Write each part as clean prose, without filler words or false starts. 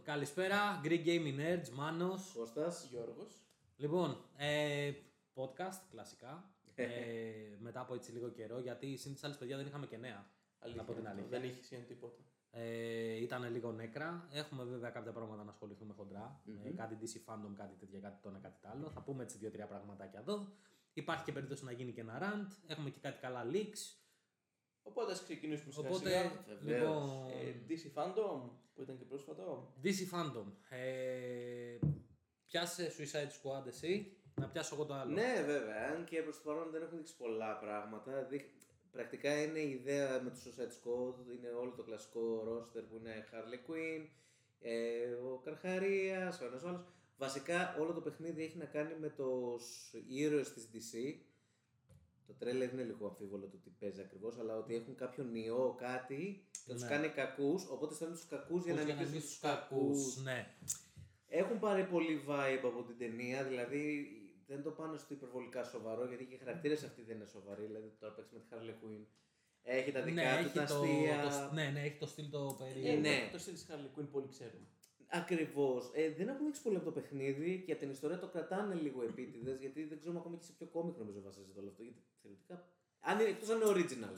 Καλησπέρα, Greek Gaming Nerds, Μάνος, Κώστας, Γιώργος. Λοιπόν, podcast κλασικά, μετά από έτσι λίγο καιρό, γιατί σύν τις άλλες παιδιά δεν είχαμε και νέα. Αλήθεια, από την αλήθεια. Δεν είχε γίνει τίποτα. Ήταν λίγο νέκρα. Έχουμε βέβαια κάποια πράγματα να ασχοληθούμε χοντρά. Mm-hmm. Κάτι DC Fandom, κάτι τέτοια, κάτι το ένα, κάτι το άλλο. Mm-hmm. Θα πούμε έτσι 2-3 πραγματάκια εδώ. Υπάρχει και περίπτωση να γίνει και ένα rant. Έχουμε και κάτι καλά leaks. Οπότε ας ξεκινήσουμε σιγά. Λοιπόν, DC Fandom που ήταν και πρόσφατο. DC Fandom. Πιάσε Suicide Squad εσύ, να πιάσω εγώ το άλλο. Ναι, βέβαια. Αν και προς το παρόν δεν έχουν δείξει πολλά πράγματα. Πρακτικά είναι η ιδέα με το Suicide Squad, είναι όλο το κλασικό roster που είναι Harley Quinn, ο Καρχαρίας, ο ένας άλλος. Βασικά όλο το παιχνίδι έχει να κάνει με τους ήρωες της DC. Το τρέλερ είναι λίγο αμφίβολο το τι παίζει ακριβώς, αλλά ότι έχουν κάποιον ιό, κάτι και τους κάνει κακούς, οπότε στέλνουν τους κακούς για να νικήσουν τους κακούς. Ναι. Έχουν πάρει πολύ vibe από την ταινία, δηλαδή δεν το πάνε στο υπερβολικά σοβαρό, γιατί και οι χαρακτήρες αυτοί δεν είναι σοβαροί. Δηλαδή τώρα παίξει με τη Harley Quinn. Έχει τα δικά του, τα αστεία. Ναι, έχει το στυλ το περίεργο. Ναι. Το στυλ της Harley Quinn πολύ ξέρουμε. Ακριβώς. Δεν έχουν δείξει πολύ από το παιχνίδι και από την ιστορία το κρατάνε λίγο επίτηδες, γιατί δεν ξέρουμε ακόμα και σε ποιο κόμικ νομίζω βασίζεται όλο αυτό. Γιατί θεωρητικά. Αν είναι εκτός αν είναι original.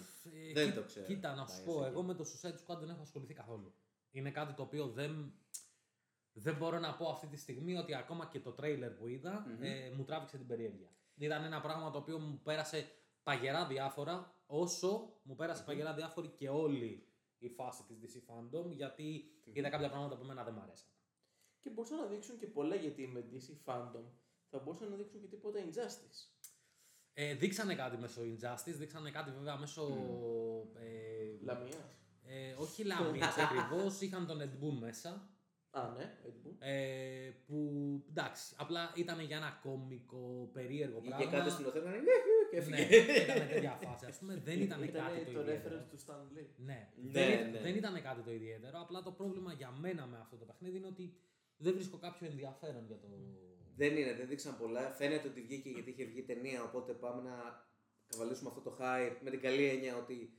Δεν το ξέρω. Κοίτα, να σου πω, εγώ με το Suicide Squad δεν έχω ασχοληθεί καθόλου. Είναι κάτι το οποίο δεν μπορώ να πω αυτή τη στιγμή ότι ακόμα και το τρέιλερ που είδα μου τράβηξε την περιέργεια. Ήταν ένα πράγμα το οποίο μου πέρασε παγερά διάφορα, όσο μου πέρασε παγερά διάφορη και όλη η φάση της DC Fandom, γιατί είδα κάποια πράγματα που εμένα δεν μ' αρέσαν. Και μπορούσαν να δείξουν και πολλά, γιατί με DC Fandom θα μπορούσαν να δείξουν και τίποτα Injustice. Δείξανε κάτι μέσω Injustice, δείξανε κάτι βέβαια μέσω... Λαμίας. Όχι Λαμίας ακριβώς, είχαν τον Ed Boon μέσα. Α, ναι, που εντάξει, απλά ήταν για ένα κόμικο περίεργο πράγμα. Είχε κάτω στην οθόνη και έφυγε. Ναι, έκανε τέτοια φάση. Ας πούμε, δεν ήταν κάτι το ιδιαίτερο. Ήταν το reference του Stan Lee. Ναι, δεν ήταν κάτι το ιδιαίτερο. Απλά το πρόβλημα για μένα με αυτό το παιχνίδι είναι ότι δεν βρίσκω κάποιο ενδιαφέρον για το. Δεν δείξαν πολλά. Φαίνεται ότι βγήκε γιατί είχε βγει ταινία. Οπότε πάμε να καβαλήσουμε αυτό το hype με την καλή έννοια ότι.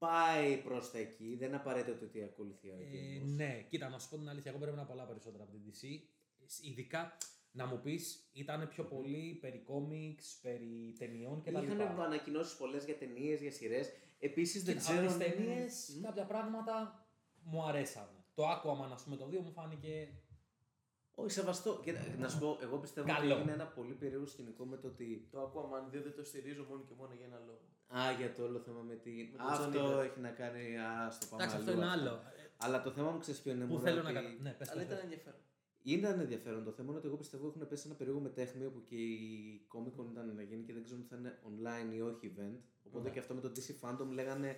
Πάει προς τα εκεί, δεν απαραίτητο ότι ακολουθεί ο κίνδυνος. Ναι, κοίτα, να σου πω την αλήθεια, εγώ περίμενα πολλά περισσότερα από την DC. Ειδικά, να μου πεις, ήταν πιο πολύ περί κόμιξς, περί ταινιών κτλ. Είχαν ανακοινώσεις πολλές για ταινίες, για σειρές. Επίσης, δεν ξέρω. Από τις ταινίες, κάποια πράγματα μου αρέσανε. Το Aquaman, ας πούμε, το 2 μου φάνηκε. Όχι, σεβαστό. Και να σου πω, εγώ πιστεύω ότι είναι ένα πολύ περίεργο σκηνικό με το ότι. Το Aquaman 2 δεν το στηρίζω μόνο και μόνο για ένα λόγο. Για το όλο θέμα με την. Αυτό έχει να κάνει. Στο πάμε. Εντάξει, αυτό είναι άλλο. Αλλά το θέμα μου ξέρει ποιο είναι. Που θέλω να κάνω. Ναι, αλλά ήταν ενδιαφέρον. Ήταν ενδιαφέρον. Το θέμα είναι ότι εγώ πιστεύω έχουν πέσει ένα περίεργο μετέχνιο που και η Comic-Con ήταν να γίνει και δεν ξέρουν αν θα είναι online ή όχι event. Οπότε και αυτό με το DC Fandom λέγανε.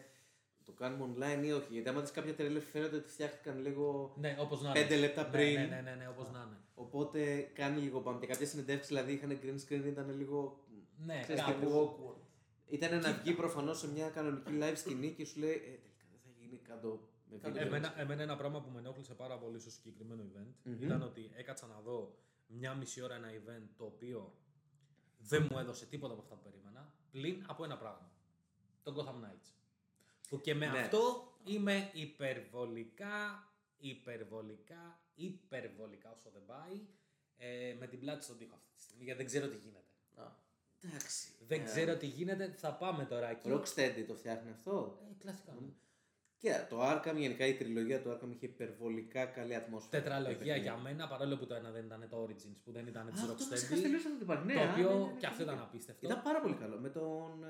Το κάνουμε online ή όχι, γιατί άμα δεις κάποια τρελέφη φαίνεται ότι φτιάχτηκαν λίγο 5 λεπτά πριν. Ναι, όπως να είναι. Οπότε κάνει λίγο πάνω. Και κάποια συνεντεύξεις δηλαδή είχαν green screen, ήταν λίγο. Ναι, ξέρεις, awkward. Ήταν να βγει προφανώς σε μια κανονική live σκηνή και σου λέει τελικά δεν θα γίνει κάτω με βίντεο. Εμένα ένα πράγμα που με ενόχλησε πάρα πολύ στο συγκεκριμένο event ήταν ότι έκατσα να δω μια μισή ώρα ένα event το οποίο δεν μου έδωσε τίποτα από αυτά που περίμενα, πλην από ένα πράγμα. Το Gotham Knights. Που και με αυτό είμαι υπερβολικά όσο δεν πάει με την πλάτη στον τοίχο αυτή τη στιγμή, γιατί δεν ξέρω τι γίνεται. Εντάξει. Δεν ξέρω τι γίνεται, θα πάμε τώρα εκεί. Rocksteady το φτιάχνει αυτό. Κλασικά. Και το Arkham, γενικά η τριλογία του Arkham είχε υπερβολικά καλή ατμόσφαιρα. Τετραλογία για μένα, παρόλο που το ένα δεν ήταν το Origins, που δεν ήταν της Rocksteady. Το οποίο και αυτό ήταν απίστευτο. Ήταν πάρα πολύ καλό. Με τον.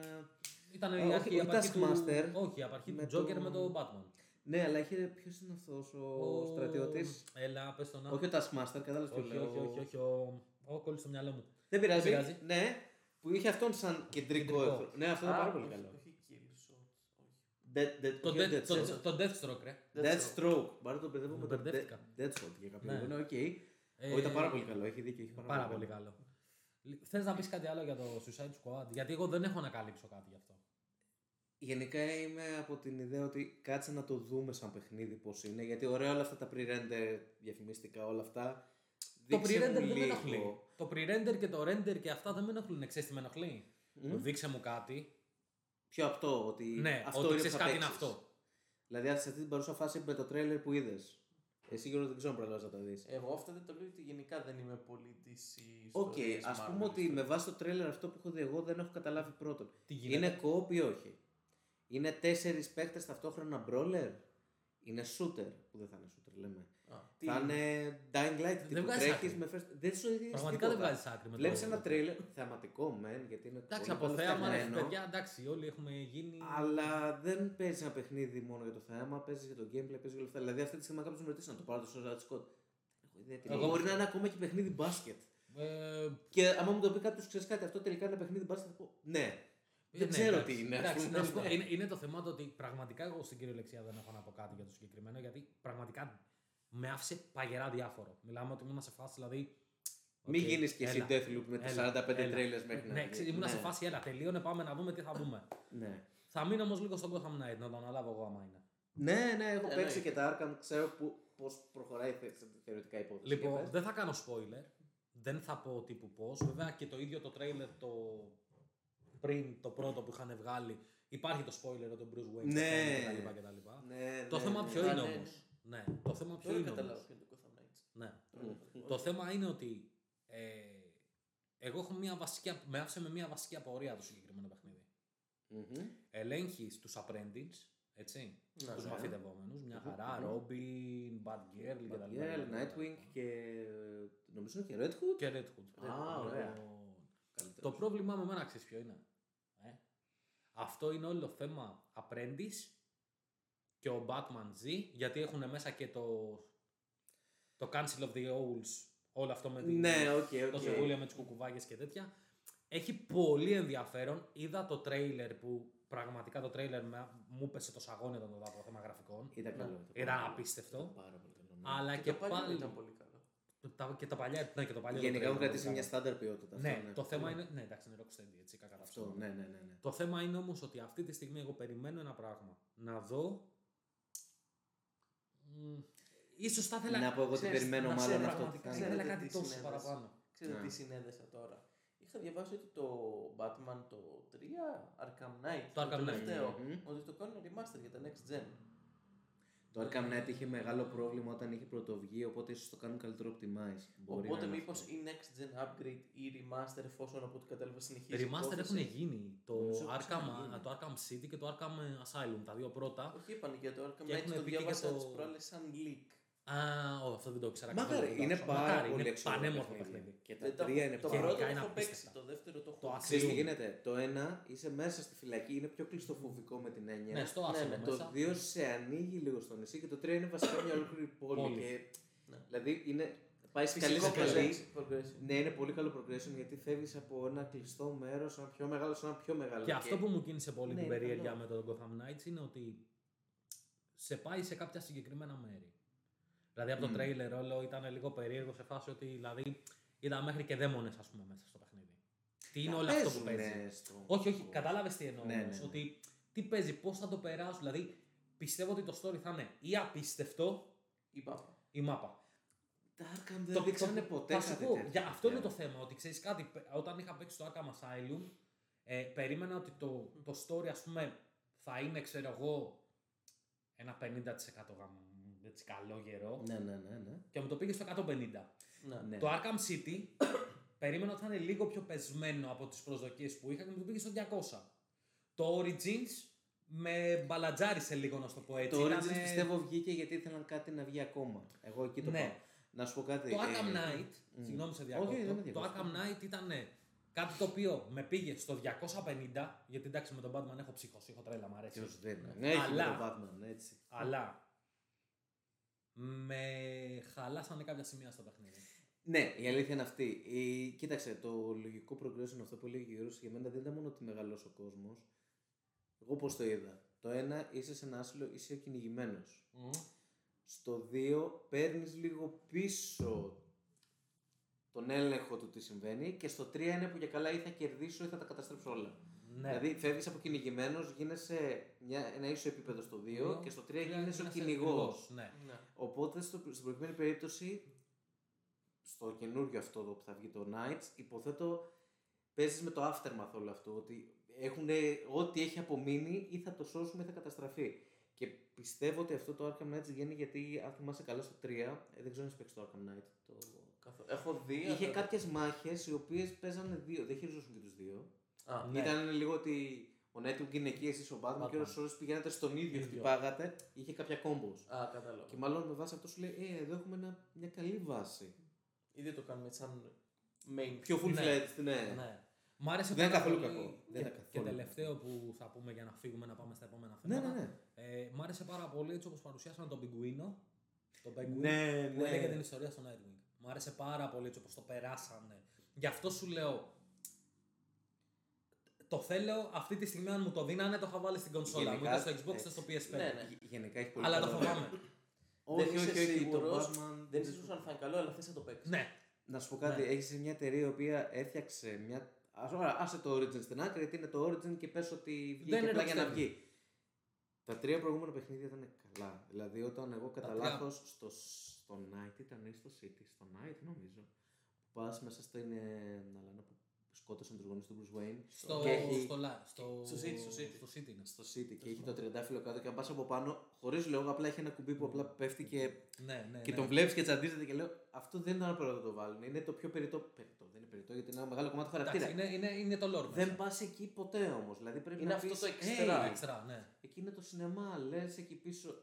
Ήταν η αρχή του Τζόκερ με τον Batman. Ναι, αλλά είχε. Ποιος είναι αυτός ο στρατιώτης. Έλα, πες τον άλλο. Όχι ο Taskmaster, κατάλαβες ποιο λέω. Όχι. Ο κόλλησε στο μυαλό μου. Δεν πειράζει. Ναι, που είχε αυτόν σαν κεντρικό εχθρό. Ναι, αυτό ήταν πάρα πολύ καλό. Το Deathstroke, ρε. Deathstroke. Μπάρε το παιδεύω με τον Deathstroke για κάποιο λόγο. Ναι, οκ. Ήταν πάρα πολύ καλό. Έχει δίκιο. Πάρα πολύ καλό. Θες να πεις κάτι άλλο για το Suicide Squad, γιατί εγώ δεν έχω να καλύψω κάτι γι' αυτό. Γενικά είμαι από την ιδέα ότι κάτσε να το δούμε σαν παιχνίδι πώς είναι, γιατί ωραία όλα αυτά τα pre-render διαφημιστικά, όλα αυτά. Το pre-render δεν με ενοχλεί. Το pre-render και το render και αυτά δεν με ενοχλούν. Ξέρεις τι με ενοχλεί. Δείξε μου κάτι. Πιο αυτό, ότι. Ναι, αυτό ότι ξέρεις κάτι είναι αυτό. Δηλαδή σε αυτή την παρούσα φάση με το τρέλερ που είδες. Εσύ Γιώργο δεν ξέρω προλάβεις να τα δεις. Εγώ αυτό δεν το λέω, ότι γενικά δεν είμαι πολύ της ιστορίας. Οκ, ας πούμε ότι με βάση το τρέλερ αυτό που έχω δει εγώ δεν έχω καταλάβει πρώτον. Είναι co-op ή όχι? Είναι 4 παίκτες ταυτόχρονα brawler? Είναι shooter, που δεν θα είναι shooter, λέμε. Θα είναι Dying Light, τι τρέχεις με first... Δεν σου δίνεις. Πραγματικά δεν βγάζεις άκρη με το. Βλέπεις ένα τρέιλερ, θεαματικό μεν, γιατί είναι εντάξει, από θέαμα, παιδιά, εντάξει, όλοι έχουμε γίνει... Αλλά δεν παίζεις ένα παιχνίδι μόνο για το θέαμα, παίζεις για το gameplay, παίζεις για όλα αυτά. Δηλαδή αυτή τη στιγμή κάποιος μου ρωτήσει να το πάρω το Suicide Squad. Μπορεί να είναι ακόμα και παιχνίδι μπάσκετ. Και άμα μου το πει κάποιος, ξέρεις κάτι, αυτό τελικά είναι παιχνίδι μπάσκετ, θα πω ναι. Δεν ξέρω τι είναι. Εντάξει, είναι το θέμα το ότι πραγματικά εγώ στην κυριολεξία δεν έχω να πω κάτι για το συγκεκριμένο, γιατί πραγματικά με άφησε παγερά διάφορο. Μιλάμε ότι ήμουν σε φάση, δηλαδή. Μην γίνει και εσύ Deathloop με τις 45 τρέλες μέχρι να. Ναι, ήμουν σε φάση, έλα, τελείωνε, πάμε να δούμε τι θα δούμε. Ναι. Θα μείνω όμως λίγο στον Gotham Knights, να το αναλάβω εγώ άμα είναι. Ναι, ναι, έχω παίξει και τα Arkham, ξέρω πώς προχωράει η θεωρητικά υπόθεση. Λοιπόν, δεν θα κάνω spoiler, δεν θα πω τύπου πώς. Βέβαια και το ίδιο το τρέιλερ το. Πριν το πρώτο που είχαν βγάλει, υπάρχει το spoiler από τον Bruce Wayne. Ναι, κτλ. Ναι, το θέμα ποιο είναι όμως. Ναι, το θέμα ποιο είναι. Καταλάβω και το Gotham Knights. Ναι. Το θέμα είναι ότι εγώ έχω μια βασική. Με άφησε με μια βασική απορία το συγκεκριμένο παιχνίδι. Ελέγχεις τους apprentices, έτσι. Τους μαθητευόμενους. Μια χαρά. Robin, Bad Girl κτλ. Nightwing και. Νομίζω και Red Hood. Και Red Hood. Α, ωραία. Το πρόβλημά με εμένα αξίζει ποιο είναι. Αυτό είναι όλο το θέμα Apprentice και ο Batman Z, γιατί έχουν μέσα και το Council of the Owls, όλο αυτό με το συμβούλιο με τις κουκουβάγες και τέτοια. Έχει πολύ ενδιαφέρον. Είδα το τρέιλερ που πραγματικά το τρέιλερ μου πέσε το σαγόνι όταν το δω από το θέμα γραφικών. Ήταν απίστευτο. Αλλά και πάλι ήταν πολύ καλό. Και τα παλιά ήταν και το παλιό. Γενικά έχουν κρατήσει μια στάνταρ ποιότητα. Ναι, αυτό, ναι. Το θέμα είναι. Ναι, εντάξει, είναι Rocksteady, έτσι, κακά τα αυτό. Ναι. Το θέμα είναι όμως ότι αυτή τη στιγμή εγώ περιμένω ένα πράγμα. Να δω. Ίσως θα ήθελα. Να πω εγώ ότι περιμένω, μάλλον αυτό. Θα ήθελα κάτι τόσο παραπάνω. Ξέρετε τι συνέδεσα τώρα. Είχα διαβάσει ότι το Batman το 3 Arkham Knight. Το τελευταίο. Ότι το κάνουν remaster για τα next gen. Το Arkham Knight είχε μεγάλο πρόβλημα όταν είχε πρωτοβγεί, οπότε ίσως το κάνουν καλύτερο optimize. Οπότε μήπως η next gen upgrade ή remaster, εφόσον από ό,τι κατάλαβα συνεχίζει. Remaster έχουν γίνει. Το Arkham City και το Arkham Asylum, τα δύο πρώτα. Όχι, είπαν για το Arkham Knight, το διάβασα τις προάλλες σαν leak. Α, αυτό δεν το ήξερα. Μακάρι, είναι πάρα πολύ πανέμορφο παιχνίδι. Και τα τρία είναι πολύ. Το πρώτο έχω παίξει, το δεύτερο το έχω παίξει. Ξέρεις τι γίνεται. Το ένα είσαι μέσα στη φυλακή, είναι πιο κλειστοφοβικό με την έννοια. Ναι, το δύο σε ανοίγει λίγο στο νησί και το τρία είναι βασικά μια ολόκληρη πόλη. Δηλαδή είναι. Πάει σε καλή progression. Ναι, είναι πολύ καλό progression, γιατί φεύγεις από ένα κλειστό μέρος, ένα πιο μεγάλο σε ένα πιο μεγάλο. Και αυτό που μου κίνησε πολύ την περιέργεια με τον Gotham Knights είναι ότι σε πάει σε κάποια συγκεκριμένα μέρη. Δηλαδή από το τρέιλερ όλο ήταν λίγο περίεργο σε φάση ότι δηλαδή είδα μέχρι και δαίμονες, ας πούμε, μέσα στο παιχνίδι. Τι είναι όλο αυτό που παίζει. Όχι, κατάλαβες τι εννοώ. Ναι. Ότι τι παίζει, πώς θα το περάσω. Δηλαδή πιστεύω ότι το story θα είναι ή απίστευτο ή μάπα. Τα Arkham δεν δείξανε ποτέ. Αυτό είναι το θέμα. Ότι ξέρεις κάτι, όταν είχα παίξει το Arkham Asylum, περίμενα ότι το story, ας πούμε, θα είναι, ξέρω εγώ, ένα 50% γάμο. Έτσι, καλό γερό. Ναι. Και μου το πήγε στο 150. Ναι. Το Arkham City περίμενα ότι θα είναι λίγο πιο πεσμένο από τις προσδοκίες που είχα και μου το πήγε στο 200. Το Origins με μπαλατζάρισε λίγο, να το πω έτσι. Το Origins πιστεύω βγήκε γιατί ήθελαν κάτι να βγει ακόμα. Εγώ εκεί το πάω. Να σου πω κάτι. Το Arkham Knight, συγγνώμη σε διακόπτω. Το Arkham Knight ήταν κάτι το οποίο με πήγε στο 250, γιατί εντάξει με τον Batman έχω ψυχος, έχω τρέλα, μου αρέσει. Αλλά με χαλάσανε κάποια σημεία στο παιχνίδι. Ναι, η αλήθεια είναι αυτή. Κοίταξε, το λογικό progression αυτό που έλεγε ο Γιώργος για μένα δεν ήταν μόνο ότι μεγαλώσει ο κόσμος. Εγώ πώς το είδα. Το ένα, είσαι σε ένα άσυλο, είσαι κυνηγημένος. Στο δύο, παίρνεις λίγο πίσω τον έλεγχο του τι συμβαίνει. Και στο τρία είναι που για καλά ή θα κερδίσω ή θα τα καταστρέψω όλα. Ναι. Δηλαδή φεύγεις από κυνηγημένος, γίνεσαι ένα ίσο επίπεδο στο 2 και στο 3 γίνεσαι ο κυνηγός. Ναι. Οπότε στην προηγούμενη περίπτωση, στο καινούριο αυτό εδώ που θα βγει το Knights, υποθέτω παίζεις με το aftermath όλο αυτό. Ότι έχουν, ό,τι έχει απομείνει ή θα το σώσουμε ή θα καταστραφεί. Και πιστεύω ότι αυτό το Arkham Knight βγαίνει γιατί, αν θυμάσαι καλά, στο 3, δεν ξέρω αν παίξει το Arkham Knight. Το... Έχω δει. Είχε κάποιες μάχες οι οποίες παίζανε δύο, δεν χειριζόσουν και τους δύο. Ναι. Ήταν λίγο ότι ο Nightwing είναι εκεί, εσείς ο Batman, και όλες τις πηγαίνατε στον ίδιο, χτυπάγατε, είχε κάποια κόμπος. Κατάλαβα. Και μάλλον με βάση αυτό σου λέει, εδώ έχουμε μια καλή βάση. Ή δεν το κάνουμε σαν main. Πιο full fledged, ναι. Μ' άρεσε δεν καθόλου κακό. Και τελευταίο που θα πούμε για να φύγουμε να πάμε στα επόμενα θέματα. Ναι. Μ' άρεσε πάρα πολύ έτσι όπως παρουσιάσαμε τον Πιγκουίνο. Τον Πιγκουίνο που έλεγε την ιστορία στον Nightwing. Μ' άρεσε πάρα πολύ έτσι όπως το περάσανε. Γι' αυτό σου λέω. Το θέλω αυτή τη στιγμή, αν μου το δίνανε, το είχα βάλει στην κονσόλα. Μου είτε στο Xbox είτε στο PS5. Γενικά έχει πολύ. Αλλά το φοβάμαι. Όχι, το Batman. Δεν είσαι σίγουρο αν θα είναι καλό, αλλά θες να το παίξεις. Ναι. Να σου πω κάτι, έχει μια εταιρεία η οποία έφτιαξε μια. Άσε το Origin στην άκρη, γιατί είναι το Origin και πες ότι βγήκε απλά για να βγει. Τα τρία προηγούμενα παιχνίδια ήταν καλά. Δηλαδή, όταν εγώ κατά λάθος στο Night ήταν ή στο City, στο Night νομίζω, που πας μέσα στην Ελλάδα που σκότωσαν τους γονείς του Bruce Wayne. Στο City. Και έχει το τριαντάφυλλο κάτω και αν πας από πάνω, χωρίς λόγο, απλά έχει ένα κουμπί που απλά πέφτει και τον βλέπεις και τσαντίζεται και λέω αυτό δεν είναι αναπέρα να το βάλουν. Είναι το πιο περιττό. Δεν είναι περιττό γιατί είναι ένα μεγάλο κομμάτι του χαρακτήρα. Είναι το lore. Δεν πας εκεί ποτέ όμως. Δηλαδή πρέπει να πεις, αυτό το εξτρά. Ναι. Εκεί είναι το σινεμά, λες εκεί πίσω.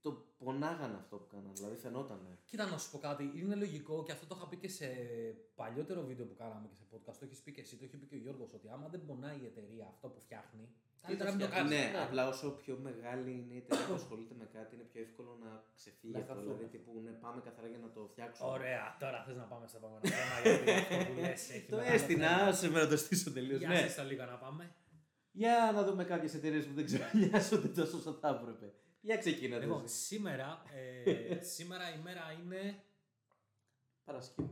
Το πονάγανε αυτό που κάνανε, δηλαδή φαινότανε. Κοίτα να σου πω κάτι, είναι λογικό και αυτό το είχα πει και σε παλιότερο βίντεο που κάναμε και σε podcast. Το έχεις πει και εσύ, το έχει πει και ο Γιώργος. Ότι άμα δεν πονάει η εταιρεία αυτό που φτιάχνει, καλύτερα να το κάνει. Ναι, απλά όσο πιο μεγάλη είναι η εταιρεία που ασχολείται με κάτι, είναι πιο εύκολο να ξεφύγει αυτό. Δηλαδή, τύπου πάμε καθαρά για να το φτιάξουμε. Ωραία, τώρα θες να πάμε στα επόμενα θέματα. Γιατί αυτό που λες έχει μεγάλο. Το έστεινα, σήμερα το στήσω τελείως. Για σα λίγο να πάμε. Για να δούμε κάποιες εταιρείες που δεν ξαφνιάζονται τόσο όσο θα έπρεπε. Για ξεκινάτε. Λοιπόν, σήμερα η μέρα είναι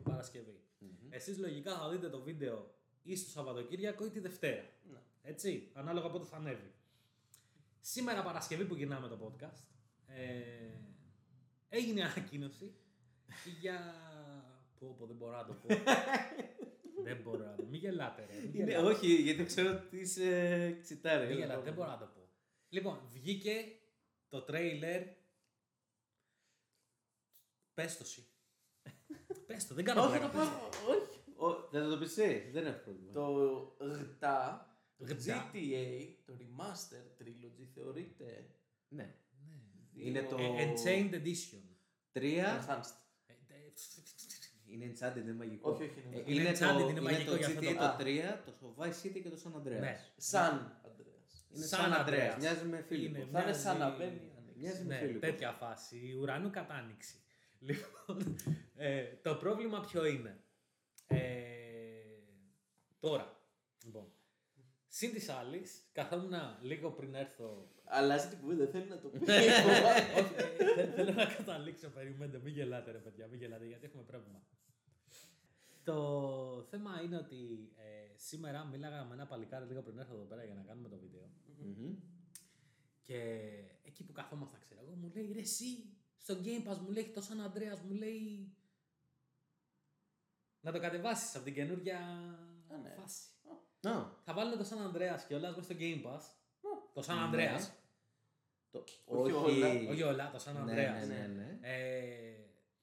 Παρασκευή. Mm-hmm. Εσείς λογικά θα δείτε το βίντεο ή στο Σαββατοκύριακο ή τη Δευτέρα. Mm-hmm. Έτσι, ανάλογα πότε θα ανέβει. Σήμερα Παρασκευή που γυρνάμε το podcast, έγινε ανακοίνωση για... Πω, δεν μπορώ να το πω. Δεν μπορώ να το πω. Μη γελάτε ρε. Όχι, γιατί ξέρω ότι είσαι τσιτάρε. Μη γελάτε, δεν μπορώ να το πω. Λοιπόν, βγήκε το τρέιλερ. Πέστοση. Πέστο, δεν κάνω πρόβλημα. Όχι. Δεν θα το πεις εσύ, δεν έχω πρόβλημα. Το GTA, το Remastered Trilogy θεωρείται. Ναι. Είναι το Enchained Edition. 3. Enhanced. Είναι Enchanted, είναι μαγικό. Όχι. Είναι Enchanted, είναι μαγικό για αυτό το GTA, το Vice City και το San Andreas. Είναι San Andreas. Μοιάζει με φίλο. Θα είναι σαν να μπαίνει. Ναι, τέτοια φάση. Ουρανού κατάνοιξη. Λοιπόν, το πρόβλημα ποιο είναι. Τώρα. Λοιπόν. Συν τη άλλη, καθόμουν λίγο πριν έρθω. Αλλάζει την κουβέντα, θέλει να το πει. Θέλω να καταλήξω. Περιμένετε, μην γελάτε ρε παιδιά, μην γελάτε γιατί έχουμε πρόβλημα. Το θέμα είναι ότι σήμερα μίλαγα με ένα παλικάρι λίγο πριν έρθω εδώ πέρα για να κάνουμε το βίντεο. Mm-hmm. Και εκεί που καθόμαστε, ξέρω εγώ, μου λέει ρε εσύ, στο Game Pass μου λέει το San Andreas, μου λέει να το κατεβάσεις από την καινούργια φάση. Θα βάλουν το San Andreas κιόλας μες στο Game Pass. Το San Andreas. Όχι όλα, το San Andreas.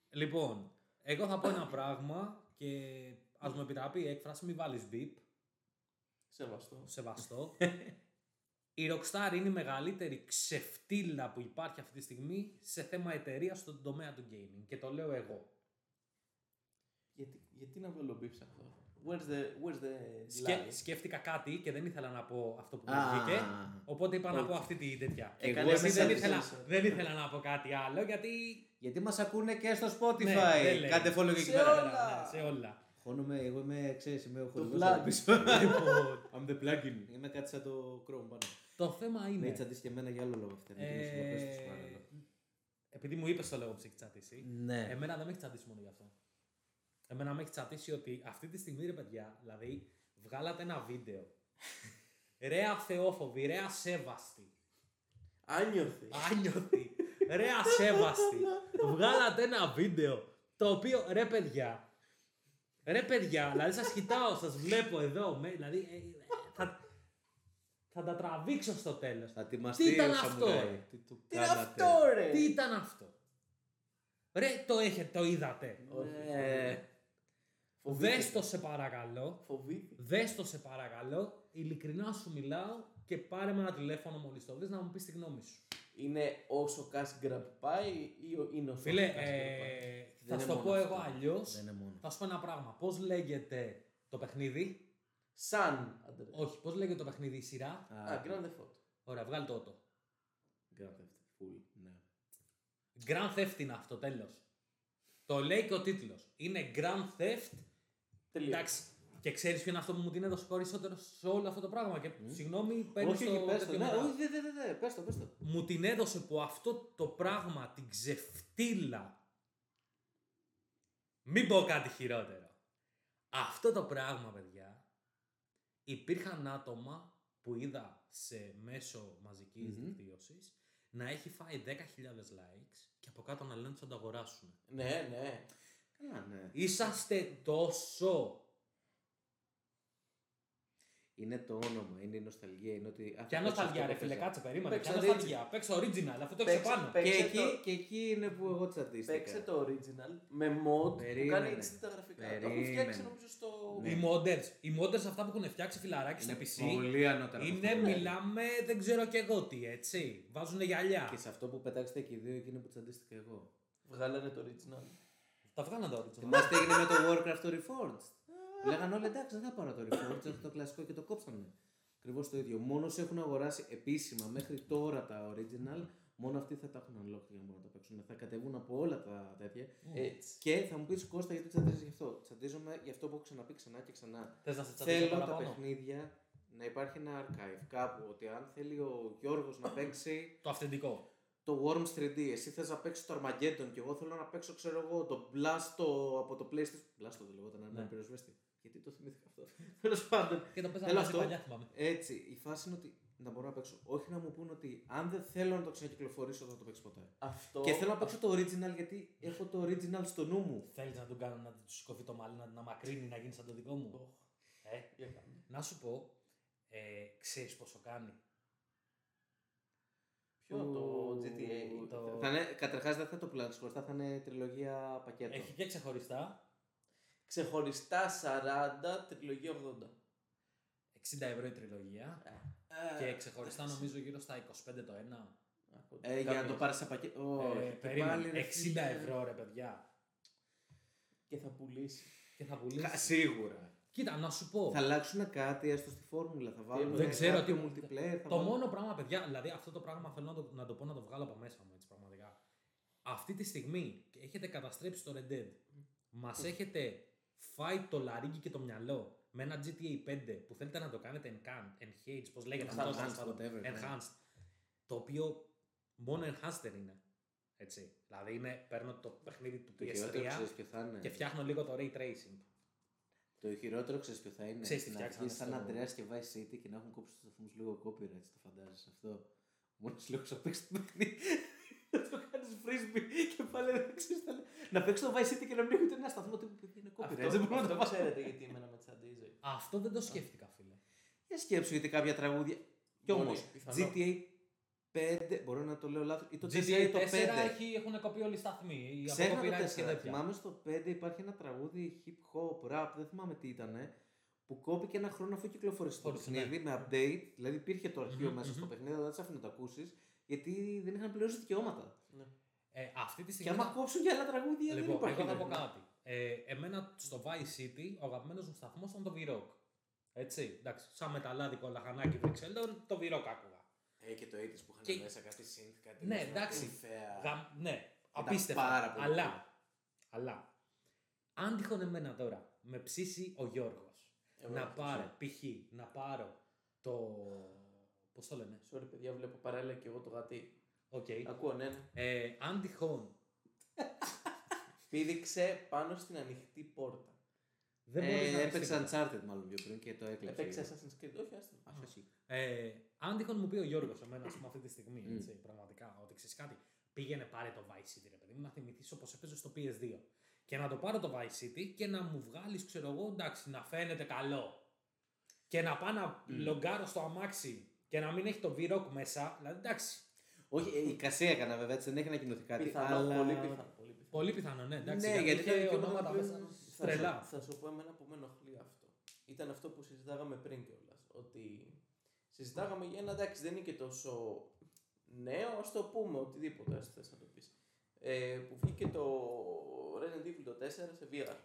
Λοιπόν, εγώ θα πω ένα πράγμα και ας μου επιτραπεί η έκφραση, μη βάλεις beep. Σεβαστό. Η Rockstar είναι η μεγαλύτερη ξεφτύλα που υπάρχει αυτή τη στιγμή σε θέμα εταιρεία στον τομέα του gaming. Και το λέω εγώ. Γιατί να βάλω beep σε αυτό. Σκέφτηκα κάτι και δεν ήθελα να πω αυτό που μου βγήκε. Οπότε είπα να πω αυτή τη τέτοια. Δεν ήθελα να πω κάτι άλλο γιατί μας ακούνε και στο Spotify. Κάντε follow εκεί πέρα. Σε όλα. Εγώ είμαι, ξέρεις, είμαι ο χορηγός. I'm the plugin. Είμαι κάτι σαν το Chrome πάνω. Το θέμα είναι. Με τσαντίσει και εμένα για άλλο λόγο. Επειδή μου είπες το λόγο που σε έχει τσαντίσει. Εμένα δεν με έχει τσαντίσει μόνο γι' αυτό. Εμένα με έχει τσατήσει ότι αυτή τη στιγμή ρε παιδιά, δηλαδή βγάλατε ένα βίντεο. Ρε αθεόφοβοι, ρε ασέβαστη. Άνιωθη. Ρε ασέβαστη. Βγάλατε ένα βίντεο το οποίο ρε παιδιά, δηλαδή σας κοιτάω, σας βλέπω εδώ. Δηλαδή, Θα τα τραβήξω στο τέλος. Τι ήταν αυτό, ρε. Ρε, το είδατε. Δες το σε παρακαλώ. Ειλικρινά σου μιλάω και πάρε με ένα τηλέφωνο μόλις το δεις να μου πεις τη γνώμη σου. Είναι όσο cash grab πάει ή είναι όσο cash grab πάει. Θα σου το πω εγώ αλλιώς. Θα σου πω ένα πράγμα. Πώς λέγεται το παιχνίδι? Σαν Andreas. Όχι, πώς λέγεται το παιχνίδι, η σειρά? Grand Theft Auto. Ωραία, βγάλει το Auto. Grand Theft Full, ναι. Grand Theft είναι αυτό, τέλος. Το λέει και ο τίτλος. Είναι Grand Theft. Τελείως. Εντάξει. Και ξέρεις ποιο είναι αυτό που μου την έδωσε περισσότερο σε όλο αυτό το πράγμα? Και συγγνώμη, παίρνεις το... Πες το. Μου την έδωσε που αυτό το πράγμα, την ξεφτύλα. Μην πω κάτι χειρότερο. Αυτό το πράγμα, παιδιά. Υπήρχαν άτομα που είδα σε μέσο μαζικής δικτύωσης να έχει φάει 10.000 likes και από κάτω να λένε ότι θα το αγοράσουν. Ναι, ναι. Καλά, ναι. Είσαστε τόσο. Είναι το όνομα, είναι η νοσταλγία. Είναι ότι... Ποια νοσταλγία, ρε φίλε, κάτσε, περίμενε. Ποια νοσταλγία, παίξε original, αυτό το έχεις πάνω. Και εκεί είναι που εγώ τσατίστηκα. Παίξε το original με mod που κάνει 60 τα γραφικά. Το έχουν φτιάξει νομίζω στο. Οι modders αυτά που έχουν φτιάξει φιλαράκι στο PC. Πολύ ανώτερα. Είναι, μιλάμε, δεν ξέρω και εγώ τι, έτσι. Βάζουν γυαλιά. Και σε αυτό που πετάξετε εκεί δύο, εκείνο που τσαντίστηκα εγώ. Βγάλανε το original. Τα βγάλανε το original. Θυμάστε έγινε με το Warcraft το Reforged. Λέγανε όλοι εντάξει, δεν θα πάρω το Reforged, το κλασικό και το κόψανε. Ακριβώς το ίδιο. Μόνο όσοι έχουν αγοράσει επίσημα μέχρι τώρα τα original, μόνο αυτοί θα τα έχουν unlocked για να μπορούν να τα παίξουν. Θα κατεβούν από όλα τα τέτοια. Και θα μου πεις, Κώστα, γιατί τσαντίζεσαι γι' αυτό? Τσαντίζομαι γι' αυτό που έχω ξαναπεί ξανά και ξανά. Θέλω τα παιχνίδια να υπάρχει ένα archive κάπου. Ότι αν θέλει ο Γιώργος να παίξει. Το αυθεντικό. Το Worms 3D, εσύ θες να παίξεις το Armageddon και εγώ θέλω να παίξω, ξέρω εγώ, το Blast από το PlayStation. Blast το λεγόταν, να πυροσβέστη. Γιατί το θυμήθηκα αυτό. Τέλος πάντων. Και το παίζαμε μαζί παλιά, θυμάμαι. Έτσι, η φάση είναι ότι να μπορώ να παίξω. Όχι να μου πούν ότι αν δεν θέλω να το ξανακυκλοφορήσω, δεν θα το παίξω ποτέ. Αυτό... Και θέλω να παίξω το original γιατί έχω το original στο νου μου. Θέλεις να τον κάνω να του σηκωθεί το μαλλί, να μακρύνει, να γίνει σαν το δικό μου? Να σου πω, ξέρεις πόσο κάνει. Το GTA. Καταρχάς δεν θα το πλάω ξεχωριστά, θα είναι τριλογία πακέτο. Έχει και ξεχωριστά. Ξεχωριστά 40, τριλογία 80. 60 ευρώ η τριλογία. Και ξεχωριστά νομίζω γύρω στα 25 το ένα. Για να το πάρεις σε πακέτο. Περίμενε, 60 ευρώ ρε παιδιά. Και θα πουλήσει. Σίγουρα. Κοίτα, να σου πω. Θα αλλάξουν κάτι, έστω στη φόρμουλα. Θα βάλουν. Δεν ξέρω τι multiplayer. Το μόνο πράγμα, παιδιά, δηλαδή αυτό το πράγμα θέλω να το πω, να το βγάλω από μέσα μου έτσι πραγματικά. Αυτή τη στιγμή έχετε καταστρέψει το Red Dead. Μας έχετε φάει το λαρύγγι και το μυαλό με ένα GTA 5 που θέλετε να το κάνετε enhanced, πώς λέγεται αυτό. Enhanced. Το οποίο μόνο enhanced είναι. Έτσι. Δηλαδή είναι, παίρνω το παιχνίδι του PS3 και φτιάχνω λίγο το ray tracing. Το χειρότερο ξέρεις ποιο θα είναι? Να βγεις Σαν Αντρέας και Vice City και να έχουν κόψει τους αφούς λίγο copyright. Το φαντάζεσαι αυτό? Μόλις λέω να παίξεις το παιχνίδι, να το κάνεις frisbee και πάλι δεν ξέρεις. Να παίξεις το Vice City και να μην έχετε ένα σταθμό τύπου που είναι copyright. Αυτό δεν ξέρετε γιατί εμένα με τσαντίζει. Αυτό δεν το σκέφτηκα, φίλε. Για σκέψου γιατί κάποια τραγούδια. Κι όμως GTA 5, μπορώ να το λέω λάθος, ή το GTA 4 έχουν κοπεί όλοι οι σταθμοί. Ξέχαμε το 4, θυμάμαι στο 5 υπάρχει ένα τραγούδι hip-hop, rap, δεν θυμάμαι τι ήτανε, που κόπηκε ένα χρόνο αφού κυκλοφορήσει το παιχνίδι με update, δηλαδή υπήρχε το αρχείο μέσα στο παιχνίδι, αλλά δεν σε αφήνω να το ακούσεις, γιατί δεν είχαν πληρώσει δικαιώματα. Αυτή τη στιγμή... Και άμα κόψουν και άλλα τραγούδια δεν υπάρχει. Λοιπόν, εγώ θα πω κάτι. Εμένα στο Vice City, ο αγαπημένος μου σταθμός ήταν το V-Rock. Έτσι, εντάξει, σαν μεταλλάδικο λαχανάκι Βρυξελών, το V-Rock άκουγα. Και το 80's που είχαν μέσα κάτι synth, κάτι... Ναι, εντάξει, ναι, απίστευτα, αλλά αν τυχόν εμένα τώρα με ψήσει ο Γιώργος να πάρω, π.χ. να πάρω το... πώς το λένε? Sorry παιδιά, βλέπω παράλληλα και εγώ το γατί. Οκ. Ακούω, ναι. Αν τυχόν... Πήδηξε πάνω στην ανοιχτή πόρτα. Έπαιξε Uncharted μάλλον πιο πριν και το έκλεψε. Έπαιξε Assassin's Creed, όχι άστον. Αν τυχόν μου πει ο Γιώργος εμένα αυτή τη στιγμή, έτσι, πραγματικά, ότι ξέρεις κάτι, πήγαινε πάρε το Vice City ρε παιδί μου, να θυμηθείς όπως έπαιζε στο PS2 και να το πάρω το Vice City και να μου βγάλεις, ξέρω εγώ, εντάξει, να φαίνεται καλό και να πάω να λογκάρω στο αμάξι και να μην έχει το V-Rock μέσα, δηλαδή εντάξει. Όχι, η Κασία έκανα βέβαια, έτσι δεν έχει ανακοινωθεί κάτι. Πιθανό, αλλά... πολύ πιθανό, ναι, εντάξει. Ναι, γιατί είχε ονόματα μέσα τρελά. Θα σου πω εμένα που με ενοχλεί αυτό. Ήταν αυτό που συζητάγαμε πριν κιόλας. Ότι συζητάγαμε για ένα εντάξει, δεν είναι και τόσο νέο, ας το πούμε, οτιδήποτε, ας θες να το πεις. Που βγήκε το Resident Evil 4 σε VR.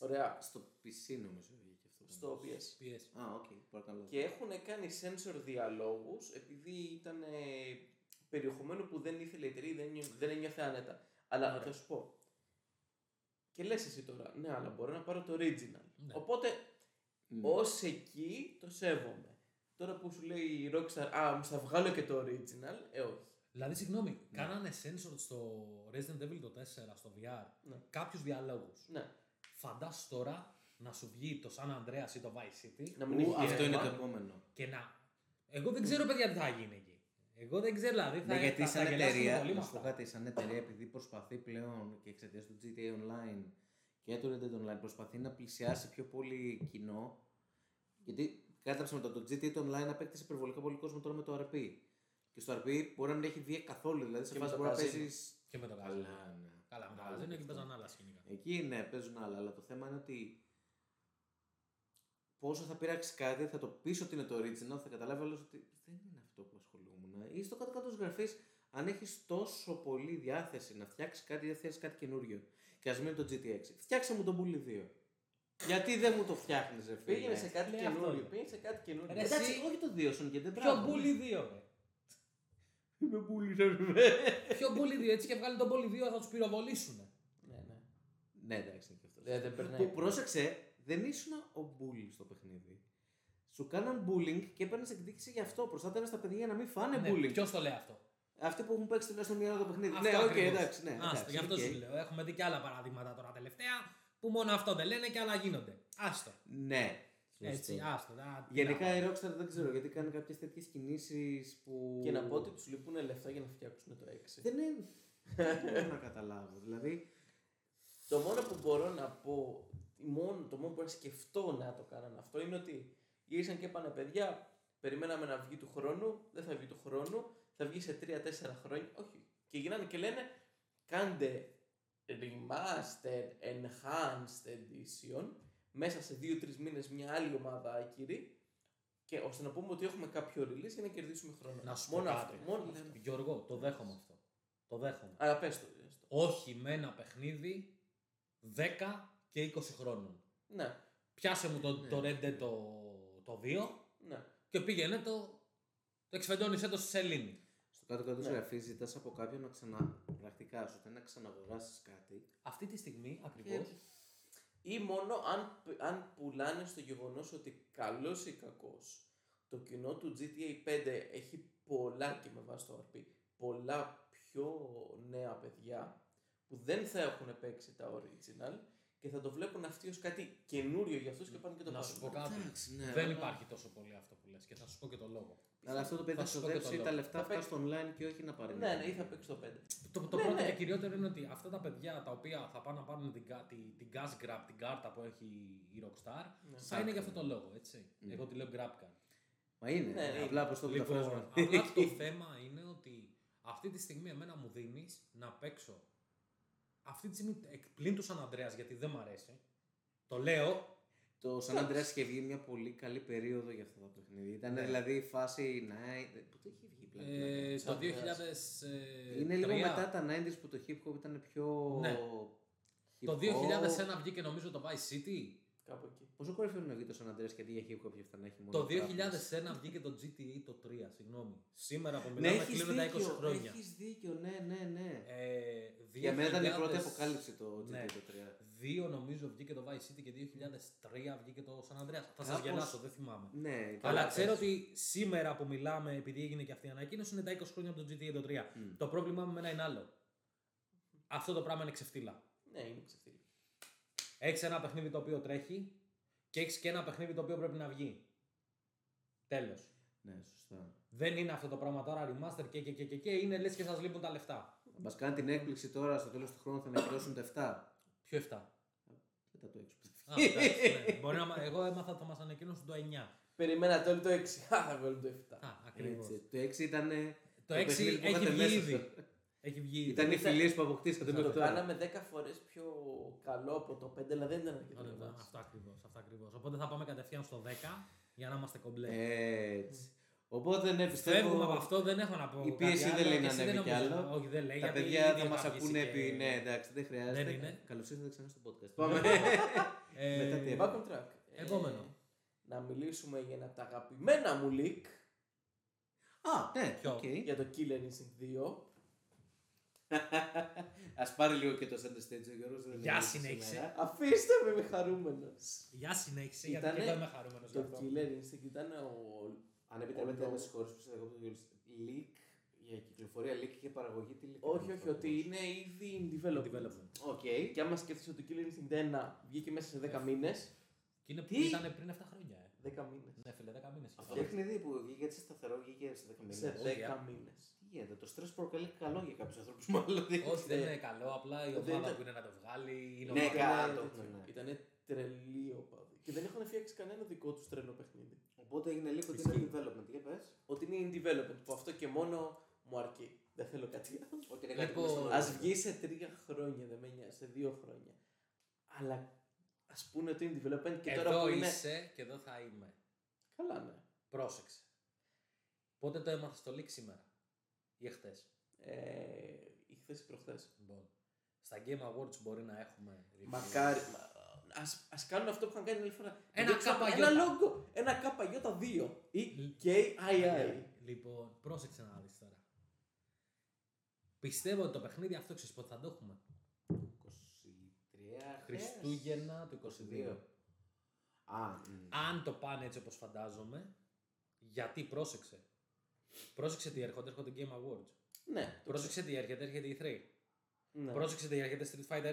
Ωραία. Στο PC νομίζω βγήκε αυτό. Στο PS. Α, οκ. Και έχουν κάνει sensor διαλόγους επειδή ήταν περιεχομένο που δεν ήθελε η εταιρεία, δεν ένιωθε άνετα. Αλλά θα σου πω. Και λες εσύ τώρα, ναι, αλλά μπορώ να πάρω το original. Ναι. Οπότε, ναι, ως εκεί το σέβομαι. Τώρα που σου λέει η Rockstar, α, μου θα βγάλω και το original, όχι. Δηλαδή, συγγνώμη, ναι, κάνανε sensor στο Resident Evil το 4, στο VR, ναι, κάποιους διαλόγους. Ναι. Φαντάσου τώρα να σου βγει το San Andreas ή το Vice City. Να μην έχει αυτό είναι το επόμενο. Και να... Εγώ δεν ξέρω, παιδιά, τι θα γίνει εκεί. Εγώ δεν ξέρω, δηλαδή, θα, ναι, γιατί θα, σαν εταιρεία, να σου πω κάτι, σαν εταιρεία, επειδή προσπαθεί πλέον και εξαιτίας του GTA Online και του Red Dead Online, προσπαθεί να πλησιάσει πιο πολύ κοινό. Γιατί κάταψε μετά το GTA Online απέκτησε υπερβολικά πολύ κόσμο τώρα με το RP. Και στο RP μπορεί να μην έχει βγει καθόλου, δηλαδή σε φάση μπορεί να παίζει. Και με το γάζι. Καλά, ναι. Καλά, με το γάζι. Εκεί παίζουν άλλα σκηνικά. Εκεί ναι, παίζουν άλλα, αλλά το θέμα είναι ότι πόσο θα πειράξει κάτι, θα το πεις ότι είναι το original, θα καταλάβει όλος ότι δεν είναι αυτό που ασχολούμουν. Ή στο κάτω-κάτω της γραφής, αν έχεις τόσο πολύ διάθεση να φτιάξεις κάτι, δεν θέλεις κάτι καινούριο. Και ας μην το GT6. Φτιάξε μου τον Bully 2. Γιατί δεν μου το φτιάχνεις, ρε φίλε. Πήγαινε σε κάτι καινούριο. Εντάξει, όχι το 2 σου, γιατί δεν πράγμα. Ποιο Bully 2, ρε. Είμαι Bully, ρε. Ποιο Bully 2, έτσι και βγάλει τον Bully 2, θα τους πυροβολήσουν. Ναι, ναι. Ναι, εντάξει, που πρόσεξε. Δεν ήσουν ο bully στο παιχνίδι. Σου κάναν bullying και έπαιρνε εκδίκηση γι' αυτό. Προστάτευε τα παιδιά για να μην φάνε ναι, bullying. Ποιο το λέει αυτό. Αυτοί που έχουν παίξει τουλάχιστον μία ώρα το παιχνίδι. Αυτό ναι, οκ, εντάξει, ναι. Άστο, γι' αυτό σου λέω. Έχουμε δει και άλλα παραδείγματα τώρα τελευταία που μόνο αυτό δεν λένε και άλλα γίνονται. Άστο. Ναι. Έτσι, άστο. Γενικά η Rockstar δεν ξέρω γιατί κάνει κάποιες τέτοιες κινήσεις που. Και να πω ότι τους λείπουν λεφτά για να φτιάξουν το 6. Δεν είναι. Δεν μπορώ να καταλάβω. Δηλαδή. Το μόνο που μπορώ να πω. Το μόνο που να σκεφτώ να το κάνανε αυτό είναι ότι ήρθαν και είπανε παιδιά, περιμέναμε να βγει του χρόνου, δεν θα βγει του χρόνου, θα βγει σε 3-4 χρόνια, όχι. Και γίνανε και λένε κάντε remastered, enhanced edition μέσα σε 2-3 μήνες μια άλλη ομάδα άκυρη και ώστε να πούμε ότι έχουμε κάποιο release για να κερδίσουμε χρόνο. Να σου πω κάτι, Γιώργο, το δέχομαι αυτό. Το δέχομαι. Αλλά πες το. Όχι με ένα παιχνίδι 10 και 20 χρόνων. Ναι. Πιάσε μου το Red Dead το 2 ναι, και πήγαινε το εξφεντώνησέ το στη σελήνη. Στο κάτω-κάτω της γραφής ζητάς από κάποιον να πρακτικά σου, να ξαναγοράσεις κάτι. Αυτή τη στιγμή ακριβώς. Και... Ή μόνο αν πουλάνε στο γεγονός ότι καλός ή κακός το κοινό του GTA 5 έχει πολλά και με βάση το RP, πολλά πιο νέα παιδιά που δεν θα έχουν παίξει τα original και θα το βλέπουν αυτοί ως κάτι καινούριο για αυτούς και πάνε και το πάρουν. Να σου πω κάτι. Ναι, δεν υπάρχει τόσο πολύ αυτό που λες και θα σου πω και το λόγο. Αλλά αυτό το παιδί θα ξοδέψει τα λεφτά αυτά στο online και όχι να πάρει. Ναι, ναι, ή θα παίξει το 5. Το πρώτο και κυριότερο είναι ότι αυτά τα παιδιά τα οποία θα πάνε να πάρουν την gas grab, την κάρτα που έχει η Rockstar, ναι, θα είναι για αυτό το λόγο, έτσι. Ναι. Εγώ τη λέω grab card. Μα είναι, ναι, απλά προς το μεταφράζουμε. Απλά το θέμα είναι ότι αυτή τη στιγμή εμένα μου δίνει να παίξω. Αυτή τη στιγμή πλην του Σαν Ανδρέας, γιατί δεν μ' αρέσει. Το λέω. Το Σαν Ανδρέας είχε βγει μια πολύ καλή περίοδο για αυτό το παιχνίδι. Ήταν δηλαδή η φάση. Πότε είχε βγει πλέον. Το 2003. Είναι λίγο μετά τα 90s που το hip hop ήταν πιο. Ναι. Το 2001 βγήκε νομίζω το Vice City. Κάπου εκεί. Πόσο κορυφαίο να βγει το Σαν Ανδρέας και αντί για hip hop και αυτά να έχει μόνο. Το 2001 βγήκε το GTA το 3, συγγνώμη. Σήμερα που μιλάμε κλείνουν τα 20 χρόνια. Έχεις δίκιο, ναι. Για μένα ήταν η πρώτη αποκάλυψη το GTA το 3. 2 νομίζω βγήκε το Vice City και 2003 βγήκε το Σαν Ανδρέας. Θα σας γελάσω, δεν θυμάμαι. Ναι, αλλά ξέρω ότι σήμερα που μιλάμε, επειδή έγινε και αυτή η ανακοίνωση, είναι τα 20 χρόνια από το GTA το 3. Το πρόβλημά μου με ένα είναι άλλο. Αυτό το πράγμα είναι ξεφτύλα. Ναι, είναι ξεφτύλα. Έχεις ένα παιχνίδι το οποίο τρέχει και έχεις και ένα παιχνίδι το οποίο πρέπει να βγει. Τέλος. Ναι, σωστά. Δεν είναι αυτό το πράγμα τώρα, remaster και είναι λες και σας λείπουν τα λεφτά. Θα μας κάνει την έκπληξη τώρα στο τέλος του χρόνου θα ανακοινώσουν τα 7. Ποιο 7? Μετά το 6. Μπορεί να... Εγώ έμαθα θα μας ανακοινώσουν το 9. περιμένατε όλοι το 6. Θα βγάλουν το 7. Α, ακριβώς. Το 6 ήταν. Το 6 έχει βγει ήδη. Ήταν οι φιλίες που αποκτήσατε με το τώρα. Το κάναμε 10 φορές πιο καλό από το 5, αλλά δεν ήταν αρκετό. Αυτό ακριβώς. Οπότε θα πάμε κατευθείαν στο 10 για να είμαστε κομπλέ. Έτσι. Οπότε ναι, πιστεύω. Φεύγουμε από αυτό, δεν έχω να πω. Η πίεση δεν λέει να ανέβει κι άλλο. Όχι, δεν λέει. Τα παιδιά θα μας ακούνε επί. Ναι, εντάξει, δεν χρειάζεται. Καλώς ήρθατε ξανά στο podcast. Πάμε. Back on track. Επόμενο. Να μιλήσουμε για ένα από τα αγαπημένα μου leak. Α, ναι, για το Killer Instinct 2. Ας πάρει λίγο και το center stage ο Γιώργος. Γεια συνέχισε. Αφήστε με, είμαι χαρούμενος. Γεια συνέχισε, γιατί και εγώ είμαι χαρούμενος. Το Killer Instinct ήταν ο... Αν επιτρέπετε άμεση χωρίς που σας διακόπτω, leak, για κυκλοφορία leak και παραγωγή τι leak. Όχι, όχι, ότι είναι ήδη in development. Οκ, και άμα σκέφτεσαι ότι το Killer Instinct 1 βγήκε μέσα σε 10 μήνες. Και ήταν πριν 7 χρόνια. 10 μήνες. Ναι, φίλε, 10 μήνες. Αυτό το παιχνίδι που βγήκε έτσι σταθερό βγήκε σε 10 μήνες. Σε 10 μήνες. Τι γίνεται, το στρες προκαλεί καλό για κάποιους ανθρώπους, μάλλον. Όχι, δεν είναι καλό, απλά η ομάδα που είναι να το βγάλει. Ναι, κάτω. Ήταν τρελή οπαδή. Και δεν έχουν φτιάξει κανένα δικό του τρελό παιχνίδι. Οπότε έγινε λίγο ότι είναι development. Για πες. Ότι είναι in development, που αυτό και μόνο μου αρκεί. Δεν θέλω κάτι άλλο. Α βγει σε 3 χρόνια, δεν με νοιάζει, σε 2 χρόνια. Αλλά. Ας πούμε ότι είναι development και εδώ τώρα που είναι... είσαι και εδώ θα είμαι. Καλά, ναι. Πρόσεξε. Πότε το έμαθα στο leak σήμερα ή χθες? Ή χθες ή προχθές. Λοιπόν. Στα Game Awards μπορεί να έχουμε... Μακάρι. Ας κάνουν αυτό που είχαν κάνει άλλη φορά. Ένα καπαγιώτα. Ένα λόγο. Ένα καπαγιώτα 2. Ή KII. Λοιπόν, πρόσεξε να δεις τώρα. Πιστεύω ότι το παιχνίδι αυτό ξέρεις πότε θα το έχουμε. Χριστούγεννα του 22. Αν το πάνε έτσι όπως φαντάζομαι. Γιατί πρόσεξε. Πρόσεξε τι έρχονται Game Awards. Ναι. Πρόσεξε τι έρχεται η 3. Ναι. Πρόσεξε τι έρχεται Street Fighter 6.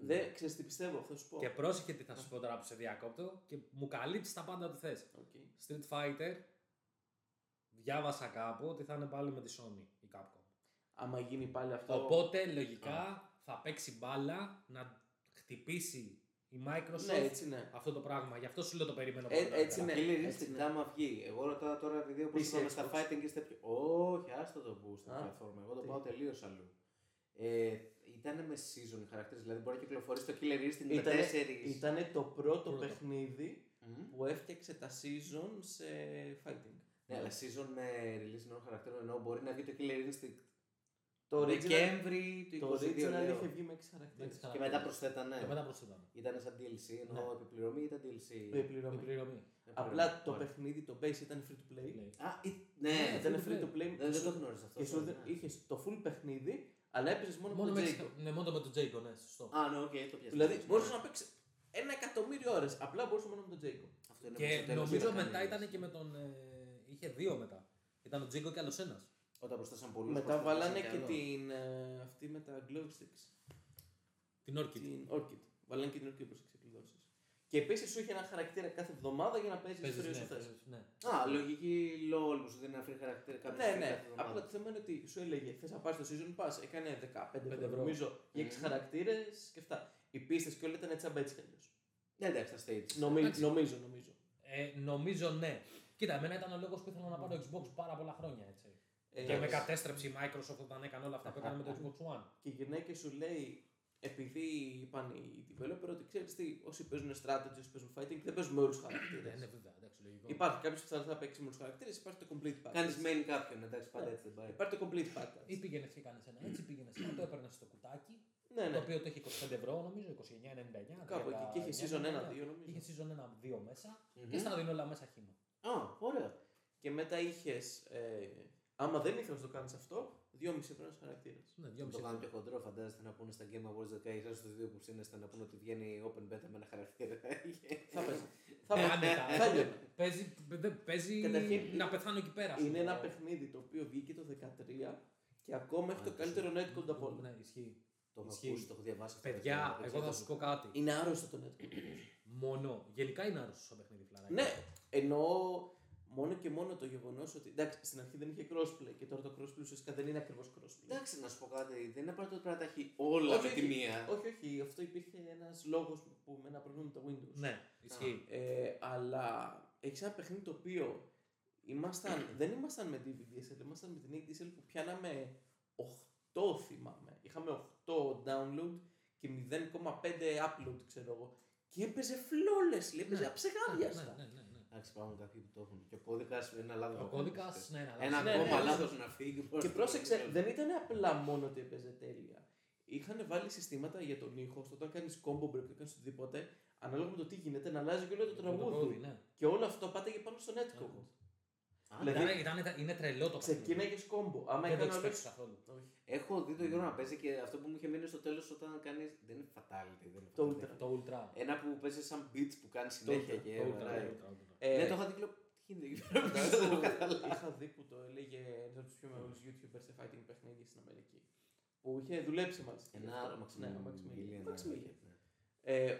Δεν ξέρεις τι πιστεύω, θα σου πω. Και πρόσεχε τι θα σου πω τώρα που σε διακόπτω. Και μου καλύπτεις τα πάντα ότι θες. Okay. Street Fighter. Διάβασα κάπου ότι θα είναι πάλι με τη Sony ή Capcom. Άμα γίνει πάλι αυτό. Οπότε λογικά θα παίξει μπάλα να χτυπήσει η Microsoft, ναι, έτσι, ναι, αυτό το πράγμα. Γι' αυτό σου λέω το περίμενο πολύ. Έτσι είναι. Ελίρι, άμα βγει. Εγώ ρωτάω τώρα επειδή όπω είπαμε στα fighting και στα πιο. Όχι, άστο το που στην πλατφόρμα. Εγώ το πάω τελείως αλλού. Ήτανε με season οι χαρακτήρες. Δηλαδή μπορεί να κυκλοφορήσει το Killer Instinct με 4. Ήτανε το πρώτο παιχνίδι που έφτιαξε τα season σε fighting. Ναι, αλλά season με release νέων χαρακτήρων ενώ μπορεί να βγει το Killer Instinct. Το Δεκέμβρη του 2022 είχε βγει με 6 χαρακτήρες. Και μετά προσθέτανε. Ήταν σαν DLC, ενώ επιπληρωμή ήταν DLC. Επιπληρωμή. Απλά το παιχνίδι, το base ήταν free to play. Ναι, ήταν free to play. Δεν το γνώριζα αυτό. Είχε το full παιχνίδι, αλλά έπαιζε μόνο με το Jayco. Ναι, μόνο με το Jayco, ναι, σωστό. Α, ναι, οκ, το πιάσα. Δηλαδή μπορούσε να παίξει 1.000.000 ώρες. Απλά μπορούσε μόνο με το Jayco. Και νομίζω μετά ήταν και με τον. Είχε δύο μετά. Ήταν ο Jayco και άλλο ένα. Όταν πολλούς, μετά βάλανε και την αυτή με τα glow sticks. Την Orchid. Βάλανε και την Orchid προς εξεκλειδώσεις. Και επίσης σου είχε ένα χαρακτήρα κάθε εβδομάδα για να παίζεις τις τρεις θέσεις. Α, λογική LOL που σου δίνει ένα free χαρακτήρα κάθε εβδομάδα. Ναι, απλά το θέμα είναι ότι σου έλεγε θες να πάρεις το season pass, έκανε 15 ευρώ νομίζω για 6 χαρακτήρες και αυτά. Οι πίστες και όλα ήταν έτσι αμπέτσικα αλλιώς. Ναι, εντάξει, τα stages. Νομίζω ναι. Κοίτα, εμένα ήταν ο λόγος που ήθελα να πάρω Xbox πάρα πολλά χρόνια έτσι. Και με κατέστρεψε η Microsoft όταν έκανε όλα αυτά που έκανε με το Xbox One. Και η γυναίκα σου λέει, επειδή είπαν οι developer, ότι ξέρεις τι, όσοι παίζουν strategy, όσοι παίζουν fighting, δεν παίζουν με όλους τους χαρακτήρες. Ναι, βέβαια, εντάξει, λογικό. Υπάρχει κάποιος που θα παίξει με όλους τους χαρακτήρες, υπάρχει το complete pack. Κάνεις main κάποιον, εντάξει, πάντα έτσι δεν πάει. Υπάρχει το complete pack. Ή πήγαινες και κάνεις ένα έτσι, πήγαινες και το έπαιρνες στο κουτάκι. Ναι, ναι. Το οποίο το έχει 25 ευρώ, νομίζω, 29,99. Κάπου εκεί και είχε season 1-2 νομίζω. Είχε season 1-2 μέσα και στα δίνω όλα μέσα χύμα. Α, ωραία. Και μετά είχε. Άμα δεν ήθελες να το κάνεις αυτό, 2,5 ευρώ ένας χαρακτήρας. Ναι, 2,5 ευρώ. Το κάνουν πιο χοντρό, φαντάζεστε να πούνε στα Game Awards 16 στους 2 που ψήνεστε να πούνε ότι βγαίνει open beta με ένα χαρακτήρα. Θα παίζει. Παίζει να πεθάνω εκεί πέρα. Είναι ένα παιχνίδι το οποίο βγήκε το 2013 και ακόμα έχει το καλύτερο netcode από όλα. Ναι, ισχύει. Το έχω ακούσει, το έχω διαβάσει. Παιδιά, εγώ θα σου πω κάτι. Είναι άρρωστο το netcode. Μόνο. Γενικά είναι άρρωστο στο παιχνίδι, φλαράκι. Ναι, εννοώ. Μόνο και μόνο το γεγονός ότι. Εντάξει, στην αρχή δεν είχε crossplay και τώρα το crossplay ουσιαστικά δεν είναι ακριβώς crossplay. Εντάξει, να σου πω κάτι, δεν είναι απαραίτητο ότι πρέπει να τα έχει όλα όχι, με τη μία. Όχι, όχι, αυτό υπήρχε ένας λόγος που με ένα προβλήμα με το Windows. Ναι, ισχύει. Αλλά έχει ένα παιχνίδι το οποίο δεν ήμασταν με DVDSL, ήμασταν με την ADSL που πιάναμε 8, θυμάμαι. Είχαμε 8 download και 0,5 upload, ξέρω εγώ. Και έπαιζε flawless, έπαιζε αψεγάδιαστα. Εντάξει, υπάρχουν κάποιοι που το έχουν. Και ο κώδικας είναι ένα λάθος. Ο κώδικας, ναι, ένα ακόμα λάθος να φύγει. Και πρόσεξε, δεν ήταν απλά μόνο ότι έπαιζε τέλεια. Είχαν βάλει συστήματα για τον ήχο, στο όταν κάνεις combo break, κάνεις οτιδήποτε, ανάλογα με το τι γίνεται, να αλλάζει και όλο το τραγούδι. Και όλο αυτό πάταγε πάνω στο netcode. Δηλαδή, είναι τρελό το πράγμα. Ξεκίναγες κόμπο. Δεν το έχεις παίξει καθόλου. Έχω δει το Γιώργο να παίζει και αυτό που μου είχε μείνει στο τέλος όταν κάνεις. Δεν είναι fatality. Το Ultra. Ένα που παίζει σαν beats που κάνει συνέχεια και ναι, το είχα δει. Τι γίνεται, είχα δει που το έλεγε ένα από του πιο μεγάλου YouTubers σε fighting παιχνίδι στην Αμερική. Που είχε δουλέψει μάλιστα. Ένα Maximilian.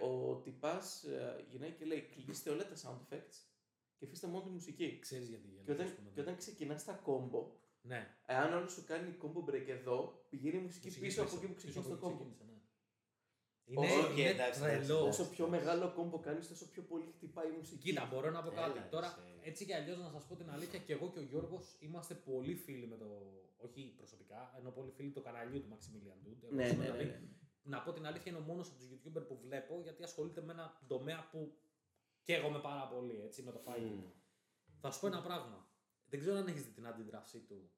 Ο τυπάς γυρνάει και λέει: κλείστε όλα τα sound effects. Και αφήστε μόνο τη μουσική. Ξέρεις γιατί γελάει. Και όταν ξεκινάς τα κόμπο, ναι. Εάν όλο σου κάνει κόμπο break εδώ, πηγαίνει η μουσική πίσω από εκεί που ξεκίνησε το κόμπο. Είναι τρελό. Όσο πιο μεγάλο κόμπο κάνεις, τόσο πιο πολύ χτυπάει η μουσική. Κοίτα, μπορώ να πω κάτι. Τώρα, έτσι κι αλλιώς, να σας πω την αλήθεια, και εγώ και ο Γιώργος είμαστε πολύ φίλοι με το. Όχι προσωπικά, ενώ πολύ φίλοι το καναλιού του Maximilian Dude. Ναι. Να πω την αλήθεια, είναι ο μόνος από τους YouTuber που βλέπω, γιατί ασχολείται με ένα τομέα που. Και εγώ με πάρα πολύ, έτσι, με το fighting. Θα σου πω ένα πράγμα. Δεν ξέρω αν έχεις δει την αντίδρασή του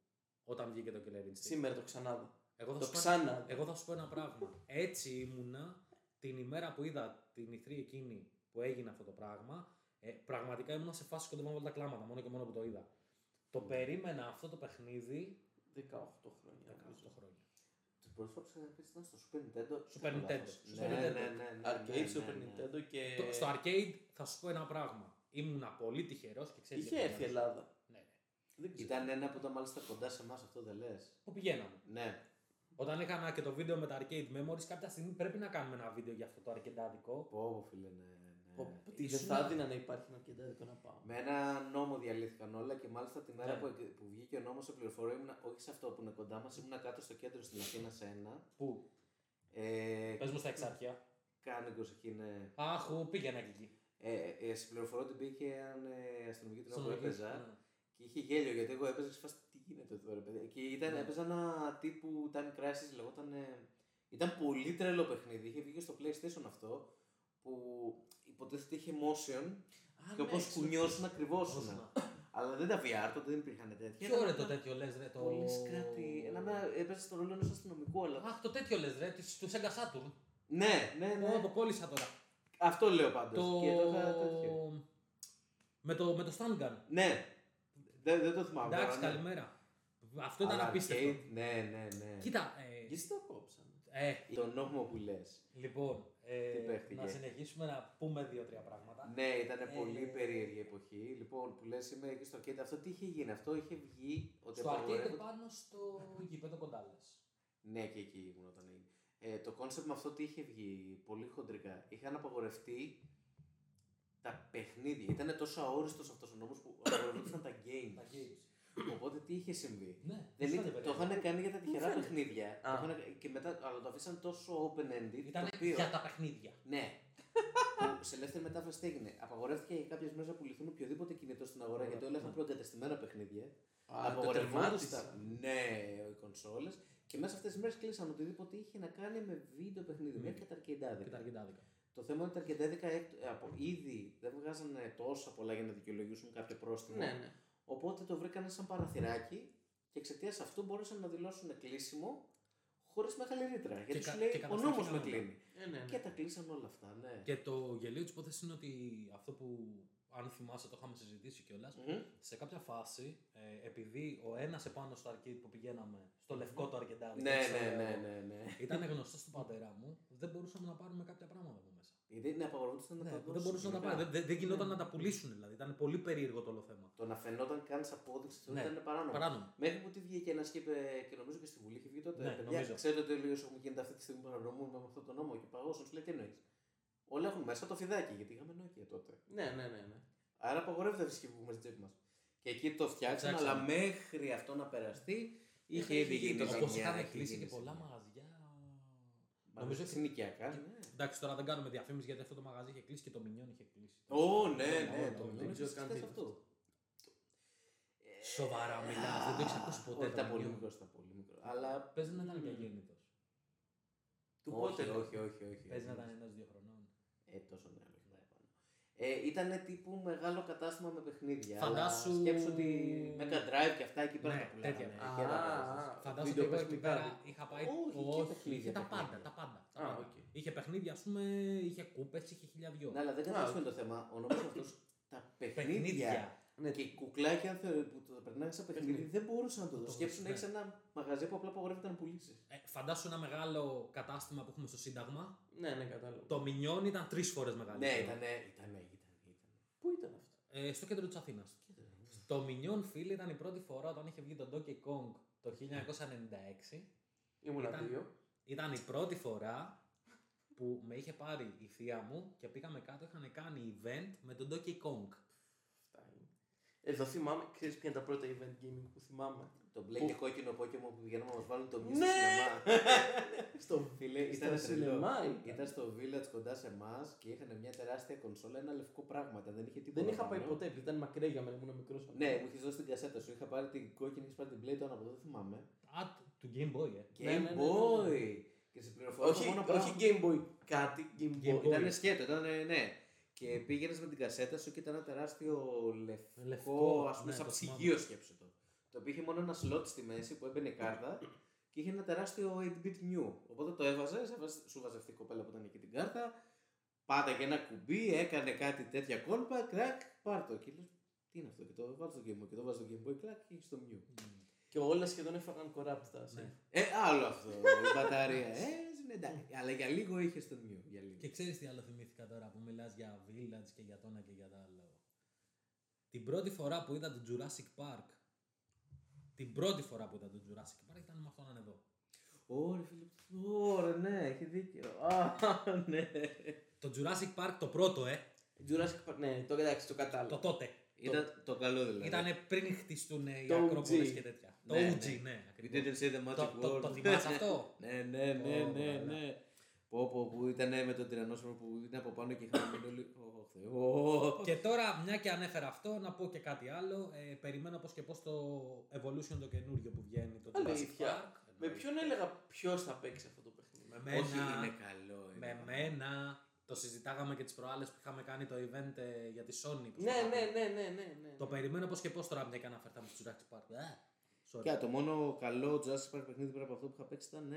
όταν βγήκε το Killer Instinct. Σήμερα το ξανάδω. Εγώ θα σου πω ένα πράγμα. Έτσι ήμουνα την ημέρα που είδα την ηθρή εκείνη που έγινε αυτό το πράγμα. Πραγματικά ήμουνα σε φάση κοντά με τα κλάματα, μόνο και μόνο που το είδα. Το περίμενα αυτό το παιχνίδι 18 χρόνια. Την πρώτη φορά που ξαναπείς ήταν στο Super Nintendo. Ναι. Arcade, Super Nintendo και. Στο Arcade θα σου πω ένα πράγμα. Ήμουνα πολύ τυχερός και ξέρεις. Είχε έρθει η Ελλάδα. Ναι. Ήταν ένα από τα μάλιστα κοντά σε εμάς, αυτό δεν λες. Που πηγαίναμε. Ναι. Όταν έκανα και το βίντεο με τα Arcade Memories, κάποια στιγμή πρέπει να κάνουμε ένα βίντεο για αυτό το αρκεντάδικο. Πω, φίλε, ναι. Δεν θα έδινα να υπάρχει ένα αρκεντάδικο να πάω. Με ένα νόμο διαλύθηκαν όλα και μάλιστα τη μέρα που βγήκε ο νόμος σε πληροφορία ήμουν όχι σε αυτό που είναι κοντά μας, ήμουν κάτω στο κέντρο στην Αθήνα σε ένα. Πού? Πες μου στα Εξάρχεια. Κάνικος εκεί είναι. Αχ, πήγαινα εκεί. Σε πληροφορώ ότι μπήκε αστυνομική την όπου έπαιζα. Και είχε γέλιο γιατί εγώ έπαιζα σε φάση τι γίνεται εδώ ρε παιδί. Και έπαιζα ένα τύπου Time Crisis, λεγόταν. Ήταν πολύ τρελό παιχνίδι. Είχε βγει στο PlayStation αυτό που υποτίθεται είχε motion. Και όπως κουνιώσουν ακριβώσουν. Αλλά δεν τα VR, τότε δεν υπήρχαν τέτοια. Τι ωραίο το τέτοιο λες ρε. Έπαιζε στο ρόλο ενός αστυνομικού. Αχ, το τέτοιο λες ρε, του Sega Saturn. Ναι. Το κόλλησα τώρα. Αυτό λέω πάντως. Με το Stun. Ναι. Δεν το θυμάμαι. Εντάξει, ναι. Καλημέρα. Αυτό ήταν απίστευτο. Ναι. Κοίτα. Και εσύ το κόψαν. Το νόμο που λες. Λοιπόν, να συνεχίσουμε να πούμε δύο-τρία πράγματα. Ναι, ήταν πολύ περίεργη εποχή. Λοιπόν, που λες είμαι εκεί στο Arcade. Αυτό τι είχε γίνει, αυτό είχε βγει. Στο Arcade πάνω στο γήπεδο κοντά λες. Ναι, και εκεί ήμουν όταν έγινε. Το κόνσεπτ με αυτό τι είχε βγει πολύ χοντρικά. Είχαν απαγορευτεί. Τα παιχνίδια. Ήταν τόσο αόριστος αυτός ο νόμος που αγορεύονταν τα games. Οπότε τι είχε συμβεί. Το είχαν κάνει για τα τυχερά παιχνίδια. Και μετά, αλλά το αφήσαν τόσο open-ended. Ήταν για τα παιχνίδια. Ναι. Σε ελεύθερη μετάφραση τι έγινε. Απαγορεύτηκε για κάποιες μέρες να πουληθούν οποιοδήποτε κινητό στην αγορά γιατί όλα είχαν προεγκατεστημένα παιχνίδια. Απογορευμάτισαν. Ναι, οι κονσόλες. Και μέσα αυτές τις μέρες κλείσαν οτιδήποτε είχε να κάνει με βίντεο παιχνίδι. Μέχρι και τα αρκεντάδικα. Το θέμα είναι ότι τα αρκεντάδικα ήδη δεν βγάζανε τόσα πολλά για να δικαιολογήσουν κάποιο πρόστιμο. Ναι. Οπότε το βρήκανε σαν παραθυράκι και εξαιτίας αυτού μπορούσαν να δηλώσουν κλείσιμο χωρίς μεγάλη ρήτρα. Γιατί σου λέει ο νόμος με κλείνει. Ναι. Και τα κλείσαν όλα αυτά. Ναι. Και το γελίο της υπόθεσης είναι ότι αυτό που, αν θυμάσαι, το είχαμε συζητήσει κιόλας. Σε κάποια φάση, επειδή ο ένας επάνω στο arcade που πηγαίναμε, στο λευκό το αρκεντάδικο, ήταν γνωστός του πατέρα μου, δεν μπορούσαμε να πάρουμε κάποια πράγματα από μέσα. Γιατί είναι απαγορεύοντα να τα δώσουν. Δεν μπορούσαν να τα πάρουν. Δεν γινόταν να τα πουλήσουν δηλαδή. Ήταν πολύ περίεργο το όλο θέμα. Το να φαινόταν καν απόδειξη ότι ήταν παράνομο. Μέχρι που τι βγήκε ένα και είπε, και νομίζω και στη Βουλή είχε βγει τότε. Ξέρετε ότι λίγο έχουμε γίνεται αυτή τη στιγμή παρανομούμε με αυτό το νόμο και παγώσουν. Λέει τι εννοεί. Όλα έχουν μέσα το φιδάκι γιατί είχαμε Nokia τότε. Ναι. Άρα απαγορεύεται να φυσικοποιούμε στην τσέπη μας. Και εκεί το φτιάξαν, αλλά μέχρι αυτό να περαστεί είχε ήδη γίνει. Όπως είχαν κλείσει και πολλά μαγαζιά. Νομίζω ότι συνοικιακά. Εντάξει, τώρα δεν κάνουμε διαφήμιση γιατί αυτό το μαγαζί είχε κλείσει και το Μινιόν είχε κλείσει. Ναι, το Μινιόν είχε κλείσει αυτό. Σοβαρά μιλάς, δεν το έχεις ακούσει ποτέ. Ήταν πολύ μικρό, Αλλά παίζει να ήταν και γέννητος. Όχι. Παίζει να ήταν ένας-δύο χρονών. Τόσο μεγάλο. Ήταν τύπου μεγάλο κατάστημα με παιχνίδια. Φαντάσου. Σκέψου ότι Mega Drive και αυτά εκεί πέρα τα πουλάκια. Φαντάσου ότι εκεί πέρα είχα πάει. Όχι, τα πάντα. Είχε παιχνίδια, ας πούμε, είχε κούπες, είχε χιλιαδιό. Ναι, αλλά δεν κατάλαβα το θέμα. Ονομάζω αυτού τα παιχνίδια. Και οι κουκλάκια που το περνάνε σαν παιχνίδι δεν μπορούσαν να το δουν. Σκέψου να έχει ένα μαγαζί που απλά απαγορεύεται να πουλήσει. Φαντάσου ένα μεγάλο κατάστημα που έχουμε στο Σύνταγμα. Ναι, κατάλαβα. Το Μινιόν ήταν 3 φορές μεγαλύτερο. Ναι, ήταν. Πού ήταν αυτό? Στο κέντρο της Αθήνας. Το Μινιόν, φίλε, ήταν η πρώτη φορά όταν είχε βγει το Donkey Kong το 1996. Ήταν η πρώτη φορά που με είχε πάρει η θεία μου και πήγαμε κάτω. Είχαν κάνει event με τον Donkey Kong. Εδώ θυμάμαι, ξέρεις ποια είναι τα πρώτα event gaming που θυμάμαι? Το μπλε και κόκκινο Pokemon που πηγαίνουν να μας βάλουν το μυαλό στο σινεμά. Ήταν στο σινεμά. Ήταν στο Village κοντά σε εμάς και είχαν μια τεράστια κονσόλα, ένα λευκό πράγμα. Δεν είχα πάει ποτέ, επειδή ήταν μακριά για μένα, ήμουν μικρός. Ναι, μου είχες δώσει την κασέτα σου. Είχα πάρει την κόκκινη, είχες πάρει την μπλε, τώρα από εδώ δεν θυμάμαι. Α, του Game Boy. Game Boy! Και σε πληροφορούσα μόνο πράγμα. Όχι Game Boy, κάτι Game Boy. Ήταν σκέτο, ήταν ναι. Και πήγαινες με την κασέτα σου και ήταν ένα τεράστιο λευκό, ας πούμε, σαν ψυγείο, σκέψου το. Το οποίο είχε μόνο ένα σλότ στη μέση που έμπαινε η κάρτα και είχε ένα τεράστιο 8-bit new. Οπότε το έβαζες, σου βάζε αυτή η κοπέλα που ήταν εκεί την κάρτα, πάταγε ένα κουμπί, έκανε κάτι τέτοια κόλπα, κρακ, πάρ' το. Και λες, τι είναι αυτό, και το βάζω στο Game Boy, και το βάζω στο Game Boy, κλακ, και έχεις το new. Και όλα σχεδόν έφαγαν κοράπτα. Ναι. Άλλο αυτό. Η μπαταρία. Αλλά για λίγο είχε τον μυο. Και ξέρεις τι άλλο θυμήθηκα τώρα που μιλάς για Village και για το ένα και για το άλλο? Την πρώτη φορά που είδα τον Jurassic Park. Ήταν με αυτόν εδώ. Ωραία, φίλε. Ωραία, ναι, έχει δίκιο. Ναι. Το Jurassic Park το πρώτο, Jurassic Park, ναι, το κατάλαβα. Το τότε. Ήταν το καλό δηλαδή. Ήταν πριν χτιστούν οι ακρόπολες και τέτοια. Το OG, ναι. Το θυμάσαι αυτό? Ναι. Που ήταν με τον τυρανόσαυρο που ήταν από πάνω και είχαμε μείνει όλοι. Και τώρα, μια και ανέφερα αυτό, να πω και κάτι άλλο. Περιμένω πώς και πώς το Evolution το καινούριο που βγαίνει, το Jurassic Park. Με ποιον έλεγα ποιος θα παίξει αυτό το παιχνίδι? Όχι, είναι καλό. Με μένα. Το συζητάγαμε και τις προάλλες που είχαμε κάνει το event για τη Sony. Ναι. Το περιμένω πώς και πώς τώρα μια και αναφερθάμε στο Jurassic Park. Sorry. Το μόνο καλό Jurassic Park παιχνίδι πέρα από αυτό που είχα παίξει ήταν.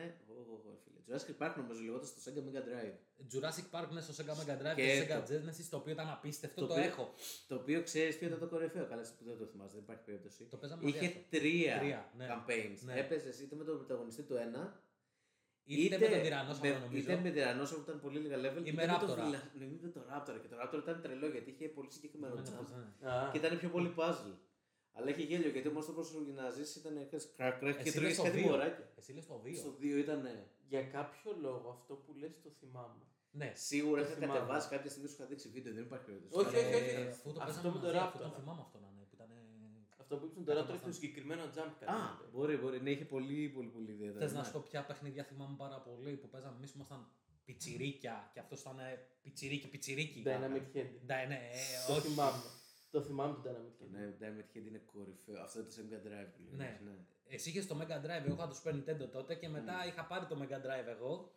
Φίλε. Jurassic Park νομίζω λεγόταν στο Sega Mega Drive. Jurassic Park, ναι, στο Sega Mega Drive και στο Sega Genesis, το οποίο ήταν απίστευτο. Το έχω. Το οποίο ξέρεις ποιο ήταν το κορυφαίο? Καλά, εσύ που δεν το θυμάσαι, δεν υπάρχει περίπτωση. Το παίζαμε μαζί. Είχε 3 campaigns. Ναι. Έπαιζες είτε με τον πρωταγωνιστή του 1. Είτε με τον τυρανόσαυρο, νομίζω. Είτε με τον τυρανόσαυρο που ήταν πολύ λίγα level. Είτε με τον Raptor. Και το Raptor ήταν τρελό γιατί είχε πολύ συγκεκριμένο τσάμπ. Και ήταν πιο πολύ puzzle. Αλλά είχε γέλιο γιατί όμως το πρόσωπο να ζήσει ήταν κρακ και τρώγες κάτι μωράκι. Εσύ λες το 2. Στο 2 ήταν. Για κάποιο λόγο αυτό που λες το θυμάμαι. Ναι, σίγουρα είχα κατεβάσει κάποια στιγμή, σου είχα δείξει βίντεο, δεν υπάρχει περίπτωση. Όχι. Αυτό με τον Raptor. Αυτό που είπαν τώρα το έχει το συγκεκριμένο jump. Μπορεί. Ναι, είχε πολύ ιδιαίτερο. Θες να σου πω ποια παιχνίδια θυμάμαι πάρα πολύ που παίζαμε εμείς που ήμασταν πιτσιρίκια και αυτό ήταν πιτσιρίκι. Dynamite Head. Το θυμάμαι το Dynamite Head. Ναι, Dynamite Head είναι κορυφαίο. Αυτό ήταν το Mega Drive. Ναι. Εσύ είχες το Mega Drive, εγώ είχα το Super Nintendo τότε και μετά είχα πάρει το Mega Drive εγώ.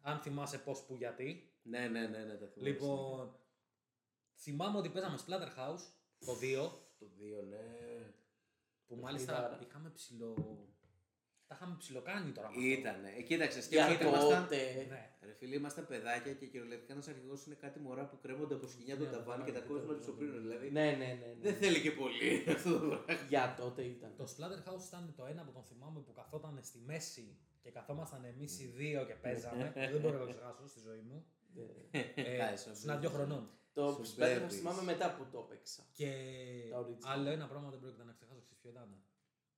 Αν θυμάσαι πώς, που, γιατί. Ναι, τα θυμάμαι. Λοιπόν, θυμάμαι ότι παίζαμε Splatterhouse το 2. Το 2, ναι. Που μάλιστα είχαμε τα είχαμε ψιλοκάνει τώρα. Ήτανε. Κοίταξε, σκέφτομαι τότε. Ρε φίλοι, ήμασταν παιδάκια και κυριολεκτικά ένας αρχηγός είναι κάτι μωρά που κρέμονται από σκοινιά του ταβάνι και τα κόβουν του οπλίνου. Δηλαδή. Ναι. Δεν θέλει και πολύ αυτό το πράγμα. Για τότε ήταν. Το Splatterhouse ήταν το ένα που τον θυμάμαι που καθόταν στη μέση και καθόμασταν εμείς οι δύο και παίζαμε. Δεν μπορώ να το ξεχάσω στη ζωή μου. Σαν 2 χρονών. Το Splatterhouse θυμάμαι μετά που το έπαιξα. Και άλλο ένα πράγμα δεν πρόκειται να ξεχάσω, ξέρεις ποιο ήταν?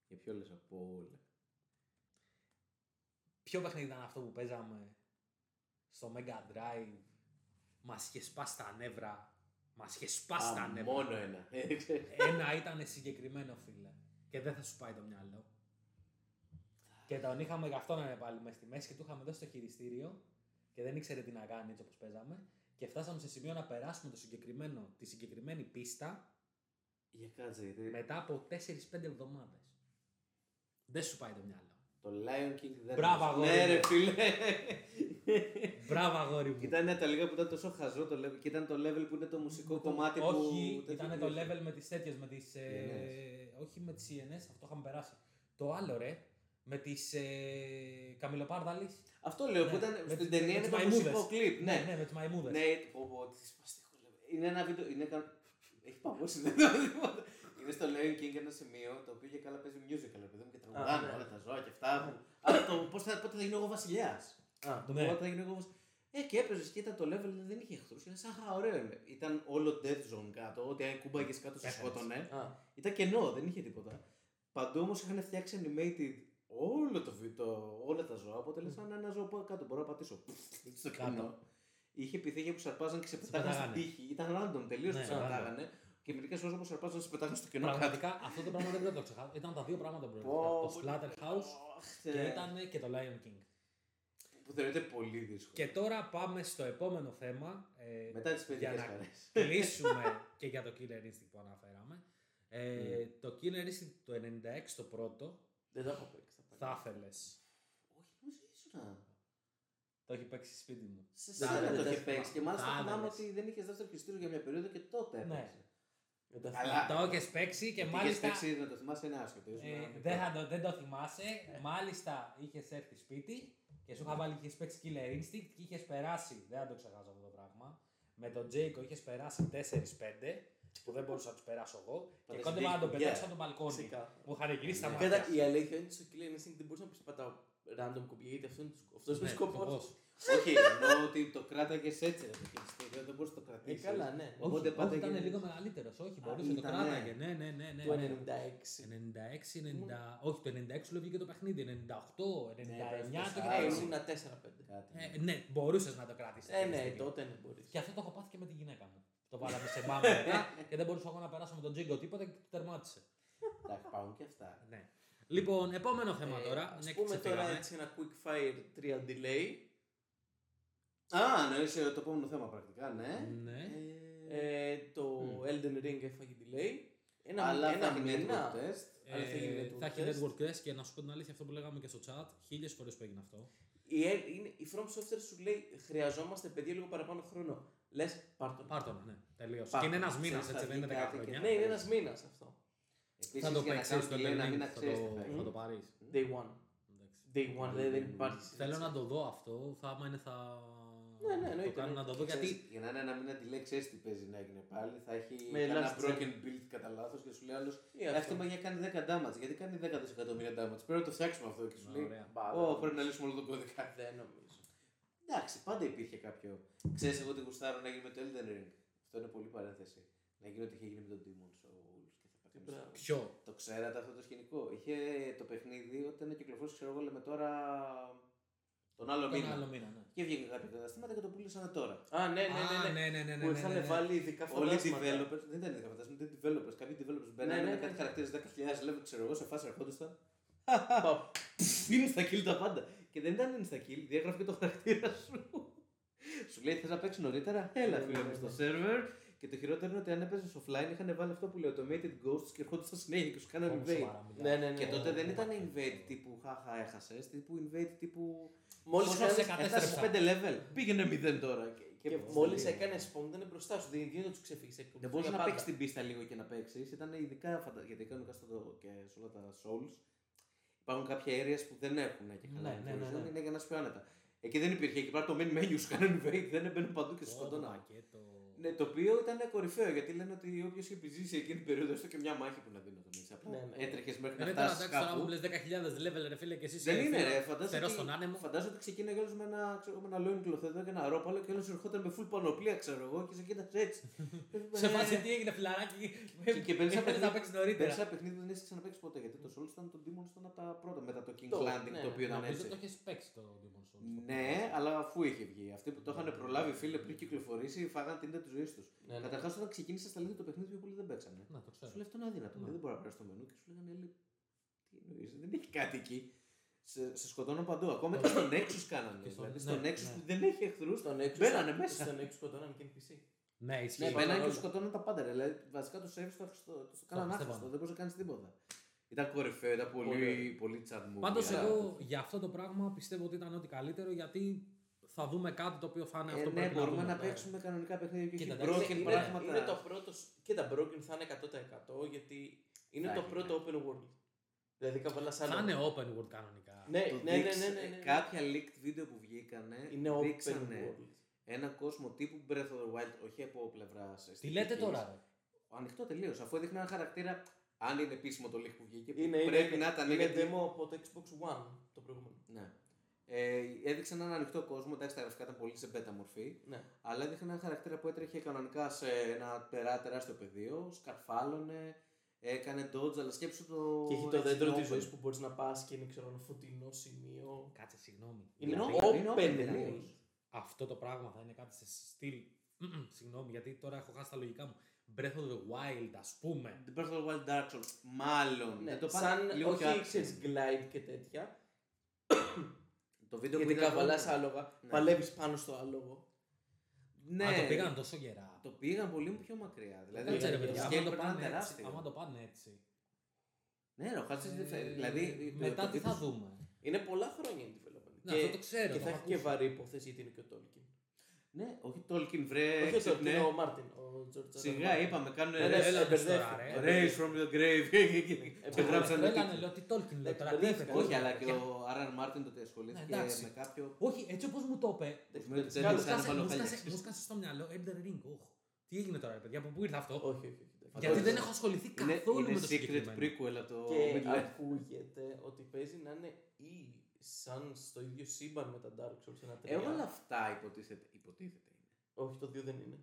Για ποιο λες από όλα? Ποιο παιχνίδι ήταν αυτό που παίζαμε στο Mega Drive? Μας είχε σπάσει τα νεύρα Μας είχε σπάσει τα νεύρα. Μόνο ένα. Ένα ήταν συγκεκριμένο, φίλε. Και δεν θα σου πάει το μυαλό. Και τον είχαμε γι' αυτό να είναι πάλι μέσα στη μέση και του είχαμε δώσει το χειριστήριο και δεν ήξερε τι να κάνει έτσι όπως παίζαμε. Και φτάσαμε σε σημείο να περάσουμε τη συγκεκριμένη πίστα για μετά από 4-5 εβδομάδες. Δεν σου πάει το μυαλό. Το Lion King δεν. Μπράβο, αγόρι. Ναι, ρε φίλε. Μπράβο, αγόρι μου. Ήταν τα λίγα που ήταν τόσο χαζό το level. Και ήταν το level που είναι το μουσικό κομμάτι που. Όχι, ήταν το level με τις τέτοιες. Όχι με τις CNS, αυτό είχαμε περάσει. Το άλλο, ρε. Με τις καμιλοπάρδαλες. Αυτό λέω, που ήταν στην ταινία είναι το μουσικό κλιπ. Ναι, με τις μαϊμούδες. Ναι, είναι ένα βίντεο. Έχει παγώσει, δεν το δει. Είναι στο Lion King ένα σημείο το οποίο για καλά παίζει musical, επειδή μου και τραγουδάνε όλα τα ζώα και αυτά. Αλλά το πότε θα γίνω εγώ βασιλιάς. Και έπαιζε και ήταν το level, δεν είχε εχθρούς. Ήταν σαν ωραίο. Ήταν όλο death zone κάτω. Ό,τι κούμπαγες κάτω σε σκότωνε. Ήταν κενό, δεν είχε τίποτα. Παντού όμως είχαν φτιάξει animated όλο το βίντεο, όλα τα ζώα. Οπότε λες σαν ένα ζώο κάτω. Μπορώ να πατήσω. Στο κάτω. Είχε επιθέγια που σαρπάζαν και σε πετάγανε στην τύχη. Ήταν random τελείως που σαρπάγανε. Και μερικές φορές όπως σαρπάζαν σε πετάγανε στο κενό. Πραγματικά αυτό το πράγμα δεν το ξεχάσω. Ήταν τα δύο πράγματα που έλεγα. Το Splatterhouse και ήταν και το Lion King. Που θεωρείται πολύ δύσκολο. Και τώρα πάμε στο επόμενο θέμα. Μετά τις παιδικές χαρές. Για να κλείσουμε και για το Killer Instinct που αναφέραμε. Το Killer Instinct το 96 το πρώτο. Δεν το έχω παίξει. Θα ήθελες. Όχι, νομίζω ήσουνα. Το έχει παίξει σπίτι μου. Σε σένα το έχει παίξει και μάλιστα θυμάμαι ότι δεν είχε δεύτερο πιστήριο για μια περίοδο και τότε έπαιξε. Αλλά το έχει παίξει και μάλιστα. Δεν το θυμάσαι, είναι άσχετο. Δεν το θυμάσαι. Μάλιστα είχε έρθει σπίτι και σου είχα βάλει είχε παίξει Killer Instinct και είχε περάσει. Δεν θα το ξεχάσω αυτό το πράγμα. Με τον Τζέικο είχε περάσει 4-5 που δεν μπορούσα να του περάσω εγώ. Και κόντευα να τον πετάξω από τον μπαλκόνι. Μου είχαν γυρίσει τα μάτια. Η αλήθεια είναι ότι στο Killer Instinct δεν μπορούσα να πατάω random κουμπιά, γιατί αυτό είναι ο σκοπός. Όχι, εννοώ ότι το κράταγες έτσι. Δεν μπορούσε να το κρατήσει. Καλά, ναι. Όχι, ήταν λίγο μεγαλύτερο. Όχι, μπορούσε να το κράταγε. Ναι. Το 96. Όχι, το 96 σου βγήκε το παιχνίδι. 98, 99. Ήμουν 4-5. Ναι, μπορούσε να το κρατήσει. Ναι, τότε μπορούσε. Και αυτό το έχω πάθει και με τη γυναίκα μου. Το βάλαμε σε μάμη και δεν μπορούσα εγώ να περάσω με τον Τζίγκο τίποτα και τερμάτισε. Εντάξει, πάγουν και αυτά. Λοιπόν, επόμενο θέμα τώρα. Ας πούμε τώρα έτσι ένα quick fire 3 delay. Εννοείς το επόμενο θέμα πρακτικά, ναι. Το Elden Ring έφαγε delay. Αλλά θα γίνει network test. Και να σου πω την αλήθεια, αυτό που λέγαμε και στο chat, 1000 φορές που έγινε αυτό. Η From Software σου λέει: χρειαζόμαστε παιδιά λίγο παραπάνω χρόνο. Λες πάρτον. Ναι, τελείωσε. Και είναι ένας μήνας, έτσι δεν είναι 10 χρόνια. Ναι, είναι ένας μήνας αυτό. Επίσης, θα το παίξεις στο Elden Ring, θα το πάρεις. Day one, δεν υπάρχει. Θέλω να το δω αυτό, θα το κάνω να το δω γιατί. Για να είναι ένα μήνα τη λέξη, τι παίζει να έγινε πάλι, θα έχει ένα broken build κατά λάθος και σου λέει άλλος αυτή η μαγιά κάνει 10 damage, γιατί κάνει 10 δισεκατομμύρια damage, πρέπει να το φτιάξουμε αυτό και σου λέει πρέπει να λύσουμε όλο τον κώδικα. Δεν νομίζω. Εντάξει, πάντα υπήρχε κάποιο. Ξέρεις εγώ τι γουστάρω να γίνει με το Elden Ring, αυτό είναι πολύ παρένθεση. Να γίνει ό,τι είχε γίνει με τον Demon Souls και θα πατήσουμε. Ποιο? Το ξέρατε αυτό το σκηνικό? Είχε το παιχνίδι όταν κυκλοφόρησε, ξέρω εγώ, λέμε τώρα. Τον άλλο μήνα. Ναι. Και βγήκε κάποια καταστήματα και το πουλήσανε τώρα. Ναι. Που είχαν βάλει ειδικά φωτογραφίε. Όλοι οι developers. Δεν ήταν ειδικά φωτογραφίε, ήταν developers. Κάποιοι developers μπαίνανε με κάτι χαρακτήρε 10.000 level, ξέρω εγώ, σε φάση ερχόντουσαν. Είναι στα kill τα πάντα. Και δεν ήταν στα kill, διαγράφηκε το χαρακτήρα σου. Σου λέει θε να παίξει νωρίτερα, έλα φίλε μου στο server. Και το χειρότερο είναι ότι αν έπαιζε offline είχαν βάλει αυτό που λέει automated ghosts και ερχόντουσαν συνέχεια και σου κάνανε invade. Ναι. Και τότε δεν ήταν invade τύπου χάχα έχασε, τύπου invade τύπου. Μόλις έφτασες 5 level, πήγαινε 0 τώρα. Και μόλις έκανε spawn ήταν μπροστά σου, δεν τους ξεφύγεις. Δεν μπορούσε να παίξει την πίστα λίγο και να παίξει. Ήταν ειδικά γιατί κάνουν κάστο και σε όλα τα souls. Υπάρχουν κάποια areas που δεν έχουν και καλά. Είναι για να σου πει άνετα. Εκεί δεν υπήρχε, εκεί πέρα το main menu σου κάνουν invade, δεν μπαίνουν παντού και σου σκοτώναν. Ναι, το οποίο ήταν κορυφαίο γιατί λένε ότι όποιο είχε επιζήσει εκείνη την περίοδο, έστω και μια μάχη που να δίνει τον Ισαπ. Έτρεχε μέχρι να φτάσει. Τώρα μου λε 10.000 level, ρε φίλε, και εσύ. Δεν είναι, ρε, φαντάζομαι ότι ξεκίνησε όλο με ένα λόιν κλωθέδο και ένα ρόπαλο και όλο ερχόταν με full πανοπλία, ξέρω εγώ, και σε κοίταξε έτσι. Σε φάση τι έγινε, φιλαράκι. Και παίρνει να παίξει νωρίτερα. Πέρασε ένα παιχνίδι που δεν έχει ξαναπέξει ποτέ γιατί το Souls ήταν τον Demon Souls από τα πρώτα μετά το King's Landing το οποίο ήταν έτσι. Το είχε παίξει το Demon Souls. Ναι, αλλά αφού είχε βγει. Αυτοί που το είχαν προλάβει, φίλε, πριν κυκλοφορήσει, φάγανε την ίντα τη ζωή του. Ναι. Καταρχάς, όταν ξεκίνησε στα λίγα το παιχνίδι, πιο πολύ δεν παίξανε. Να, το ξέρω. Σου λέει αυτό είναι αδύνατο. Ναι. Δεν μπορεί να περάσει το μενού και σου λέγανε, τι εννοείς, δεν έχει κάτι εκεί. Σε σκοτώνω παντού. Ακόμα και στον Nexus κάνανε. Δηλαδή στον Nexus που δεν έχει εχθρούς, μπαίνανε μέσα. Στον Nexus σκοτώνανε και NPC. Ναι, ισχύει. Μπαίνανε και σκοτώνανε τα πάντα. Δηλαδή βασικά το service το κάνανε άχρηστο. Δεν μπορούσε να κάνει τίποτα. Ήταν κορυφαίο, ήταν πολύ τσαντμούδι. Πάντως εγώ για αυτό το πράγμα πιστεύω ότι ήταν ό,τι καλύτερο, γιατί θα δούμε κάτι το οποίο θα είναι αυτό που πρέπει να δούμε. Μπορούμε να παίξουμε κανονικά παιχνίδια και όχι broken πράγματα. Είναι το πρώτο. Και τα broken θα είναι 100% γιατί είναι το πρώτο open world. Δηλαδή θα είναι open world κανονικά. Ναι. Κάποια leaked video που βγήκανε δείξανε ένα κόσμο τύπου Breath of the Wild, όχι από πλευρά. Τι λέτε τώρα? Ανοιχτό τελείως, αφού έδειχνε ένα χαρακτήρα. Αν είναι επίσημο το leak που βγήκε, πρέπει να ήταν. Είναι demo από το Xbox One το προηγούμενο. Ναι. Έδειξε έναν ανοιχτό κόσμο, εντάξει τα γραφικά ήταν πολύ σε beta μορφή, ναι. Αλλά έδειξε έναν χαρακτήρα που έτρεχε κανονικά σε ένα τεράστιο πεδίο, σκαρφάλωνε, έκανε dodge, αλλά σκέψου το. Και έχει το δέντρο τη ζωή που μπορεί να πα και είναι ξέρω, φωτεινό σημείο. Κάτσε, συγγνώμη. Είναι open. Αυτό το πράγμα θα είναι κάτι σε στυλ. Συγγνώμη, γιατί τώρα έχω χάσει τα λογικά μου. Breath of the Wild, ας πούμε. The Breath of the Wild, Dark Souls, μάλλον. Ναι, το σαν λίγο όχι ήξερες glide και τέτοια. Το βίντεο που καβαλάς άλογα, ναι. Παλεύεις πάνω στο άλογο. Ναι. Α, το πήγαν τόσο γερά. Το πήγαν πολύ πιο μακριά. Δηλαδή, άμα το πάνε έτσι. Ναι, ρε, δηλαδή, μετά τι θα δούμε. Είναι πολλά χρόνια η development. Ναι, αυτό το ξέρω. Και θα έχει και βαρύ υπόθεση γιατί είναι και ο Tolkien. Ναι, όχι Tolkien, βρε. Όχι ο Μάρτιν. Σιγά είπαμε, κάνουν Race from the Grave. Και γράψαν το. Λέγανε, λέω, τι Tolkien λέει τώρα. Όχι, αλλά και ο Άραν Μάρτιν τότε ασχολήθηκε με κάποιο. Όχι, έτσι όπως μου το είπε. Μου σκάσε στο μυαλό Elden Ring. Τι έγινε τώρα, παιδιά, από πού ήρθε αυτό. Όχι. Γιατί δεν έχω ασχοληθεί καθόλου με το συγκεκριμένο. Είναι secret prequel το. Και ακούγεται ότι παίζει να είναι ή σαν στο ίδιο σύμπαν με τα Dark Souls ένα 3. Όλα αυτά υποτίθεται είναι. Όχι, το 2 δεν είναι.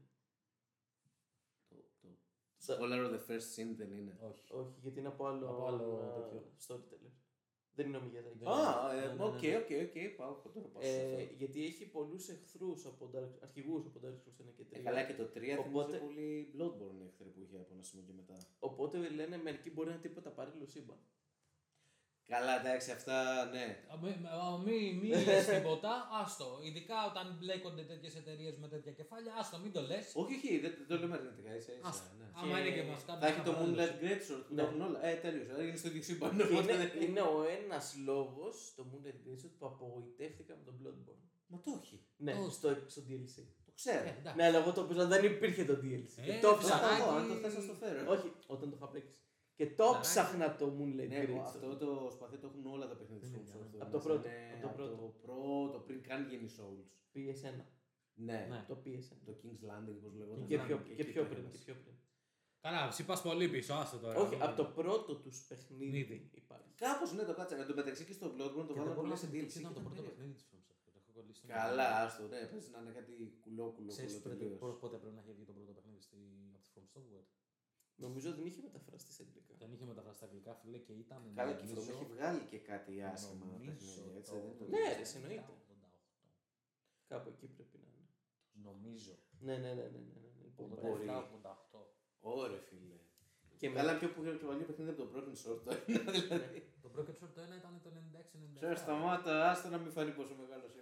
Scholar of the First Sin δεν είναι. Όχι, γιατί είναι από άλλο storyteller. Δεν είναι ο Μιγιατάκη. Οκ, πάω τώρα. Γιατί έχει πολλούς εχθρούς αρχηγούς από Dark Souls 1 και 3. Καλά και το 3 θυμίζει πολύ Bloodborne εχθροί που είχε από ένα σημείο και μετά. Οπότε λένε μερικοί μπορεί να είναι τίποτα παράλληλο σύμπαν. Καλά, εντάξει, αυτά ναι. Μην λες τίποτα, άστο. Ειδικά όταν μπλέκονται τέτοιες εταιρείες με τέτοια κεφάλια, άστο, μην το λες. Όχι, δεν το λέμε αρνητικά, είσαι. Άμα είναι και μας θα έχει το Moonlight Greatsword που τα έχουν όλα. Τέλειωσα, έγινε στο ίδιο σύμπαν. Είναι ο ένας λόγος το Moonlight Greatsword που απογοητεύτηκα με τον Bloodborne. Μα το όχι. Ναι, στο DLC. Το ξέρω. Ναι, αλλά εγώ το πήρα, δεν υπήρχε το DLC. Το ψάχνα. Αν το θες να το φέρω. Όχι, όταν το είχα παίξει. Και το ψάχνα το Moonlight Greatsword. Αυτό το σπαθί το έχουν όλα τα παιχνίδια τη Souls. Από το πρώτο, πριν καν γίνει Souls. PS1. Ναι, το PS1. Το King's Landing, όπως λέγονται. Και πιο πριν. Καλά, σύπας πολύ πίσω, άστο τώρα. Όχι, από το πρώτο του παιχνίδι υπάρχει. Κάπως ναι, το κάτσαμε. Εν τω μεταξύ και στο Bloodborne το βάλαμε πολύ σε DLC. Ήταν το πρώτο παιχνίδι τη Souls. Καλά, άστο, ναι, πες να είναι κάτι κουλόκουλο. Ξέρεις πότε πρέπει να έχει βγει το πρώτο παιχνίδι από τη From Software? Νομίζω ότι δεν είχε μεταφραστεί σε αγγλικά. Δεν είχε μεταφραστεί στα αγγλικά, φίλε, και ήταν. Καλά, και αυτό έχει βγάλει και κάτι άσχημα. Ναι, εννοείται. Κάπου εκεί πρέπει να είναι. Νομίζω. Ναι. Πολύ ωραία. 88. Ωραία, φίλε. Και μεγάλα πιο παλιό παιχνίδι από το Broken Sword 1. Το Broken Sword 1 ήταν το 96-97. Ξέρω, σταμάτα, άστα να μην φανεί πόσο μεγάλο είναι.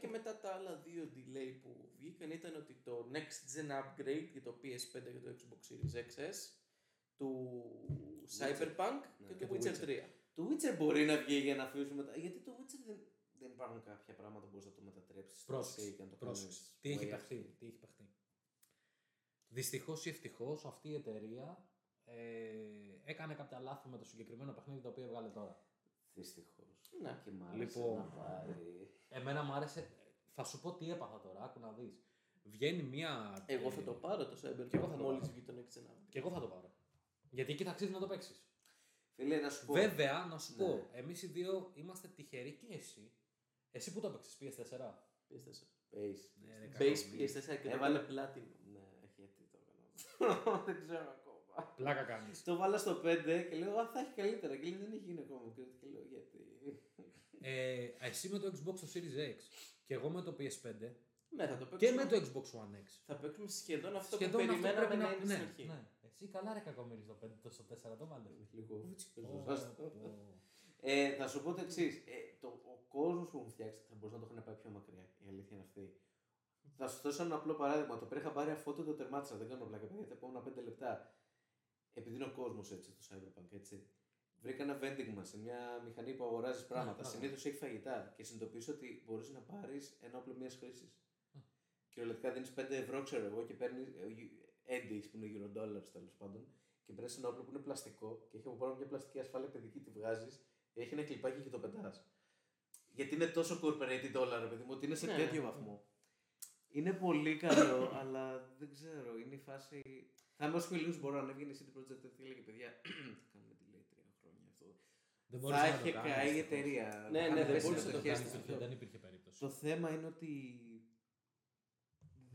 Και μετά τα άλλα δύο delay που βγήκαν ήταν ότι το Next Gen Upgrade για το PS5 και το Xbox Series XS, του Cyberpunk και του Witcher 3. Το Witcher μπορεί να βγει για να αφήσουμε μετά. Γιατί το Witcher δεν υπάρχουν κάποια πράγματα που μπορεί να το μετατρέψει. Πρόσεξε. Τι έχει παιχτεί. Δυστυχώς ή ευτυχώς αυτή η εταιρεία έκανε κάποια λάθη με το συγκεκριμένο παιχνίδι το οποίο έβγαλε τώρα. Δυστυχώς. Να και μάλιστα λοιπόν, να πάρει. Εμένα μου άρεσε. Θα σου πω τι έπαθα τώρα, άκου να δεις. Βγαίνει μία. Εγώ θα το πάρω το Cyberpunk. Και εγώ θα μόλις βγει τον 6.1. Και εγώ θα το πάρω. Γιατί εκεί θα αξίζει να το παίξεις. Φίλε, να σου πω. Βέβαια, να σου πω, εμείς οι δύο είμαστε τυχεροί και εσύ. Εσύ που το παίξεις, PS4. Base PS4 και έβαλε Platinum. Ναι. Γιατί το έκανα. Δεν ξέρω ακόμα. Πλάκα κάνεις. Το βάλα στο 5 και λέω θα έχει καλύτερα. Και λέει δεν έχει γίνει ακόμα. Και λέω γιατί. Εσύ με το Xbox το Series X και εγώ με το PS5. Ναι, θα το παίξουμε. Και με το Xbox One X. Θα παίξουμε σχεδόν αυτό που περιμέναμε να είναι στην αρχή. Ναι. Εσύ καλά ρε κακομοίρης το 5, το 4, το βάλε. Λίγο θα σου πω το εξής. Ο κόσμος που μου φτιάξει θα μπορούσε να το είχαν πάει πιο μακριά. Η αλήθεια είναι αυτή. Θα σου δώσω ένα απλό παράδειγμα. Το πήρε πάρει αφότο το τερμάτισα. Δεν κάνω πλάκα παιδιά. Τα επόμενα 5 λεπτά. Επειδή είναι ο κόσμος έτσι το Cyberpunk έτσι. Βρήκα ένα vending σε μια μηχανή που αγοράζει πράγματα. Συνήθως έχει φαγητά και συνειδητοποιήσω ότι μπορείς να πάρεις ένα όπλο μιας χρήσης. Κυριολεκτικά δίνεις 5 ευρώ, ξέρω εγώ, και παίρνεις έντις που είναι γύρω dollars τέλος πάντων. Και παίρνεις ένα όπλο που είναι πλαστικό και έχει από πάνω μια πλαστική ασφάλεια παιδική, τη βγάζεις, έχει ένα κλειπάκι και το πετάς. Γιατί είναι τόσο corporate dollar, παιδί μου, ότι είναι σε τέτοιο βαθμό. Είναι πολύ καλό, αλλά δεν ξέρω, είναι η φάση. Θα είμαι όσο φιλίου μπορώ να έβγαινε η CD Projekt και έλεγε παιδιά, θα κάνουμε τη λέει 3 χρόνια αυτό. Θα είχε καεί η εταιρεία. Ναι, ναι, δεν μπορούσε να το κάνει. Δεν υπήρχε περίπτωση. Το θέμα είναι ότι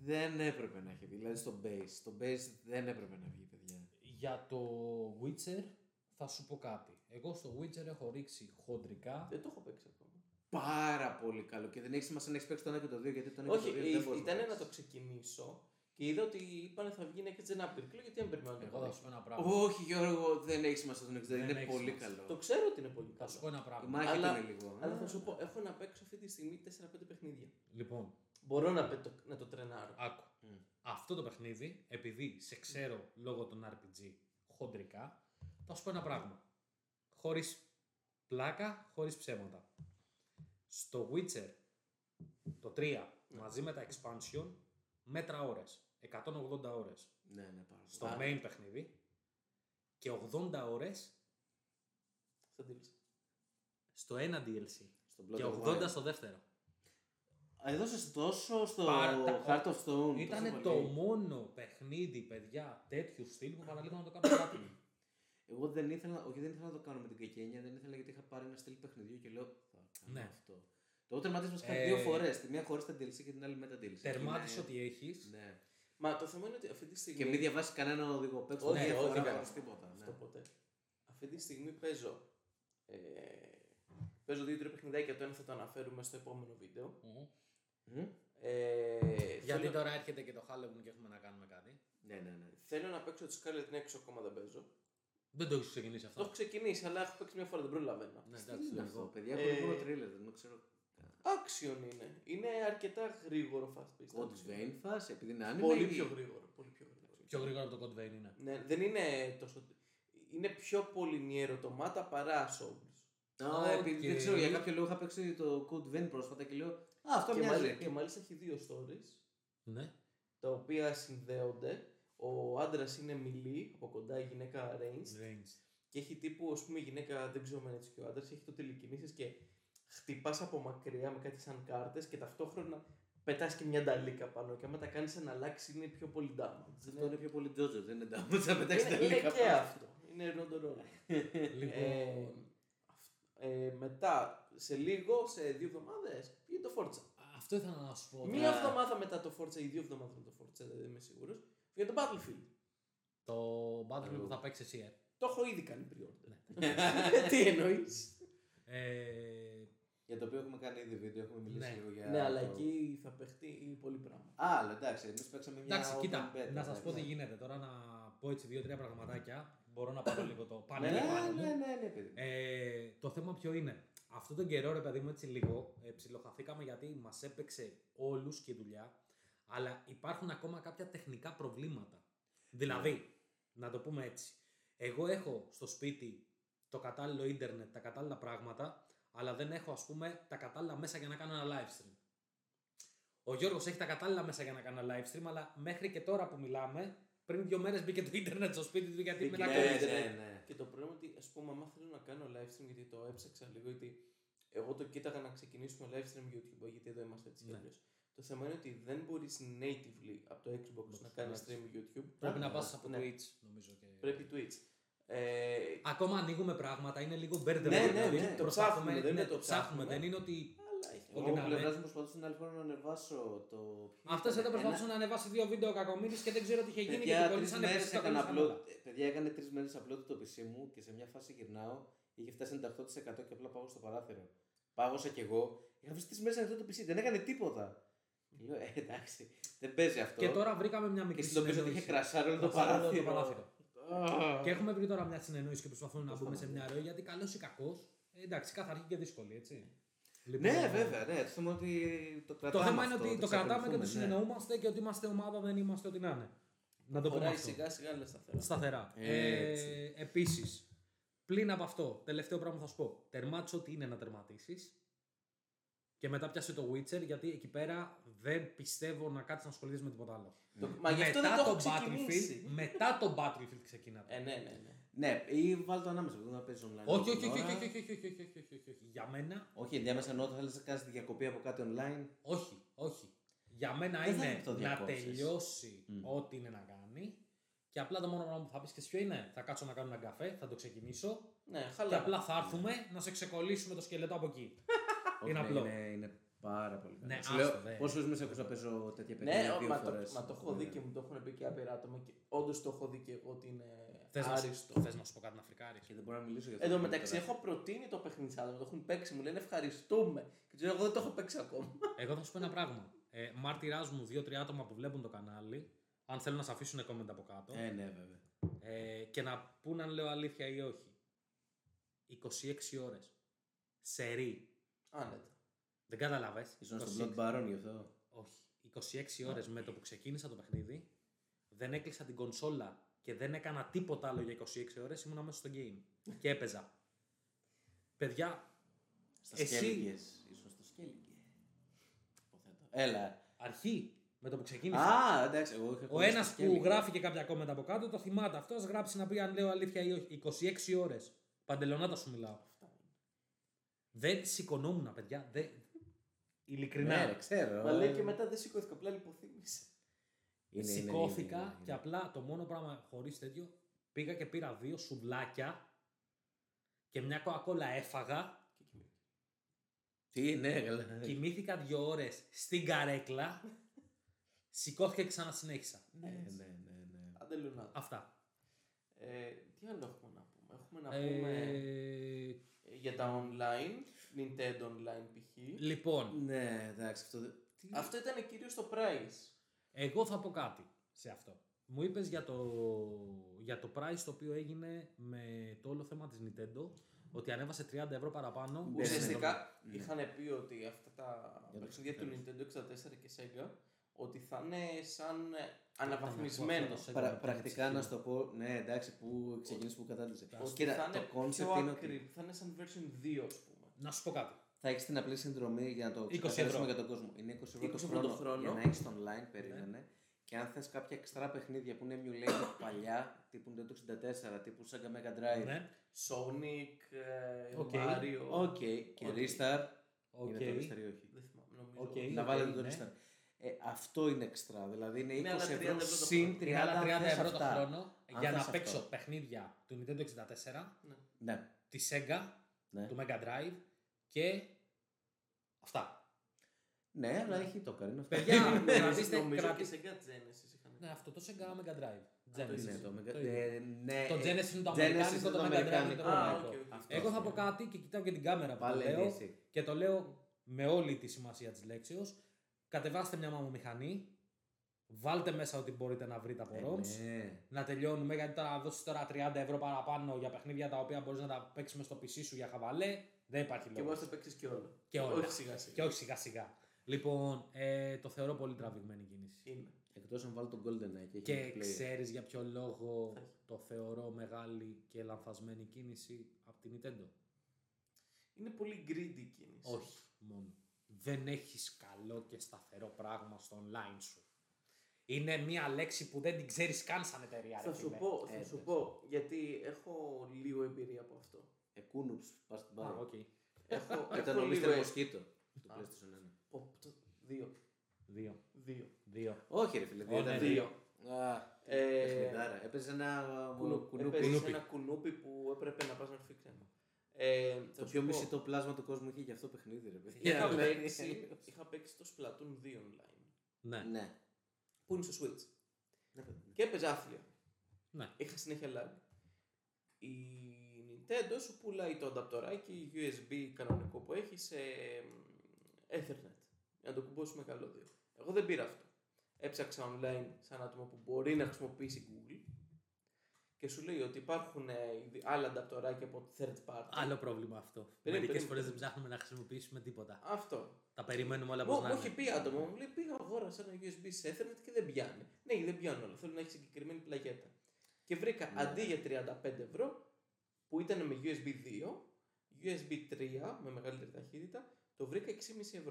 δεν έπρεπε να έχει βγει. Δηλαδή στο base. Το base δεν έπρεπε να βγει, παιδιά. Για το Witcher θα σου πω κάτι. Εγώ στο Witcher έχω ρίξει χοντρικά. Δεν το έχω παίξει ακόμα. Πάρα πολύ καλό και δεν έχει σημασία να έχει παίξει το 1 και το 2 γιατί το 1 και το 2 δεν μπορεί. Ήταν να το ξεκινήσω. Και είδα ότι είπανε θα βγει ένα Xen Upgrade γιατί δεν περιμένω να το δω. Όχι Γιώργο, δεν έχει σημασία τον Xen, είναι πολύ καλό. Το ξέρω ότι είναι πολύ καλό. Θα σου πω ένα πράγμα. Αλλά θα σου πω, έχω να παίξω αυτή τη στιγμή 4-5 παιχνίδια. Λοιπόν. Μπορώ να το τρενάρω. Άκου. Αυτό το παιχνίδι, επειδή σε ξέρω λόγω των RPG χοντρικά, θα σου πω ένα πράγμα. Χωρίς πλάκα, χωρίς ψέματα. Στο Witcher το 3 μαζί με τα expansion μέτρα ώρες. 180 ώρες στο main παιχνίδι και 80 ώρες στο ένα DLC και 80 στο δεύτερο. Έδωσες τόσο στο Heart of Stone. Ήταν το μόνο παιχνίδι, παιδιά, τέτοιου στυλ που παραλίγο να το κάνω κάτι. Εγώ δεν ήθελα, όχι, δεν ήθελα να το κάνω με την κακένια, δεν ήθελα γιατί είχα πάρει ένα στυλ παιχνιδιού και λέω θα κάνω αυτό. Το τερματίσμα κάνει 2 φορές. Τη μία χωρίς τα DLC και την άλλη με τα DLC. Τερμάτισε ό,τι έχεις. Ναι. Μα το θέμα είναι ότι αυτή τη στιγμή. Και μην διαβάσει κανέναν οδηγό. Παίξω μία φορά χωρίς τίποτα. Αυτό ποτέ. Αυτή τη στιγμή παίζω. Παίζω 2-3 παιχνιδάκια. Το ένα θα το αναφέρουμε στο επόμενο βίντεο. Γιατί τώρα έρχεται και το Halloween και έχουμε να κάνουμε κάτι. Ναι. Θέλω να παίξω τη Scarlet Nexus, ακόμα δεν παίζω. Δεν το έχει ξεκινήσει αυτό. Το έχω ξεκινήσει, αλλά έχω παίξει μία φορά, δεν προλαβαίνω. Ναι, εντάξει, παιδιά, έχω λίγο τρίλερ, δεν ξέρω. Action είναι. Είναι αρκετά γρήγορο fast paced. Code Vein fast, επειδή είναι άνευ. Πολύ πιο γρήγορο. Πιο γρήγορο από το Code Vein είναι. Ναι, δεν είναι τόσο. Είναι πιο πολύ μυερωτομάτα παρά Souls. Επειδή δεν ξέρω, για κάποιο λόγο είχα παίξει το Code Vein πρόσφατα και λέω. Αυτό μοιάζει. Και μάλιστα έχει 2 stories. Ναι. Τα οποία συνδέονται. Ο άντρας είναι μιλή, από κοντά η γυναίκα range. Και έχει τύπου, ας πούμε, η γυναίκα δεν ξέρω αν είναι έτσι και ο άντρας, έχει το τηλεκινήσεις και. Χτυπάς από μακριά με κάτι σαν κάρτες και ταυτόχρονα πετάς και μια νταλίκα πάνω. Και άμα τα κάνεις να αλλάξει, είναι πιο πολύ damage. Αυτό είναι πιο πολύ Jojo, δεν είναι damage. Θα πετάξει νταλίκα πάνω. Είναι και αυτό. Είναι ροντορόλο. Λοιπόν. Μετά, σε λίγο, σε 2 εβδομάδες, είναι το Forza. Αυτό ήθελα να σου πω. 1 εβδομάδα μετά το Forza ή 2 εβδομάδες μετά το Forza, δεν είμαι σίγουρος. Για το Battlefield. Το Battlefield που θα παίξει εσύ, Το έχω ήδη κάνει pre-order. Τι εννοείς? Για το οποίο έχουμε κάνει ήδη βίντεο, έχουμε μιλήσει λίγο για. Ναι, αλλά εκεί θα παιχτεί πολύ πράγμα. Αλλά εντάξει, εμείς παίξαμε μια. Εντάξει, κοίτα, να σας πω τι γίνεται. Τώρα να πω έτσι 2-3 πραγματάκια. Μπορώ να πάρω λίγο το πανέλι. Ναι, παιδί. Το θέμα ποιο είναι. Αυτόν τον καιρό, ρε παιδί μου, έτσι λίγο ψιλοχαθήκαμε γιατί μας έπαιξε όλους και η δουλειά. Αλλά υπάρχουν ακόμα κάποια τεχνικά προβλήματα. Δηλαδή, να το πούμε έτσι. Εγώ έχω στο σπίτι το κατάλληλο ίντερνετ, τα κατάλληλα πράγματα, αλλά δεν έχω, ας πούμε, τα κατάλληλα μέσα για να κάνω ένα live stream. Ο Γιώργος έχει τα κατάλληλα μέσα για να κάνω ένα live stream, αλλά μέχρι και τώρα που μιλάμε, πριν 2 μέρες μπήκε το ίντερνετ στο σπίτι του γιατί μετά COVID. Και το πρόβλημα είναι ότι, ας πούμε, άμα θέλω να κάνω live stream, γιατί το έψαξα λίγο, γιατί εγώ το κοίταγα να ξεκινήσουμε live stream YouTube, γιατί εδώ είμαστε έτσι κι αλλιώς. Το θέμα είναι ότι δεν μπορείς natively από το Xbox να κάνεις stream YouTube. Πρέπει να πας από Twitch, νομίζω. Πρέπει Twitch. Ακόμα ανοίγουμε πράγματα, είναι λίγο μπέρδεμα. Ναι, το ψάχνουμε, δεν είναι ότι. Εγώ πλευράζω προσπαθούσα την άλλη φορά να ανεβάσω το. Αυτό εδώ προσπαθούσε να ανεβάσει 2 βίντεο κακομοίρης και δεν ξέρω τι είχε γίνει και δεν μπορούσα να ανεβάσει. Παιδιά, έκανε 3 μέρες απλό το PC μου και σε μια φάση γυρνάω, είχε φτάσει 98% και απλά πάω στο παράθυρο. πάγωσα κι εγώ. Είχα βρει τις μέρες ανοιχτό το PC, δεν έκανε τίποτα. Και λέω, εντάξει, δεν παίζει αυτό. Και τώρα βρήκαμε μια μικρή συνεννόηση. Και στον πίσω είχε κρασάρει όλο το παράθυρο. Και έχουμε βρει τώρα μια συνεννόηση και προσπαθούμε να μπούμε σε μια ροή, γιατί καλός ή κακός. Εντάξει, καθαρχή και δύσκολη, έτσι. Λοιπόν, ναι, βέβαια, ναι. Ότι το κρατάμε. Το θέμα είναι ότι το κρατάμε και το συνεννοούμαστε και ότι είμαστε ομάδα, δεν είμαστε ό,τι να είναι. Να το πούμε αυτό. Σιγά-σιγά, αλλά σταθερά. Επίσης, πλην από αυτό, τελευταίο πράγμα θα σου πω. Τερμάτισε ό,τι είναι να τερματίσεις. Και μετά πιάσε το Witcher, γιατί εκεί πέρα δεν πιστεύω να κάτσεις να ασχοληθείς με τίποτα άλλο. Μα γι' αυτό δεν το έχω ξεκινήσει. Μετά το Battlefield ξεκινάτε. Ναι, ή βάλω το ανάμεσα, δεν θα παίζεις online. Όχι. Για μένα. Όχι, ενδιάμεσα εννοώ ότι θέλεις να κάνεις τη διακοπή από κάτι online. Όχι. Για μένα είναι να τελειώσει ό,τι είναι να κάνει. Και απλά το μόνο πράγμα που θα πεις και εσύ ποιο είναι, θα κάτσω να κάνω έναν καφέ, θα το ξεκινήσω. Και απλά θα έρθουμε να σε ξεκολλήσουμε το σκελετό από εκεί. Είναι πάρα πολύ καλό. Ναι, πόσους μες έχω να παίζω τέτοια παιχνίδια δύο φορές. Μα το έχω δει και μου το έχουν πει και άπειρα άτομα και όντως το έχω δει και εγώ ότι είναι άριστο. Θες να σου πω κάτι να φρικάρεις. Και δεν μπορώ να μιλήσω για αυτό. Εν τω μεταξύ έχω προτείνει το παιχνίδι σε άτομα, το έχουν παίξει, μου λένε ευχαριστούμε. Και του λέω εγώ δεν το έχω παίξει ακόμα. Εγώ θα σου πω ένα πράγμα. Μάρτυράς μου 2-3 άτομα που βλέπουν το κανάλι, αν θέλουν να σε αφήσουν comment από κάτω. Ναι, βέβαια. Και να πούν αν λέω αλήθεια ή όχι. 26 ώρες. Σερί. Άνετα. Δεν καταλάβες. Ήσουν στον Blood Baron γι' αυτό. Όχι. 26 ώρες με το που ξεκίνησα το παιχνίδι, δεν έκλεισα την κονσόλα και δεν έκανα τίποτα άλλο για 26 ώρες. Ήμουν μέσα στο game και έπαιζα. Παιδιά. Στα σκέλικες. Ήσουν στο σκέλικες. Έλα. Αρχή με το που ξεκίνησα. Εντάξει. Ο ένας που γράφει και κάποια κόμματα από κάτω το θυμάται. Αυτός γράψει να πει αν λέω αλήθεια ή όχι. 26 ώρες. Παντελονάτα σου μιλάω. Δεν σηκωνόμουν, παιδιά. Ειλικρινά. Ναι, ξέρω. Μα λέει και μετά δεν σηκώθηκα, απλά λιποθύμησε. Σηκώθηκα και απλά το μόνο πράγμα χωρίς τέτοιο, πήγα και πήρα 2 σουβλάκια και μια κοκακόλα έφαγα. Και κοιμήθηκα. Κοιμήθηκα 2 ώρες στην καρέκλα, σηκώθηκα και ξανασυνέχισα. Ναι. Αντελουνά. Αυτά. Τι άλλο έχουμε να πούμε. Έχουμε να πούμε... Για τα online, Nintendo Online π.χ. Λοιπόν. Ναι, εντάξει. Αυτό ήταν κυρίως το price. Εγώ θα πω κάτι σε αυτό. Μου είπες για το price το οποίο έγινε με το όλο θέμα της Nintendo, ότι ανέβασε 30 ευρώ παραπάνω. Ουσιαστικά είχαν πει ότι αυτά τα παιχνίδια του Nintendo 64 και Sega ότι θα είναι σαν αναβαθμισμένο. Πρακτικά να σου το πω, ναι, εντάξει, που ξεκίνησε, που κατάληξε. Θα είναι σαν version 2, ας πούμε. Να σου πω κάτι. Θα έχεις την απλή συνδρομή για να το ξεκαθαρίσουμε για τον κόσμο. Είναι 20 ευρώ το χρόνο για να έχεις το online, περίμενε. Και αν θες κάποια εξτρά παιχνίδια που είναι emulated παλιά, τύπου Nintendo 64, τύπου Sega Mega Drive, Sonic, Mario, και Restart. Είναι το Restart ή όχι? Να βάλετε το Restart. Αυτό είναι εξτρά, δηλαδή είναι 20 ευρώ συν 30 ευρώ το χρόνο για να παίξω παιχνίδια του Nintendo 64, τη Sega, του Mega Drive και αυτά. Ναι, αλλά έχει το καρίνο αυτό. Παιδιά, κρατήστε. Νομίζω και Sega Genesis είχαν. Ναι, αυτό το Sega Mega Drive. Το Genesis είναι το αμερικάνικο, το Mega Drive είναι το ευρωπαϊκό. Εγώ θα πω κάτι και κοιτάω και την κάμερα που λέω και το λέω με όλη τη σημασία της λέξεως. Κατεβάστε μια μαμομηχανή, βάλτε μέσα ό,τι μπορείτε να βρείτε από ROMs, να τελειώνουμε, γιατί να δώσεις τώρα 30 ευρώ παραπάνω για παιχνίδια τα οποία μπορείς να τα παίξεις μες στο PC σου για χαβαλέ, δεν υπάρχει λόγος. Και μπορείς να παίξεις και όλο. Και όλα. Όχι σιγά σιγά. Λοιπόν, το θεωρώ πολύ τραβηγμένη κίνηση. Είναι. Εκτός αν βάλω τον GoldenEye και ξέρεις για ποιο λόγο το θεωρώ μεγάλη και λανθασμένη κίνηση από την Nintendo. Είναι πολύ greedy κίνηση. Όχι μόνο. Δεν έχεις καλό και σταθερό πράγμα στο online σου. Είναι μια λέξη που δεν την ξέρεις καν σαν εταιρεία. Θα σου πω, γιατί έχω λίγο εμπειρία από αυτό. Εκούνοψ, πας στην πάρα. Ήταν ο Mr. Mosquito. Το PlayStation 1. Δύο. Όχι ρε φίλε, δύο. Έπαιζε ένα κουνούπι που έπρεπε να πας να φύγει ένα. Το πιο μισητό πλάσμα του κόσμου είχε γι' αυτό παιχνίδι, ρε παιδί. Είχα παίξει το Splatoon 2 online. Ναι. Πού είναι στο Switch. Ναι. Και έπαιζε άθλια. Ναι. Είχα συνέχεια lag. Η Nintendo σου πουλάει το ανταπτοράκι USB κανονικό που έχει σε Ethernet. Για να το κουμπώσει με καλώδιο. Εγώ δεν πήρα αυτό. Έψαξα online σαν άτομο που μπορεί να χρησιμοποιήσει Google και σου λέει ότι υπάρχουν άλλα ανταπτοράκια από third party. Άλλο πρόβλημα αυτό. Μερικές φορές δεν ψάχνουμε να χρησιμοποιήσουμε τίποτα. Αυτό. Τα περιμένουμε όλα από την. Μου είχε πει άτομο, μου λέει πήγα αγόρασα ένα USB σε Ethernet και δεν πιάνει. Ναι, δεν πιάνει όλα. Θέλω να έχει συγκεκριμένη πλαγέτα. Και βρήκα αντί για 35€ που ήταν με USB 2, USB 3 με μεγαλύτερη ταχύτητα, το βρήκα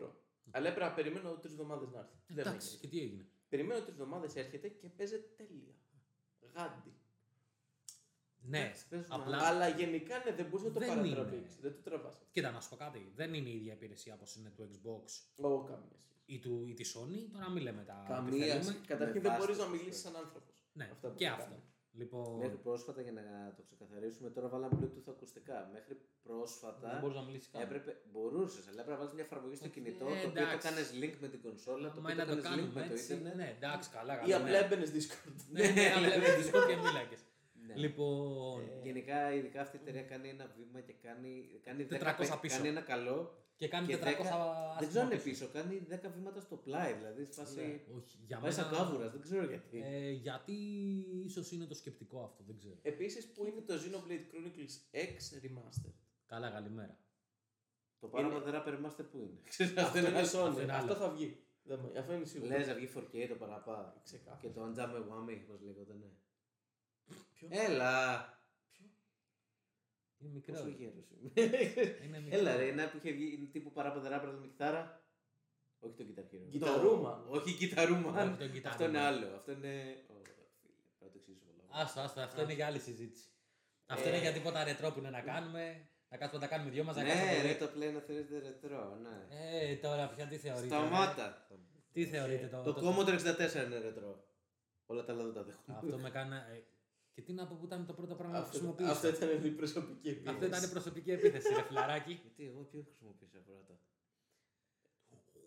6,5€. Αλλά έπρεπε να περιμένω 3 εβδομάδες να έρθει. Εντάξει, και τι έγινε. Περιμένω 3 εβδομάδες, έρχεται και παίζεται τέλεια. Γάντι. Ναι, απλά. Αλλά γενικά ναι, δεν μπορούσε να το παρατραβήξει. Δεν το τραβάς. Κοίτα, να σου πω κάτι. Δεν είναι η ίδια υπηρεσία όπως είναι του Xbox ή τη Sony. Τώρα μην λέμε τα. Καμία. Καταρχήν δεν μπορεί να μιλήσει σαν άνθρωπο. Ναι, και αυτό. Λοιπόν... Μέχρι πρόσφατα, για να το ξεκαθαρίσουμε, τώρα βάλαμε Bluetooth ακουστικά. Μέχρι πρόσφατα μπορούσες, αλλά έπρεπε να βάλεις μια εφαρμογή στο κινητό, το οποίο το κάνεις link με την κονσόλα, το οποίο το κάνεις link με το ίντερνετ. Ναι, εντάξει, καλά. Ή απλά έμπαινες Discord. Ναι, απλά έμπαινες Discord και μίλακες. Λοιπόν... Γενικά, ειδικά αυτή η εταιρεία κάνει ένα βήμα και κάνει 400 πίσω. Κάνει ένα καλό. Και κάνει 400 δεν ξέρω αν είναι πίσω, κάνει 10 βήματα στο πλάι, δηλαδή σπάσει ακάβουρας, δεν ξέρω γιατί. Γιατί ίσως είναι το σκεπτικό αυτό, δεν ξέρω. Επίσης που είναι το Xenoblade Chronicles X Remastered. Καλά, καλημέρα. Το Paramount Remastered που είναι. Αυτό θα βγει. Αυτό είναι σίγουρο. Λες να βγει 4K το παραπάνω. Και το Anjame Wami, όπως λέγονται, ναι. Έλα! Είναι μικρό. Πόσο γέρος είμαι. Έλα ρε, ένα που είχε βγει τύπου παραποδεράπρας με κιθάρα. Όχι τον κιταρχήρο. Κιταρούμα. Όχι κιταρούμα. Αυτό είναι άλλο. Αυτό είναι... Πρέπει να το εξηγήσω πολύ. Άστο. Αυτό είναι για άλλη συζήτηση. Αυτό είναι για τίποτα ρετρό που είναι να κάνουμε. Να κάτσουμε να τα κάνουμε δυο μας. Ναι ρε, το πλέον να θεωρείται ρετρό. Τώρα πια τι θεωρείτε. Σταμάτα. Τι θεωρείτε το... Το Commodore 64 είναι ρετρό. Όλα τα άλλα δεν τα δέχομαι. Αυτό με κάνει. Και τι να πω που ήταν το πρώτο πράγμα που χρησιμοποίησα. Αυτό ήταν η προσωπική επίθεση. Αυτό ήταν η προσωπική επίθεση, ρε φιλαράκι. Γιατί εγώ ποιο χρησιμοποίησα πρώτα.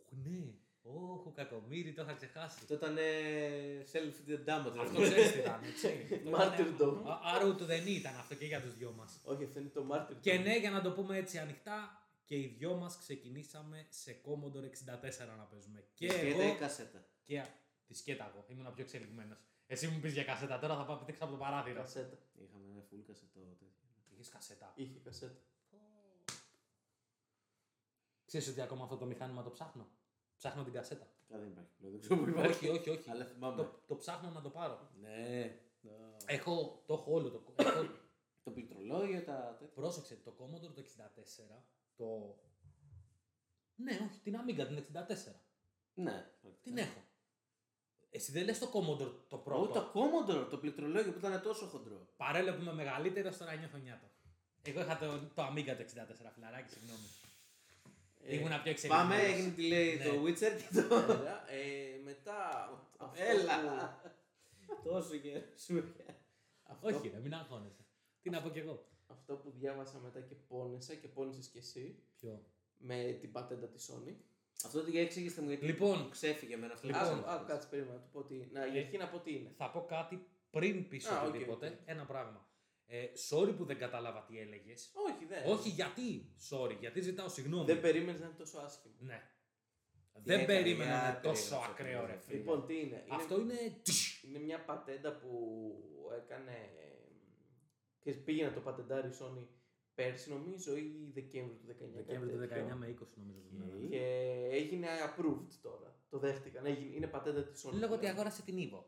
Ναι. Όχου, κακομοίρη, το είχα ξεχάσει. Αυτό ήταν self-damage. Αυτό ξέρεις τι ήταν. Martyrdom. Arrow to the knee ήταν αυτό και για τους δυο μας. Όχι, αυτό είναι το Martyrdom. Και ναι, για να το πούμε έτσι ανοιχτά, και οι δυο μας ξεκινήσαμε σε Commodore 64 να παίζουμε. Και εγώ. Κασέτα. Τη σκέτα εγώ. Ήμουν πιο εξελιγμένος. Εσύ μου πεις για κασέτα, τώρα θα πάω πετύχω από το παράθυρο. Κασέτα. Είχαμε ένα full κασετό. Είχες κασέτα. Είχε κασέτα. Ξέρεις ότι ακόμα αυτό το μηχάνημα το ψάχνω. Ψάχνω την κασέτα. Δεν υπάρχει. Δεν ξέρω που υπάρχει. Όχι. Αλλά θυμάμαι. Το ψάχνω να το πάρω. Ναι. Έχω, το έχω όλο το. Έχω... το πληκτρολόγιο, τα. Πρόσεξε, το Commodore το 64. Το. Ναι, όχι, την Amiga την 64. Ναι. Την έχω. Εσύ δεν λες το Commodore το πρώτο. Όχι το Commodore, το πληκτρολόγιο που ήταν τόσο χοντρό. Παρέλο που είμαι μεγαλύτερο, τώρα νιώθω νιάτο. Εγώ είχα το Amiga το 64, φιλαράκι, συγγνώμη. Ήμουν πιο εξελιγμένος. Πάμε, έγινε τη λέει ναι. Το Witcher και το. Μετά. Έλα! Τόσο και σου. Όχι, μην αγχώνεσαι. Τι να πω κι εγώ. Αυτό που διάβασα μετά και πόνεσα και πόνεσες κι εσύ. Ποιο? Με την πατέντα τη Sony. Αυτό το εξήγησε μου γιατί λοιπόν, ξέφυγε με ένα φλεγμάτι. Κάτσε περίμενα να του πω τι. Να, για αρχή να πω τι είναι. Θα πω κάτι πριν πεις οτιδήποτε. Okay. Ένα πράγμα. Sorry που δεν κατάλαβα τι έλεγες. Όχι, δεν. Όχι, γιατί. Sorry, γιατί ζητάω συγγνώμη. Δεν περίμενε να είναι τόσο άσχημο. Ναι. Δεν περίμενα να είναι τόσο ακραίο ρε φίλε. Λοιπόν, τι είναι. Αυτό είναι μια πατέντα που έκανε. Πήγε να το πατεντάρει η Sony. Πέρσι νομίζω ή Δεκέμβρη του 19. Δεκέμβρη του 19 με 20 νομίζω. Okay. Και έγινε approved τώρα. Το δέχτηκαν. Είναι πατέντα της Sony. Λέγω ότι αγόρασε την Evo.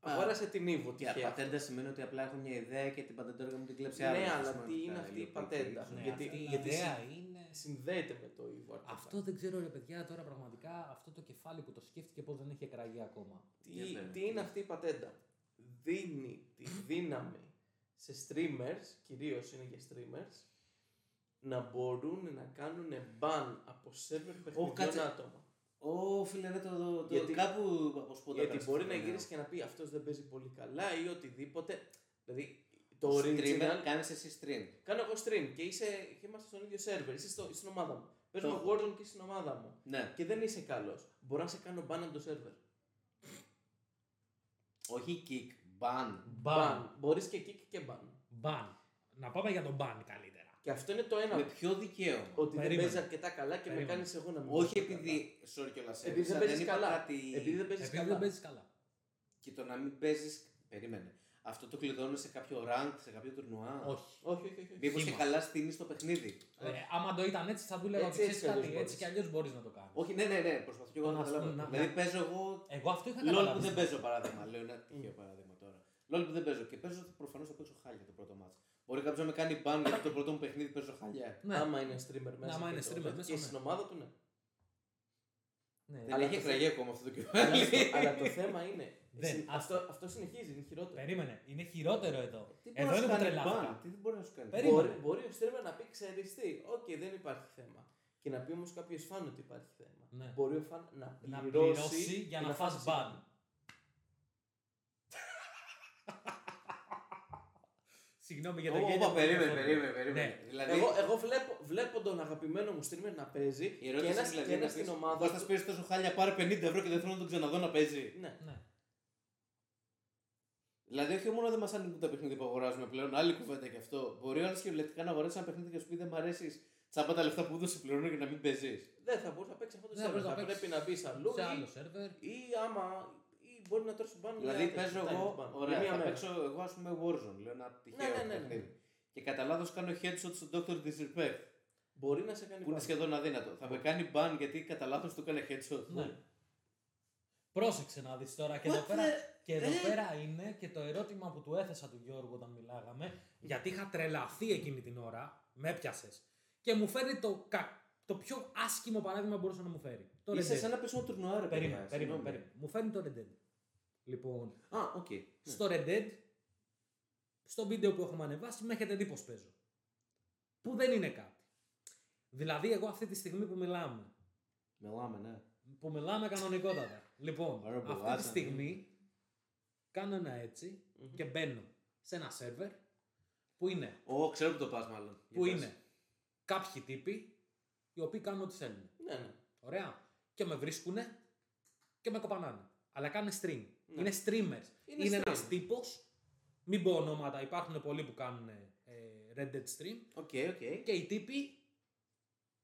Αγόρασε την Evo. Τι πατέντα σημαίνει ότι απλά έχω μια ιδέα και την πατεντόρια μου την κλέψει άλλο. Ναι, αλλά τι είναι αυτή η πατέντα. Ναι, γιατί η ιδέα είναι. Συνδέεται με το Evo. Αυτό δεν ξέρω ρε παιδιά τώρα πραγματικά αυτό το κεφάλι που το σκέφτηκε πώς δεν έχει εκραγεί ακόμα. Τι είναι αυτή η πατέντα. Δίνει τη δύναμη. Σε streamers, κυρίως είναι για streamers, να μπορούν να κάνουν ban από server παιχνιδιών άτομα. Φίλε, ναι, το γιατί, κάπου αποσποντά. Γιατί μπορεί να γυρίσει και να πει αυτός δεν παίζει πολύ καλά ή οτιδήποτε. Δηλαδή, το original. Κάνεις εσύ stream. Κάνω εγώ stream και είμαστε στον ίδιο server. Είσαι στην ομάδα μου. Παίζουμε Warzone και στην ομάδα μου. Ναι. Και δεν είσαι καλός. Μπορώ να σε κάνω ban από το server. Όχι kick. Μπαν. Μπορείς και kick και μπαν. Να πάμε για τον ban καλύτερα. Και αυτό είναι το ένα. Με ποιο δικαίωμα. Ότι δεν παίζει αρκετά καλά και με κάνει εγώ να μην. Όχι επειδή. Sorry κιόλας. Επειδή δεν παίζει καλά. Και το να μην παίζει. Περίμενε. Αυτό το κλειδώνει σε κάποιο rank, σε κάποιο τουρνουά. Όχι. Μήπως και καλά στείνει το παιχνίδι. Άμα το ήταν έτσι, θα δούλευα και εσύ κάτι. Έτσι κι αλλιώς μπορεί να το κάνει. Όχι, ναι. Προσπαθώ κι εγώ να καταλάβω. Δηλαδή παίζω εγώ. Εγώ αυτό είχα καταλάβει. Λόγω που δεν παίζω παράδειγμα. Λέω ένα τυχαίο παράδειγμα τώρα. Λόγω που δεν παίζω και παίζω, προφανώς θα παίξω χάλια το πρώτο μάτς. Μπορεί κάποιο να με κάνει ban γιατί το πρώτο μου παιχνίδι παίζω χάλια. Άμα είναι streamer μέσα. Και στην ομάδα του ναι. Ναι, αλλά έχει εκραγεί ακόμα αυτό το κεφάλι. Αλλά το θέμα είναι. Αυτό συνεχίζει, είναι χειρότερο. Περίμενε, είναι χειρότερο εδώ. Εδώ είναι το τρελάμα. Τι δεν μπορεί να σου κάνει. Μπορεί ο streamer να πει ξεριστεί. Οκ, δεν υπάρχει θέμα. Και να πει όμως κάποιο φαν ότι υπάρχει θέμα. Ναι. Μπορεί ο φαν να πληρώσει για να φας ban. Συγγνώμη για το γέλιο. Περίμενε. Δηλαδή... Εγώ βλέπω τον αγαπημένο μου streamer να παίζει και ένα στην ομάδα. Πώς θα σπίσεις τόσο χάλια, πάρε 50€ και δεν θέλω να τον ξαναδώ να παίζει. Ναι. Δηλαδή, όχι μόνο δεν μας ανήκουν τα παιχνίδια που αγοράζουμε πλέον, άλλη κουβέντα κι αυτό. Μπορεί ο άλλος κυριολεκτικά να αγοράσει ένα παιχνίδι και σου πει δεν μ' αρέσει, τσάμπα τα λεφτά που έδωσε πληρώνω και να μην παίζει. Δεν θα μπορούσε να παίξει αυτό το σερβερ. Θα πρέπει να μπει σε άλλο σερβερ ή άμα. Μπορεί να τρώσει μπαν. Δηλαδή παίζω εγώ. Ωραία, θα παίξω εγώ ας πούμε Warzone. Λέω ένα τυχαίο παιχνίδι. Και κατά λάθος κάνω headshot στον Dr. Disrespect. Μπορεί να σε κάνει που είναι σχεδόν αδύνατο. Θα με κάνει ban γιατί κατά λάθος του έκανε headshot. Ναι. Πρόσεξε να δεις τώρα και εδώ πέρα είναι και το ερώτημα που του έθεσα του Γιώργου όταν μιλάγαμε. Γιατί είχα τρελαθεί εκείνη την ώρα. Με έπιασες. Και μου φέρνει το πιο άσχημο παράδειγμα μπορούσε να μου φέρει. Είσαι σε ένα πίσω τουρνουάρ. Περίμενε. Μου φέρνει το Red Dead. Λοιπόν, στο Red Dead, στο βίντεο που έχουμε ανεβάσει, με έχετε δει πως παίζω. Που δεν είναι κάτι. Δηλαδή, εγώ αυτή τη στιγμή που μιλάμε. Μιλάμε, ναι. Που μιλάμε κανονικότατα. Λοιπόν, αυτή τη στιγμή κάνω ένα έτσι και μπαίνω σε ένα σερβερ που είναι. Ξέρω που το πας μάλλον. Που είναι κάποιοι τύποι οι οποίοι κάνουν ό,τι θέλουν. Ναι. Ωραία. Και με βρίσκουνε και με κοπανάνε. Αλλά κάνει stream. Ναι. Είναι streamers. Είναι ένας τύπος. Μην πω ονόματα. Υπάρχουν πολλοί που κάνουν Red Dead stream. Okay. Και οι τύποι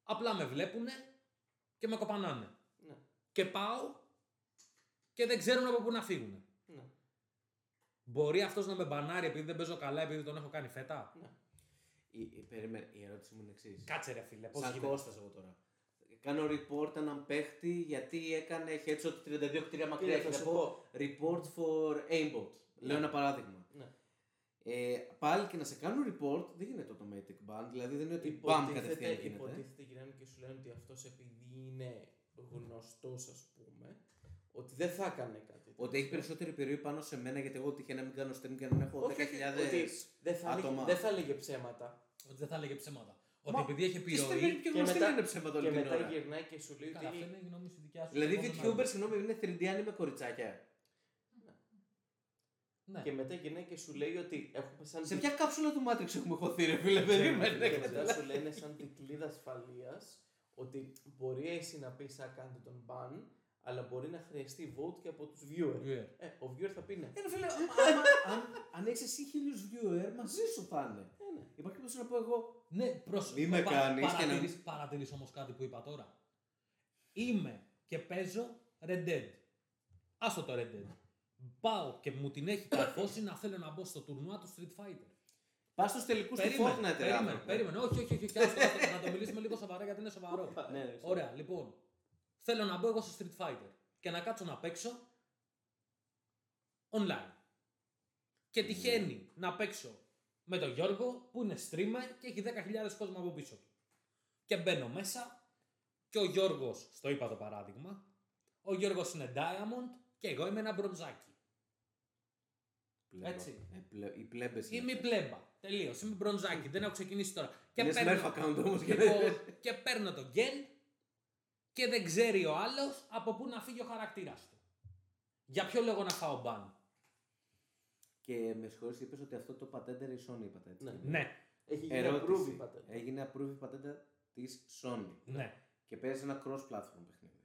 απλά με βλέπουνε και με κοπανάνε. Ναι. Και πάω και δεν ξέρουν από πού να φύγουνε. Ναι. Μπορεί αυτός να με μπανάρει επειδή δεν παίζω καλά, επειδή τον έχω κάνει φέτα. Ναι. Η ερώτηση μου είναι εξής. Κάτσε ρε φίλε, πώς γίνεται. Σαν εγώ τώρα. Κάνω report έναν παίχτη γιατί έκανε headshot 32-3 μακριά. Θα σου πω report for aimbot. Ναι. Λέω ένα παράδειγμα. Ναι. Πάλι και να σε κάνω report δεν γίνεται automatic ban. Δηλαδή δεν είναι ότι μπαμ κατευθείαν γίνεται. Υποτίθεται γυρνάνε και σου λένε ότι αυτός επειδή είναι γνωστός ας πούμε ότι δεν θα έκανε κάτι. Ότι έχει περισσότερη περιοχή πάνω σε μένα γιατί εγώ τυχαία να μην κάνω stream και να έχω 10.000 άτομα. Δεν θα λέγε ψέματα. Ότι δεν θα λέγε ψέματα. Ότι επειδή έχει πει ροή και μετά γυρνάει και σου λέει ότι αυτό είναι η γνώμη στη δικιά σου. Δηλαδή YouTuber, συγγνώμη, είναι 3D με κοριτσάκια. Ναι. Και μετά γυρνάει και σου λέει ότι έχουμε σαν... Σε ποια κάψουλα του Matrix έχουμε χωθεί ρε φίλε περίμενε. Και μετά σου λένε σαν τυκλίδα ασφαλείας ότι μπορεί εσύ να πεις να κάνετε τον ban αλλά μπορεί να χρειαστεί vote και από τους viewer. Ο viewer θα πει ναι. Φίλε, αν έχεις εσύ 1000 viewer μαζί σου θα είναι. Υπάρχει πως να πω εγώ. Ναι, μη με κάνεις και να... Παρατηρείς όμως κάτι που είπα τώρα. Είμαι και παίζω Red Dead. Άστο το Red Dead. Πάω και μου την έχει καρφώσει να θέλω να μπω στο τουρνουά του Street Fighter. Πας στους τελικούς του Fortnite. Περίμενε. Όχι. Να το μιλήσουμε λίγο σοβαρά γιατί είναι σοβαρό. Ωραία, λοιπόν. Θέλω να μπω εγώ στο Street Fighter και να κάτσω να παίξω online. Και τυχαίνει να παίξω με τον Γιώργο που είναι streamer και έχει 10.000 κόσμο από πίσω του. Και μπαίνω μέσα και ο Γιώργος, στο είπα το παράδειγμα, ο Γιώργος είναι diamond και εγώ είμαι ένα μπρονζάκι. Πλέμπα. Έτσι. Οι πλέμπες είναι. Είμαι η πλέμπα. Τελείως. Είμαι μπρονζάκι. Δεν έχω ξεκινήσει τώρα. Και παίρνω το gen και δεν ξέρει ο άλλος από πού να φύγει ο χαρακτήρας του. Για ποιο λόγο να φάω ban. Και με συγχωρείς είπες ότι αυτό το πατέντερ η Sony είπατε έτσι. Ναι. Έγινε approve η πατέντα της Sony. Ναι. Και πέρασε ένα cross-platform παιχνίδι.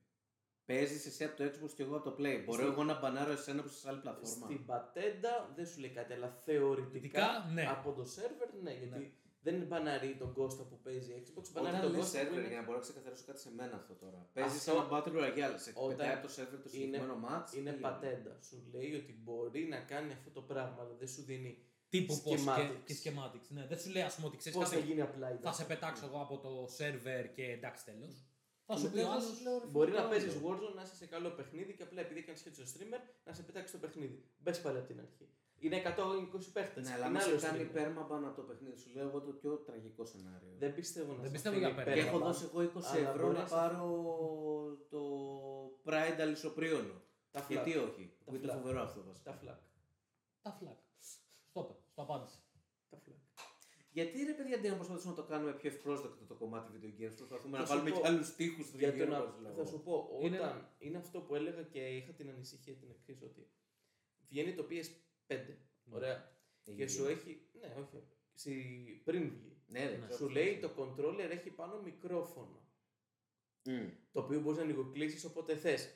Παίζεις εσύ από το Xbox και εγώ από το Play. Στην... Μπορώ εγώ να μπανάρω εσένα που είσαι σε άλλη πλατφόρμα. Στην πατέντα δεν σου λέει κάτι, αλλά θεωρητικά ναι. Από το server ναι, γιατί ναι. Δεν μπαναρεί τον Κώστα που παίζει Xbox. Μπαναρεί τον Κώστα. Server, είναι... Για να μπορώ να ξεκαθαρίσω κάτι σε μένα αυτό τώρα. Παίζεις ένα Battle Royale, σε πετάει από το server το συγκεκριμένο match. Είναι πατέντα. Σου λέει ότι μπορεί να κάνει αυτό το πράγμα, αλλά δεν σου δίνει. Τύπου πώ και σχεμάτιξ. Ναι. Δεν σου λέει, α πούμε, ότι ξέρει κάτι. Θα γίνει απλά. Θα σε πετάξω εγώ από το server και εντάξει, τέλο. Θα σου πει ο άλλο. Μπορεί να παίζει Warzone, να είσαι σε καλό παιχνίδι και απλά επειδή έκανε σχέδιο streamer να σε πετάξει το παιχνίδι. Μπε πάλι από την αρχή. Είναι 120 παίχτε. Ναι, αλλά σου κάνει πέρμα πάνω από το παιχνίδι. Σου λέω εγώ το πιο τραγικό σενάριο. Δεν πιστεύω να σε πετάξει. Και έχω δώσει εγώ 20€ να πάρω το Pride αλυσοπρίωνο. Γιατί όχι. Είναι φοβερό αυτό βασικά. Τα φλακ. Στο απάντησε. Τα φλακ. Γιατί ρε παιδιά, αντί να προσπαθήσουμε να το κάνουμε πιο ευπρόσδεκτο το κομμάτι video games, προσπαθούμε να βάλουμε και άλλους τοίχους στο video games. Θα σου πω, όταν είναι αυτό που έλεγα και είχα την ανησυχία την εξής, ότι βγαίνει το PS5, ωραία, και σου έχει, ναι, όχι, πριν βγει, σου λέει το controller έχει πάνω μικρόφωνο, το οποίο μπορείς να ανοιγοκλείσεις όποτε θες.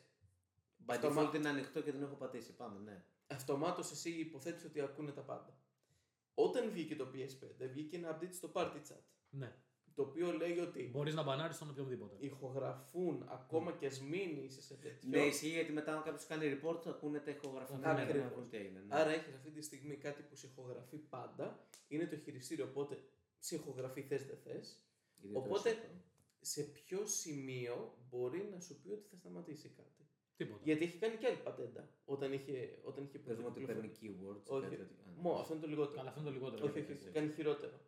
Μπαντιφόρτ είναι ανοιχτό και δεν έχω πατήσει, πάμε, ναι. Αυτομάτως εσύ υποθέτεις ότι ακούνε τα πάντα. Όταν βγήκε το PS5, βγήκε ένα update στο Party Chat. Ναι. Το οποίο λέει ότι. Μπορείς να μπανάρεις τον οποιονδήποτε. Ηχογραφούν ακόμα και ας μην είσαι σε τέτοιο. Ναι, ισχύει γιατί μετά, αν κάποιος κάνει report, ακούνε τα ηχογραφημένα. Άρα έχεις αυτή τη στιγμή κάτι που σε ηχογραφεί πάντα. Είναι το χειριστήριο, οπότε σε ηχογραφεί θες δεν θες. Οπότε σε ποιο σημείο μπορεί να σου πει ότι θα σταματήσει κάτι. Τίποτα. Γιατί έχει κάνει και άλλη πατέντα. Όταν είχε παίρνει. Ότι παίρνει keywords. Όχι. Αυτό είναι το λιγότερο. Αλλά αυτό είναι το λιγότερο. Όχι. Κάνει χειρότερο.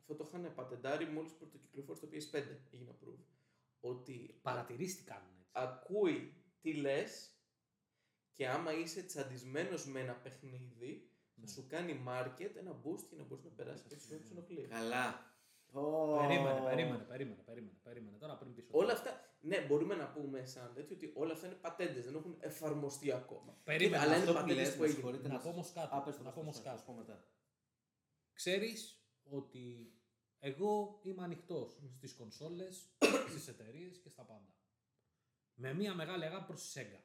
Αυτό το είχαν πατεντάρει μόλις πρωτοκυκλοφόρησε το PS5. Έγινε approve. Ότι. Παρατηρήστηκαν έτσι. Ακούει τι λες και άμα είσαι τσαντισμένος με ένα παιχνίδι, θα σου κάνει market ένα boost για να μπορείς να περάσεις και σου ενοχλεί. Καλά. Περίμενε. Τώρα πριν πίσω. Όλα αυτά, ναι, μπορούμε να πούμε σαν τέτοιο ότι όλα αυτά είναι πατέντες, δεν έχουν εφαρμοστεί ακόμα. Περίμενε, αλλά είναι πατέντες που έγιναν. Να πω όμως κάτι. Ξέρεις ότι εγώ είμαι ανοιχτός στις κονσόλες, στις εταιρείες και στα πάντα. Με μια μεγάλη αγάπη προς τη Sega.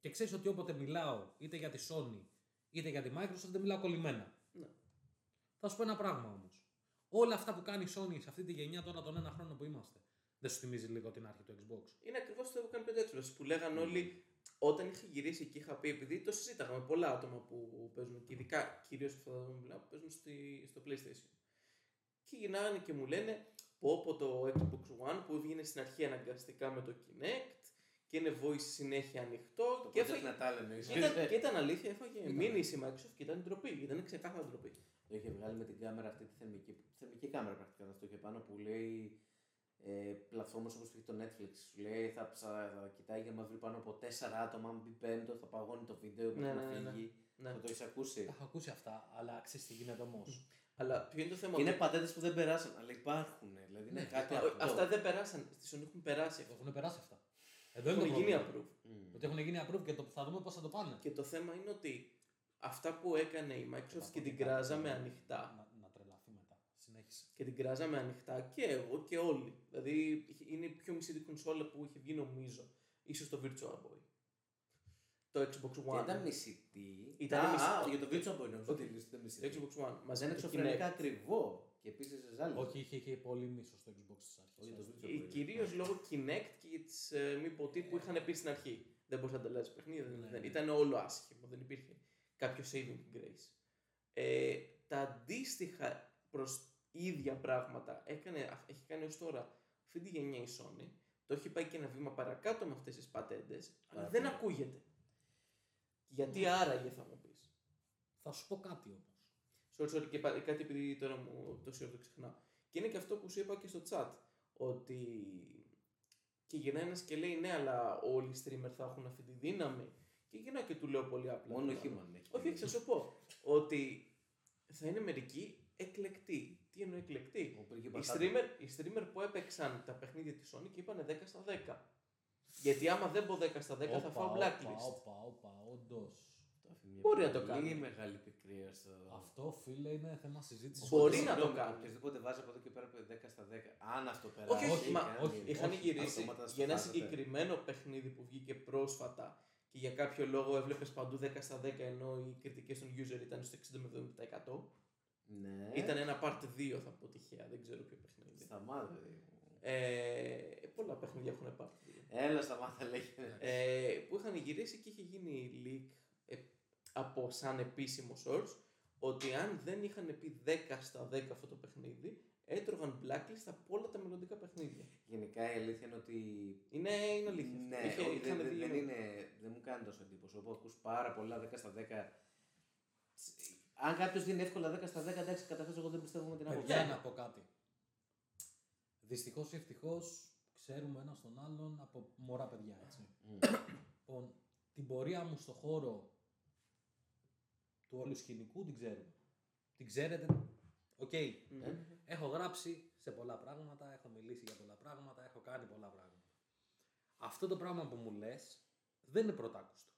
Και ξέρεις ότι όποτε μιλάω είτε για τη Sony είτε για τη Microsoft δεν μιλάω κολλημένα. Θα σου πω ένα πράγμα όμως. Όλα αυτά που κάνει η Sony σε αυτή τη γενιά τώρα, τον ένα χρόνο που είμαστε, δεν σου θυμίζει λίγο την αρχή του Xbox? Είναι ακριβώς το που κάνει το Xbox. Που λέγαν όλοι, όταν είχε γυρίσει και είχα πει, επειδή το συζήταγα με πολλά άτομα που παίζουν, και ειδικά κυρίως αυτά που παίζουν στο PlayStation. Και γυρνάγανε και μου λένε, από το Xbox One που βγαίνει στην αρχή αναγκαστικά με το Kinect και είναι voice συνέχεια ανοιχτό. Το και ήταν αλήθεια, έφαγε μήνυση η Microsoft και ήταν ντροπή. Ήταν ξεκάθαρα ντροπή. Το είχε βγάλει με την κάμερα αυτή τη θερμική κάμερα πρακτικά αυτό και πάνω που λέει πλατφόρμες όπως το Netflix. Σου λέει θα κοιτάει για να βρει πάνω από 4 άτομα. Αν μπει 5, θα παγώνει το βίντεο που να φύγει. Θα το έχεις ακούσει. Τα έχω ακούσει αυτά, αλλά ξέρεις τι γίνεται όμως. Αλλά ποιο είναι το θέμα. Είναι πατέντες που δεν περάσαν, αλλά υπάρχουν. Δηλαδή είναι κάτι αυτό. Αυτά δεν περάσαν. Στη Sony έχουν περάσει. Έχουν περάσει αυτά. Εδώ έχουν γίνει approve. Ότι έχουν γίνει approve και θα δούμε πώς θα το πάνε. Και το θέμα είναι ότι. Αυτά που έκανε η Microsoft και την κράζαμε ανοιχτά. Να τρελαθεί μετά. Συνέχισε. Και την κράζαμε ανοιχτά και εγώ και όλοι. Δηλαδή είναι η πιο μισή την κονσόλα που είχε βγει νομίζω. Ίσως το Virtual Boy. Το Xbox One. Ήταν μισητή. Για το Virtual Boy νομίζω. Το Xbox One. Μα είναι εξωφρενικά ακριβό. Και επίσης ζάλιζε. Όχι, είχε πολύ μίσος το Xbox στις αρχές. Κυρίως λόγω Kinect και τις μη ποτή που είχαν πει στην αρχή. Δεν μπορούσε να ανταλλάσσει παιχνίδι. Ήταν όλο άσχημο. Δεν υπήρχε. Κάποιο saving grace. Τα αντίστοιχα προς ίδια πράγματα έχει κάνει ως τώρα αυτή τη γενιά η Sony. Το έχει πάει και ένα βήμα παρακάτω με αυτές τις πατέντες, αλλά δεν ακούγεται. Γιατί άραγε θα μου πεις. Θα σου πω κάτι όμως. Sorry, και κάτι επειδή τώρα μου το σιώδω ξεχνάω. Και είναι και αυτό που σου είπα και στο chat. Ότι και γυρνάει ένας και λέει ναι, αλλά όλοι οι streamer θα έχουν αυτή τη δύναμη. Και γυρνάω και του λέω πολύ απλά. Μόνο χήμαν έχει. Όχι, θα σου πω. Ότι θα είναι μερικοί εκλεκτοί. Τι εννοώ εκλεκτοί? Οι streamer που έπαιξαν τα παιχνίδια της Sony και είπανε 10 στα 10. Γιατί άμα δεν πω 10 στα 10 θα φάω blacklist. Όπα, όντως. Μπορεί να το κάνει. Είναι μεγάλη πικρία στο. Αυτό, φίλε, είναι θέμα συζήτηση. Μπορεί να το κάνει. Οποιοδήποτε βάζει από εδώ και πέρα από 10 στα 10. Αν αυτό περάσει. Όχι, είχαν γυρίσει για ένα συγκεκριμένο παιχνίδι που βγήκε πρόσφατα και για κάποιο λόγο έβλεπε παντού 10 στα 10 ενώ οι κριτικές των user ήταν στο 60 με 70%. Ναι. Ήταν ένα part 2, θα πω τυχαία, δεν ξέρω ποιο παιχνίδι. Σταμάτη. Πολλά παιχνίδια έχουν πάρει. Έλα, σταμάτα, λέγεται. Που είχαν γυρίσει και είχε γίνει leak από σαν επίσημο source ότι αν δεν είχαν πει 10 στα 10 αυτό το παιχνίδι, έτρωγαν blacklist από όλα τα μελλοντικά παιχνίδια. Γενικά η αλήθεια είναι ότι. Είναι αλήθεια. Ναι, δεν μου κάνει τόσο εντύπωση. Όπου ακούς πάρα πολλά 10 στα 10. Αν κάποιο δίνει εύκολα 10 στα 10, εντάξει, καταρχάς εγώ δεν πιστεύω με την άποψη. Για να πω κάτι. Δυστυχώς ή ευτυχώς ξέρουμε ένας τον άλλον από μωρά παιδιά, έτσι. Λοιπόν, την πορεία μου στο χώρο του όλου σκηνικού την ξέρουμε. Την ξέρετε, οκ. Έχω γράψει σε πολλά πράγματα, έχω μιλήσει για πολλά πράγματα, έχω κάνει πολλά πράγματα. Αυτό το πράγμα που μου λες δεν είναι πρωτάκουστο.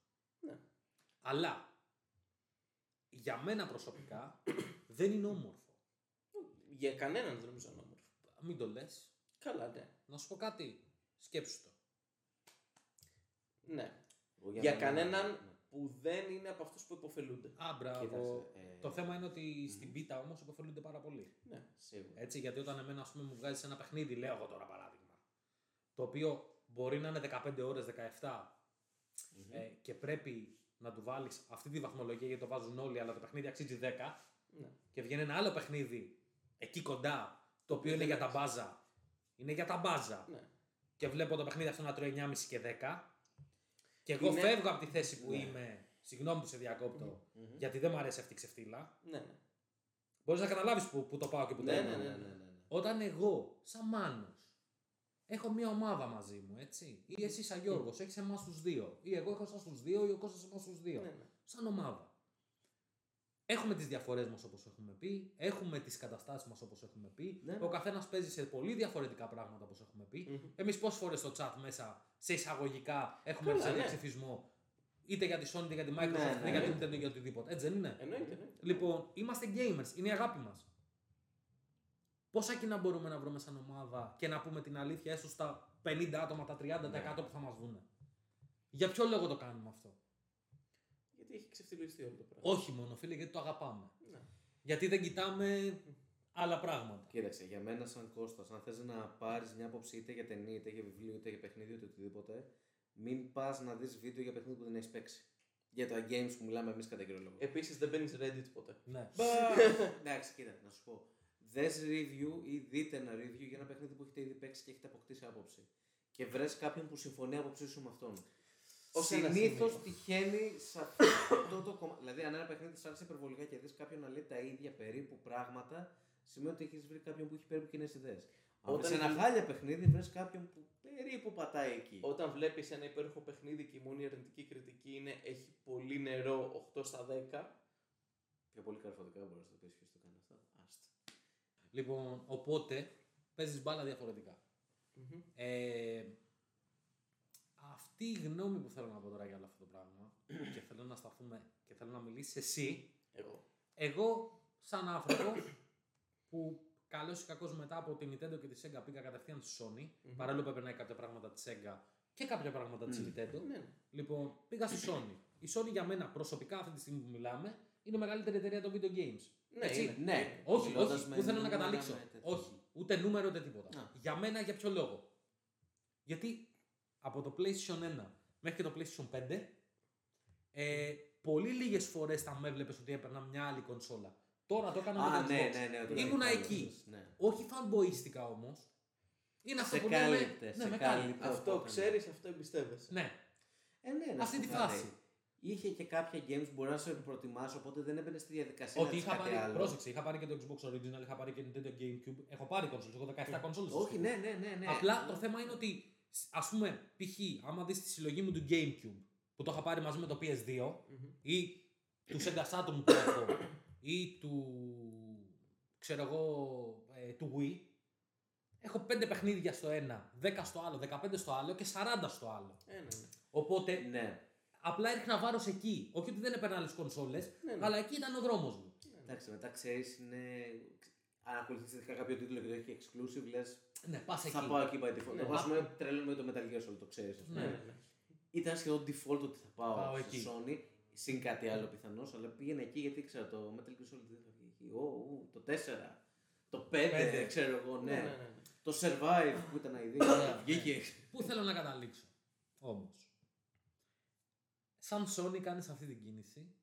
Ναι. Αλλά για μένα προσωπικά δεν είναι όμορφο. Για κανέναν δεν νομίζω όμορφο. Μην το λες. Καλά, ναι. Να σου πω κάτι. Σκέψου το. Ναι. Για κανέναν που δεν είναι από αυτούς που υποφελούνται. Α, μπράβο. Κοίταξε, το θέμα είναι ότι στην πίτα όμως υποφελούνται πάρα πολύ. Ναι, σίγουρα. Έτσι, γιατί όταν εμένα ας πούμε, μου βγάζεις ένα παιχνίδι, λέω εγώ τώρα παράδειγμα, το οποίο μπορεί να είναι 15 ώρες, 17 και πρέπει να του βάλεις αυτή τη βαθμολογία γιατί το βάζουν όλοι, αλλά το παιχνίδι αξίζει 10 και βγαίνει ένα άλλο παιχνίδι εκεί κοντά. Το οποίο είναι για τα μπάζα. Είναι για τα μπάζα. Ναι. Και βλέπω το παιχνίδι αυτό να τρώει 9,5 και 10. Και εγώ φεύγω από τη θέση που είμαι. Συγγνώμη που σε διακόπτω. Γιατί δεν μου αρέσει αυτή η ξεφτύλα. Ναι. Μπορείς να καταλάβεις που το πάω και που το πάω. Ναι. Όταν εγώ, σαν Μάνος, έχω μια ομάδα μαζί μου, έτσι. Ή εσύ, σαν Γιώργος, έχεις εμάς τους δύο. Ή εγώ έχω εσάς τους δύο, ή ο Κώστας εμάς τους δύο. Ναι. Σαν ομάδα. Έχουμε τις διαφορές μας όπως έχουμε πει, έχουμε τις καταστάσεις μας όπως έχουμε πει, ο καθένας παίζει σε πολύ διαφορετικά πράγματα όπως έχουμε πει. Εμείς πόσες φορές στο chat μέσα, σε εισαγωγικά, έχουμε ρίξει ένα ψηφισμό είτε για τη Sony, είτε για τη Microsoft, είτε για την Nintendo, για οτιδήποτε. Έτσι δεν είναι. Λοιπόν, είμαστε gamers, είναι η αγάπη μας. Πόσα κοινά μπορούμε να βρούμε σαν ομάδα και να πούμε την αλήθεια έστω στα 50 άτομα, τα 30% που θα μας δουν. Για ποιο λόγο το κάνουμε αυτό? Γιατί έχει ξεφτυλιστεί όλο το πράγμα. Όχι μόνο, φίλε, γιατί το αγαπάμε. Ναι. Γιατί δεν κοιτάμε άλλα πράγματα. Κοίταξε, για μένα, σαν Κώστας, αν θες να πάρεις μια άποψη είτε για ταινία, είτε για βιβλίο, είτε για παιχνίδι, είτε οτιδήποτε, μην πας να δεις βίντεο για παιχνίδι που δεν έχεις παίξει. Για τα games που μιλάμε εμείς κατά κύριο λόγο. Επίσης, δεν παίρνεις Reddit ποτέ. Ναι. Εντάξει, κοίτα, να σου πω. Δες review ή δείτε ένα review για ένα παιχνίδι που έχετε ήδη παίξει και έχετε αποκτήσει άποψη. Και βρες κάποιον που συμφωνεί άποψή σου με αυτόν. Συνήθως τυχαίνει σε αυτό το κομμάτι. Δηλαδή, αν ένα παιχνίδι σ' άρεσε υπερβολικά και δεις κάποιον να λέει τα ίδια περίπου πράγματα, σημαίνει ότι έχεις βρει κάποιον που έχει περίπου κοινές ιδέες. Όταν σε ένα χάλια παιχνίδι, βρες κάποιον που περίπου πατάει εκεί. Όταν βλέπεις ένα υπέροχο παιχνίδι και η μόνη αρνητική κριτική είναι έχει πολύ νερό, 8 στα 10. Πιο πολύ καρφωτικά μπορείς να το πεις ποιος το κάνει αυτό. Άστα. Λοιπόν, οπότε παίζεις μπάλα διαφορετικά. Αυτή η γνώμη που θέλω να πω τώρα για όλο αυτό το πράγμα και θέλω να σταθούμε και θέλω να μιλήσεις εσύ. Εγώ σαν άνθρωπο που καλώς ή κακώς μετά από την Nintendo και τη Sega πήγα κατευθείαν στη Sony, παράλληλα που έπαιρνα κάποια πράγματα τη Sega και κάποια πράγματα τη Nintendo. Λοιπόν, πήγα στη Sony. Η Sony για μένα προσωπικά αυτή τη στιγμή που μιλάμε είναι η μεγαλύτερη εταιρεία των video games. Ναι, έτσι. Ναι. Όχι, που θέλω να καταλήξω. Όχι, ούτε νούμερο ούτε τίποτα. Για μένα για ποιο λόγο? Γιατί από το PlayStation 1 μέχρι και το PlayStation 5, πολύ λίγες φορές θα με έβλεπες ότι έπαιρνα μια άλλη κονσόλα. Τώρα το έκανα με το Xbox. Ναι, ήμουνα εκεί. Ναι. Όχι φανμποίστηκα όμως. Είναι αυτό που λέμε. Ναι, κάλυπτε. Αυτό ξέρεις, αυτό εμπιστεύεσαι. Ναι. Ναι, αυτή τη φάση. Είχε και κάποια games που μπορεί να σε προτιμάσει, οπότε δεν έμπαινε στη διαδικασία. Ότι είχα πάρει. Άλλο. Πρόσεξε, είχα πάρει και το Xbox Original, είχα πάρει και το Nintendo GameCube. Έχω πάρει κονσόλες. Έχω 17 κονσόλες. Όχι, ναι. Απλά το θέμα είναι ότι. Ας πούμε, π.χ. άμα δεις τη συλλογή μου του Gamecube που το είχα πάρει μαζί με το PS2 ή του Sega Saturn που έχω ή του Wii, έχω 5 παιχνίδια στο ένα, 10 στο άλλο, 15 στο άλλο και 40 στο άλλο. Οπότε Απλά έριχνα βάρος εκεί. Όχι ότι δεν έπαιρνα άλλες κονσόλες, ναι. αλλά εκεί ήταν ο δρόμος μου. Εντάξει, μετά ξέρεις, είναι. Αν ακολουθείς ειδικά κάποιο τίτλο και το έχει exclusive, λες. Ναι, πας εκεί. Θα πάω εκεί by default. Εγώ ας πούμε τρελαίνουμε το Metal Gear Solid, το ξέρεις. Ήταν σχεδόν default ότι θα πάω στη Sony. Συν κάτι άλλο πιθανώς, αλλά πήγαινε εκεί γιατί ήξερα το Metal Gear Solid δεν θα βγει εκεί. Το 4, το 5, ξέρω εγώ, ναι. Το Survive που ήταν αηδία, βγήκε. Πού θέλω να καταλήξω όμως. Σαν Sony κάνεις αυτή την κίνηση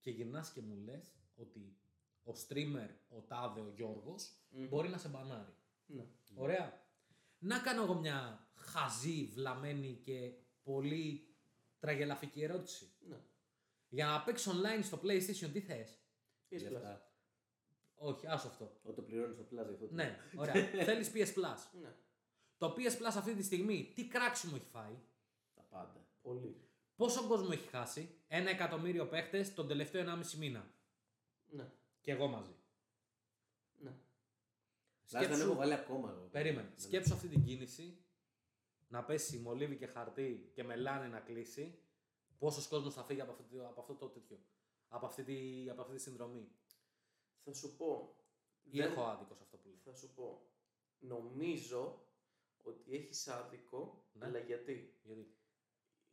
και γυρνάς και μου λες ότι ο streamer, ο τάδε, ο Γιώργος, μπορεί να σε μπανάρει. Ναι. Ωραία. Να κάνω εγώ μια χαζή, βλαμμένη και πολύ τραγελαφική ερώτηση. Ναι. Για να παίξεις online στο PlayStation, τι θες? PS Plus. Όχι, άσο αυτό. Ό, το πληρώνεις στο Plus, αυτό. Ναι, ωραία. Θέλεις PS Plus. Ναι. Το PS Plus αυτή τη στιγμή, τι κράξιμο έχει φάει? Τα πάντα. Πολύ. Πόσο κόσμο έχει χάσει? 1 εκατομμύριο παίχτες τον τελευταίο 1,5 μήνα. Ναι. Και εγώ μαζί. Ναι. Σκέψου... δεν έχω βάλει ακόμα εγώ. Περίμενε. Σκέψου αυτή την κίνηση, να πέσει μολύβι και χαρτί και μελάνε να κλείσει. Πόσος κόσμος θα φύγει από αυτό το τέτοιο, από αυτή τη συνδρομή. Θα σου πω. Έχω άδικο σε αυτό που λέω. Θα σου πω. Νομίζω ότι έχεις άδικο, ναι. αλλά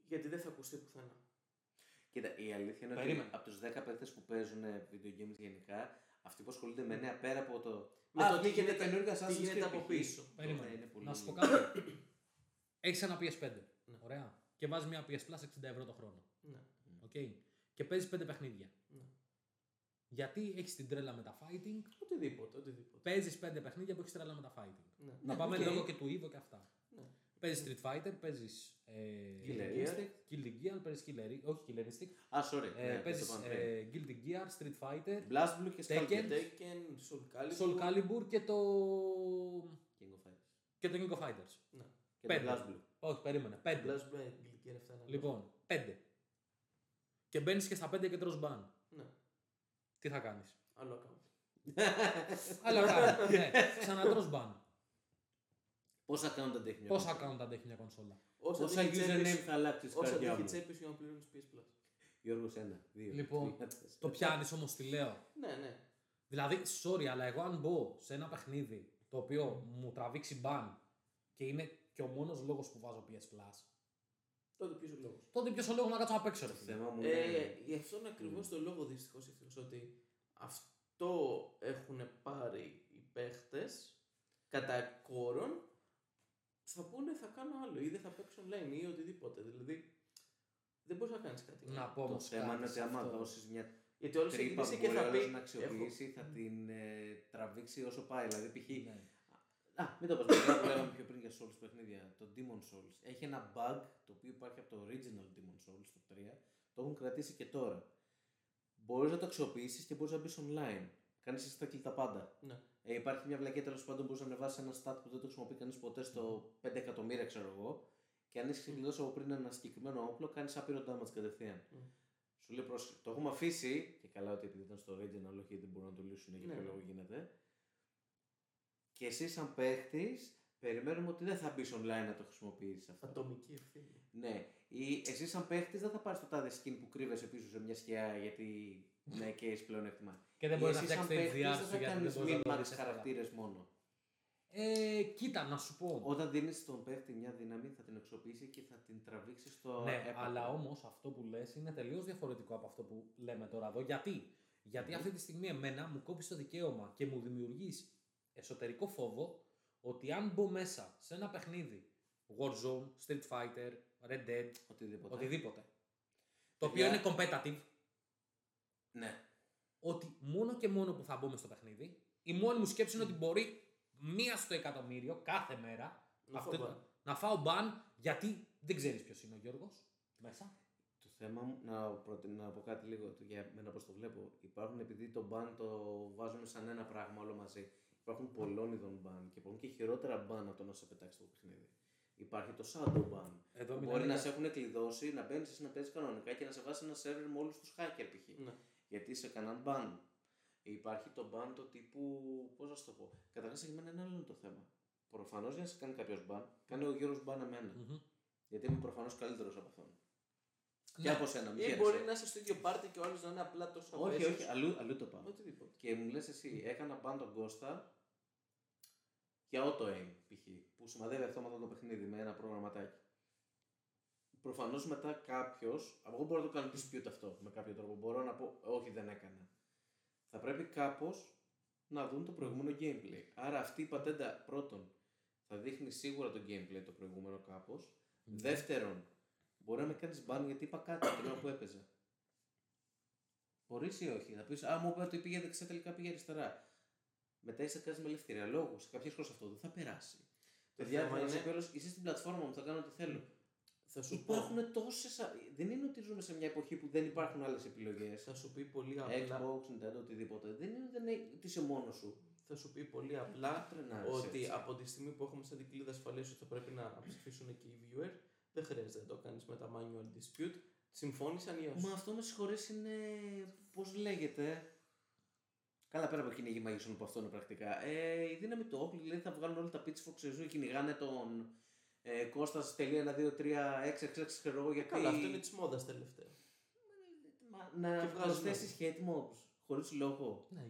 γιατί δεν θα ακουστεί πουθενά. Κοίτα, η αλήθεια είναι ότι από τους 10 παίκτες που παίζουν video games γενικά, αυτοί που ασχολούνται με νέα πέρα από το. Με το τι γίνεται από πίσω. Περίμενε. Να σου πω κάτι. Έχεις ένα PS5. Ναι. Ωραία. Και βάζεις μια PS Plus 60 ευρώ το χρόνο. Ναι. Okay. Και παίζεις 5 παιχνίδια. Ναι. Γιατί έχεις την τρέλα με τα fighting. Οτιδήποτε. Παίζεις 5 παιχνίδια που έχεις τρέλα με τα fighting. Ναι. Να πάμε λίγο και του Evo και αυτά. Ναι. Παίζεις Street Fighter, παίζεις. Guilty Gear, παίζεις Killer. Όχι Killer Instinct. Παίζεις Guilty Gear, Street Fighter. Blast Blue και Tekken, Soul Calibur και το. King of Fighters. Ναι. 5. Όχι, περίμενε. 5. Λοιπόν, 5. Και μπαίνεις και στα 5 και τρως μπαν. Ναι. Τι θα κάνεις? Άλλο account. Ναι. Ξανατρως μπαν. Πόσα account αντέχει μια κονσόλα? Όσα username θα αλλάξει. Όσα αντέχει τσέπης για να πληρώνεις PS Plus. Γιώργος 1, 2. Λοιπόν, το πιάνεις όμως τι λέω? Ναι. Δηλαδή, sorry, αλλά εγώ αν μπω σε ένα παιχνίδι το οποίο μου τραβήξει μπαν και είναι και ο μόνος λόγος που βάζω PS Plus, τότε ποιος ο λόγος να κάτσω να παίξω? Γι' αυτόν ακριβώς το λόγο δυστυχώς ήθελες, ότι αυτό έχουν πάρει οι παίχτες κατά κόρον, θα πούνε θα κάνω άλλο ή δεν θα παίξω online ή οτιδήποτε. Δηλαδή δεν μπορείς να κάνεις κάτι. Να πω όμως κάτι. Το θέμα είναι ότι άμα δώσεις μια τρύπα που μπορεί όλος να αξιοποιήσει, θα την τραβήξει όσο πάει. Δηλαδή π.χ. Μην το πας, που λέγαμε πιο πριν για Souls παιχνίδια, το Demon Souls. Έχει ένα bug το οποίο υπάρχει από το original Demon Souls, το 3, το έχουν κρατήσει και τώρα. Μπορείς να το αξιοποιήσεις και μπορείς να μπεις online. Κάνεις τα κλειτά πάντα. Ναι. Υπάρχει μια βλακία τέλος πάντων που μπορείς να ανεβάσεις ένα stat που δεν το χρησιμοποιεί κανείς ποτέ στο 5 εκατομμύρια, ξέρω εγώ, και αν έχεις ξεκλειδώσει από πριν ένα συγκεκριμένο όπλο, κάνεις άπειρο damage κατευθείαν. Σου λέει πρόσεχε. Το έχουμε αφήσει, και καλά ότι επειδή ήταν στο original, όχι δεν μπορούν να το λύσουν για ποιο λόγο γίνεται. Και εσύ, σαν παίχτης, περιμένουμε ότι δεν θα μπεις online να το χρησιμοποιήσεις αυτό. Ατομική ευθύνη. Ναι. Ή εσύ, σαν παίχτης, δεν θα πάρεις το τάδε skin που κρύβεσαι πίσω σε μια σκιά γιατί ναι, και έχεις πλέον έκτημα. Και δεν μπορείς να φτιάξεις τη δουλειά σου. Δεν θα κάνεις μήνυμαρες χαρακτήρες μόνο. Κοίτα, να σου πω. Όταν δίνεις στον παίχτη μια δύναμη, θα την αξιοποιήσει και θα την τραβήξει στο. Ναι, έπακο. Αλλά όμως αυτό που λες είναι τελείως διαφορετικό από αυτό που λέμε τώρα εδώ. Γιατί αυτή τη στιγμή εμένα μου κόβεις το δικαίωμα και μου δημιουργείς εσωτερικό φόβο ότι αν μπω μέσα σε ένα παιχνίδι Warzone, Street Fighter, Red Dead, οτιδήποτε το οποίο είναι competitive, ναι. ότι μόνο και μόνο που θα μπω μες στο παιχνίδι, η μόνη μου σκέψη είναι ότι μπορεί 1 στο εκατομμύριο κάθε μέρα να φάω μπαν, γιατί δεν ξέρεις ποιος είναι ο Γιώργος μέσα. Το θέμα μου, να πω κάτι λίγο για μένα πώς το βλέπω, υπάρχουν, επειδή το μπαν το βάζουμε σαν ένα πράγμα όλο μαζί, υπάρχουν πολλών ειδών μπαν και υπάρχουν και χειρότερα μπαν από το να σε πετάξει το παιχνίδι. Υπάρχει το shadow ban. Μπορεί να σε έχουν κλειδώσει, να μπαίνεις εσύ να παίζεις κανονικά και να σε βάζει ένα σερβερ με όλους τους hacker π.χ. Ναι. Γιατί σε έκαναν ban. Υπάρχει το ban το τύπου. Πώς να σου το πω. Καταρχάς, για μένα είναι άλλο το θέμα. Προφανώς για να σε κάνει κάποιος ban, κάνει ο Γιώργος ban εμένα. Γιατί είμαι προφανώς καλύτερος από αυτόν. και από σένα. Ή μπορεί να είσαι στο ίδιο πάρτι και ο άλλος να είναι απλά τόσο απέσιος. Όχι, όχι, αλλού το πάω. Οτιδήποτε. Και μου λες εσύ, έκανα μπαν τον Κώστα για auto-aim π.χ. που σημαδεύει αυτόματα το παιχνίδι με ένα προγραμματάκι. Προφανώς μετά κάποιος, εγώ μπορώ να το κάνω dispute αυτό με κάποιο τρόπο. Μπορώ να πω, όχι, δεν έκανα. Θα πρέπει κάπως να δουν το προηγούμενο gameplay. Άρα αυτή η πατέντα πρώτον θα δείχνει σίγουρα το gameplay το προηγούμενο κάπως. Δεύτερον, μπορεί να με κάνεις μπαν γιατί είπα κάτι την ώρα που έπαιζα. Μπορείς ή όχι. Θα πεις, μου είπα ότι πήγε δεξιά, τελικά πήγε αριστερά. Μετά είσαι κάτι με ελευθερία λόγου. Σε κάποιες χώρες αυτό δεν θα περάσει. Παιδιά, είσαι στην πλατφόρμα μου, θα κάνω ό,τι θέλω. Θα σου υπάρχουν τόσες. Δεν είναι ότι ζούμε σε μια εποχή που δεν υπάρχουν άλλες επιλογές. Θα σου πει πολύ απλά. Xbox, Nintendo, οτιδήποτε. Δεν είναι ότι είσαι μόνος σου. Θα σου πει πολύ απλά ότι έτσι. Από τη στιγμή που έχουμε σαν την κλίδα ασφαλείας ότι θα πρέπει να ψηφίσουν και οι viewer, δεν χρειάζεται να το κάνεις με τα manual dispute. Συμφώνησαν ή όχι. Μα αυτό με συγχωρείς είναι. Πώς λέγεται. Καλά, πέρα από κυνήγι μαγισσών που αυτό είναι πρακτικά. Η δύναμη του όπλου δηλαδή θα βγάλουν όλα τα pitchforks σε ζωή, κυνηγάνε τον. Κώστας.12366 ξέρω εγώ γιατί. Καλά, αυτό είναι της μόδας τελευταία. Να προσθέσεις hate mobs χωρίς λόγο. Ναι,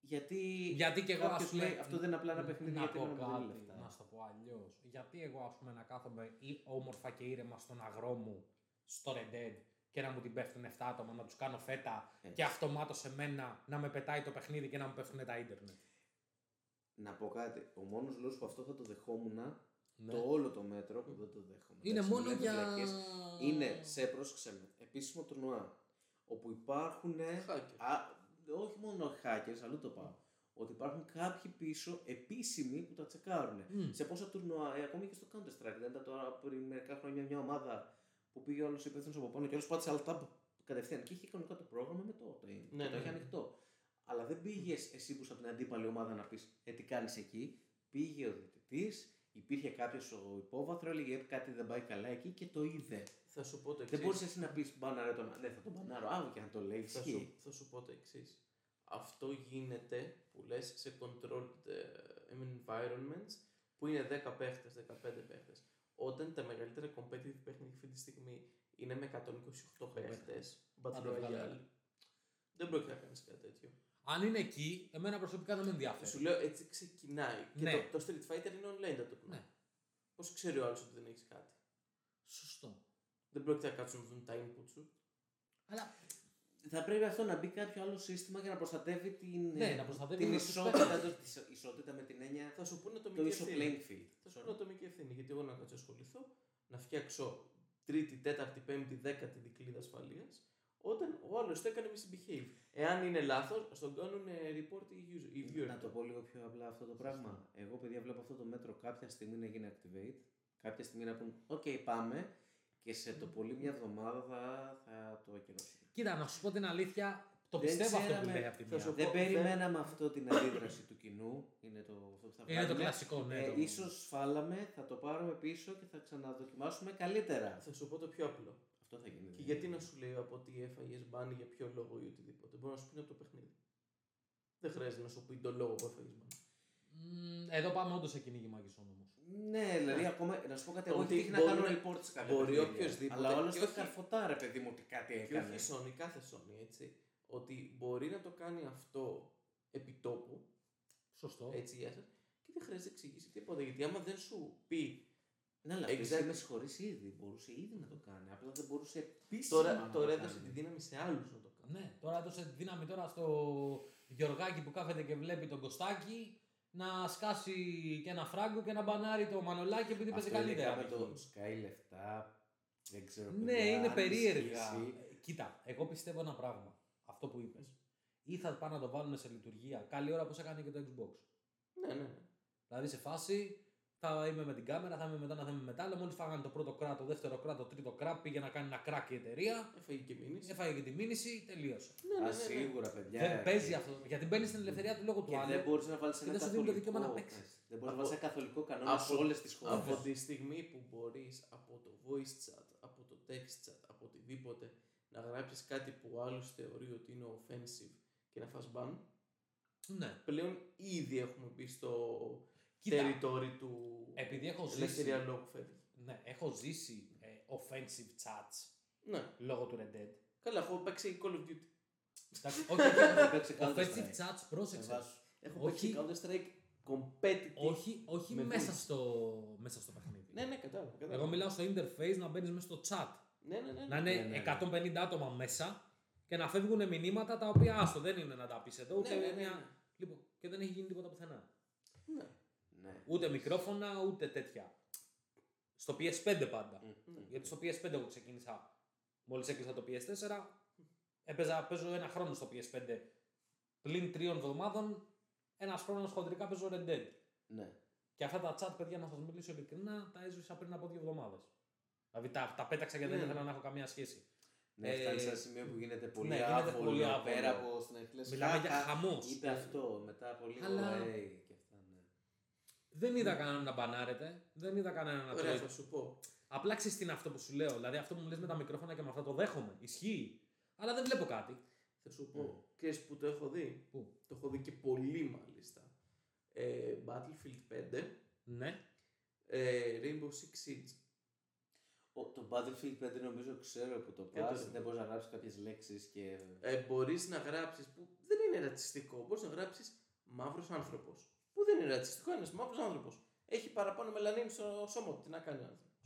γιατί. Γιατί και εγώ ας πούμε. Αυτό δεν είναι απλά ένα παιχνίδι. Να πω κάτι, να σου το πω αλλιώς. Γιατί εγώ ας πούμε να κάθομαι όμορφα και ήρεμα στον αγρό μου στο Red Dead και να μου την πέφτουν 7 άτομα, να τους κάνω φέτα και αυτομάτως σε μένα να με πετάει το παιχνίδι και να μου πέφτουν τα ίντερνετ. Να πω κάτι. Ο μόνος λόγος που αυτό θα το δεχόμουν, ναι. Το όλο το μέτρο που δεν το δέχομαι. Είναι εντάξει, μόνο για. Βλακές, είναι σε πρόσεξε με επίσημο τουρνουά. Όπου υπάρχουν. Όχι μόνο hackers, αλλού το πάω. Ότι υπάρχουν κάποιοι πίσω επίσημοι που τα τσεκάρουν. Σε πόσα τουρνουά. Ακόμη και στο Counter-Strike. Δεν ήταν τώρα πριν μερικά χρόνια μια ομάδα που πήγε όλος υπεύθυνος από πάνω και όλος πάτησε alt-tab κατευθείαν. Και είχε κανονικά το πρόγραμμα με το auto-aim. Ναι, το είχε ανοιχτό. Αλλά δεν πήγες εσύ που είσαι από την αντίπαλη ομάδα να πεις τι κάνεις εκεί. Πήγε ο διαιτητής, υπήρχε κάποιος ο υπόβαθρο, έλεγε κάτι δεν πάει καλά εκεί και το είδε. Θα σου πω το εξής. Δεν μπορείς εσύ να πεις μπανάρε τον. Ναι, θα τον μπανάρω, άβγε και να το λέει. Θα σου πω το εξής. Αυτό γίνεται που λες σε controlled environments που είναι 10 παίχτες, 15 παίχτες. Όταν τα μεγαλύτερα competitive παίχνει αυτή τη στιγμή είναι με 128 παίχτες, Battle Royale. Δεν πρόκειται να κάνεις κάτι τέτοιο. Αν είναι εκεί, εμένα προσωπικά δεν με ενδιαφέρει. Σου λέω έτσι ξεκινάει. Ναι. Και το Street Fighter είναι online το τουρνουά. Ναι. Πώς ξέρει ο άλλος ότι δεν έχεις κάτι. Σωστό. Δεν πρόκειται να κάτσουν να δουν τα input σου. Αλλά θα πρέπει αυτό να μπει κάποιο άλλο σύστημα για να προστατεύει την ισότητα. Ισότητα με την έννοια. Θα σου πούνε ατομική ευθύνη. Θα σου πούνε ατομική ευθύνη. Γιατί εγώ να κάτσω να ασχοληθώ, να φτιάξω τρίτη, τέταρτη, πέμπτη, δέκατη δικλίδα ασφαλείας. Όταν ο άλλος το έκανε misbehave. Εάν είναι λάθος, ας τον κάνουν report οι viewers. Να το πω λίγο πιο απλά αυτό το πράγμα. Εγώ, παιδιά, βλέπω αυτό το μέτρο κάποια στιγμή να γίνει activate, κάποια στιγμή να πούν OK, πάμε και σε το πολύ μια εβδομάδα θα το ακυρώσουν. Κοίτα, να σου πω την αλήθεια, το δεν πιστεύω αυτό που λέει αυτή τη στιγμή. Δεν περιμέναμε αυτό την αντίδραση του κοινού. Είναι αυτό που θα βγάλουμε. Είναι το κλασικό, ναι. Ίσως φάλαμε, θα το πάρουμε πίσω και θα ξαναδοκιμάσουμε καλύτερα. Θα σου πω το πιο απλό. Αυτό θα γίνει. Και γιατί να σου λέει από τι έφαγες μπάνι, για ποιο λόγο ή οτιδήποτε. Μπορεί να σου πει από το παιχνίδι. Δεν χρειάζεται να σου πει τον λόγο που έφαγες μπάνι. Εδώ πάμε όντως σε κυνήγι μαγισσών όμως. Ναι, δηλαδή ακόμα να σου πω κάτι. Εγώ τύχει να κάνω report σε κάποια. Μπορεί οποιοδήποτε. Αλλά όλο το καρφωτά ρε παιδί μου ότι κάτι έκανε. Και όχι Sony, κάθε Sony έτσι. Ότι μπορεί να το κάνει αυτό επί τόπου. Σωστό. Έτσι για σας. Και δεν χρειάζεται να εξηγήσει τίποτα. Γιατί άμα δεν σου πει. Ναι, αλλά με συγχωρείς ήδη. Μπορούσε ήδη να το κάνει. Απλά δεν μπορούσε επίσημα να το κάνει. Τώρα έδωσε τη δύναμη σε άλλους να το κάνει. Ναι, τώρα έδωσε τη δύναμη τώρα στο Γιωργάκη που κάθεται και βλέπει τον Κωστάκη να σκάσει και ένα φράγκο και να μπανάρει το Μανολάκι επειδή παίζει καλύτερα. Αυτό είναι το σκάει λεφτά. Δεν ξέρω πού. Ναι, είναι περίεργα. Κοίτα, εγώ πιστεύω ένα πράγμα. Αυτό που είπες. Ή θα πάνε να το βάλουν σε λειτουργία καλή ώρα όπως έκανε και το Xbox. Ναι, ναι. Δηλαδή σε φάση. Θα είμαι με την κάμερα, θα είμαι μετά, θα είμαι μετά. Αλλά μόλις φάγανε το πρώτο κράτο, το δεύτερο κράτο, το τρίτο κράτο, πήγε να κάνει ένα crack η εταιρεία. Έφαγε και τη μήνυση, τελείωσε. Ναι. Σίγουρα, παιδιά. Δεν παίζει αυτό. Γιατί μπαίνει στην ελευθερία του λόγω του άλλου. Δεν μπορεί να βάλει ένα δικαίωμα να παίξει. Δεν μπορεί να βάλει ένα καθολικό κανόνα σε όλες τις χώρες. Από τη στιγμή που μπορεί από το voice chat, από το text chat, από οτιδήποτε να γράψει κάτι που άλλο θεωρεί ότι είναι offensive και να φας ban. Ναι. Πλέον ήδη έχουμε μπει στο. Κοίτα, του. Επειδή έχω ζήσει. Ναι, έχω ζήσει offensive chats. Ναι. Λόγω του Red Dead. Καλά, έχω παίξει Call of Duty. Όχι, έχω παίξει offensive chats, πρόσεξε. Έχω παίξει Counter Strike competitive. Όχι μέσα στο παιχνίδι. Ναι, ναι, κατάλαβα. Εγώ μιλάω στο interface να μπαίνεις μέσα στο chat. Να είναι 150 άτομα μέσα και να φεύγουν μηνύματα τα οποία άστο δεν είναι να τα πεις εδώ. Λοιπόν, και δεν έχει γίνει τίποτα πουθενά. Ναι. Ούτε μικρόφωνα, ούτε τέτοια. Στο PS5 πάντα. Γιατί στο PS5 εγώ ξεκίνησα. Μόλις έκλεισα το PS4, παίζω ένα χρόνο στο PS5. Πλην 3 εβδομάδων, ένας χρόνος χοντρικά παίζω Red Dead. Ναι. Και αυτά τα chat, παιδιά, να σας μιλήσω ειλικρινά, τα έζησα πριν από 2 εβδομάδες. Δηλαδή τα πέταξα και δεν ήθελα να έχω καμία σχέση. Ναι, φτάνει σε ένα σημείο που γίνεται πολύ άβολο. Πέρα από στην αρχή. Μιλάμε για χαμό. Είπε αυτό μετά πολύ ωραίο. Δεν είδα κανέναν να μπανάρεται, δεν είδα κανέναν να τρώει. Θα σου πω. Απλά ξέρεις τι είναι αυτό που σου λέω. Δηλαδή αυτό που μου λες με τα μικρόφωνα και με αυτά το δέχομαι. Ισχύει. Αλλά δεν βλέπω κάτι. Θα σου πω. Ξέρεις που το έχω δει. Πού? Το έχω δει και πολύ μάλιστα. Battlefield 5. Ναι. Rainbow Six Siege. Το Battlefield 5 νομίζω ξέρω που το πας. Δεν μπορείς να γράψεις κάποιες λέξεις και... μπορείς να γράψεις που δεν είναι ρατσιστικό. Μπορείς να γράψεις μαύρος άνθρωπος. Που δεν είναι ρατσιστικό, είναι μαύρος άνθρωπος. Έχει παραπάνω μελανίνη στο σώμα του. Τι να κάνει ο άνθρωπος.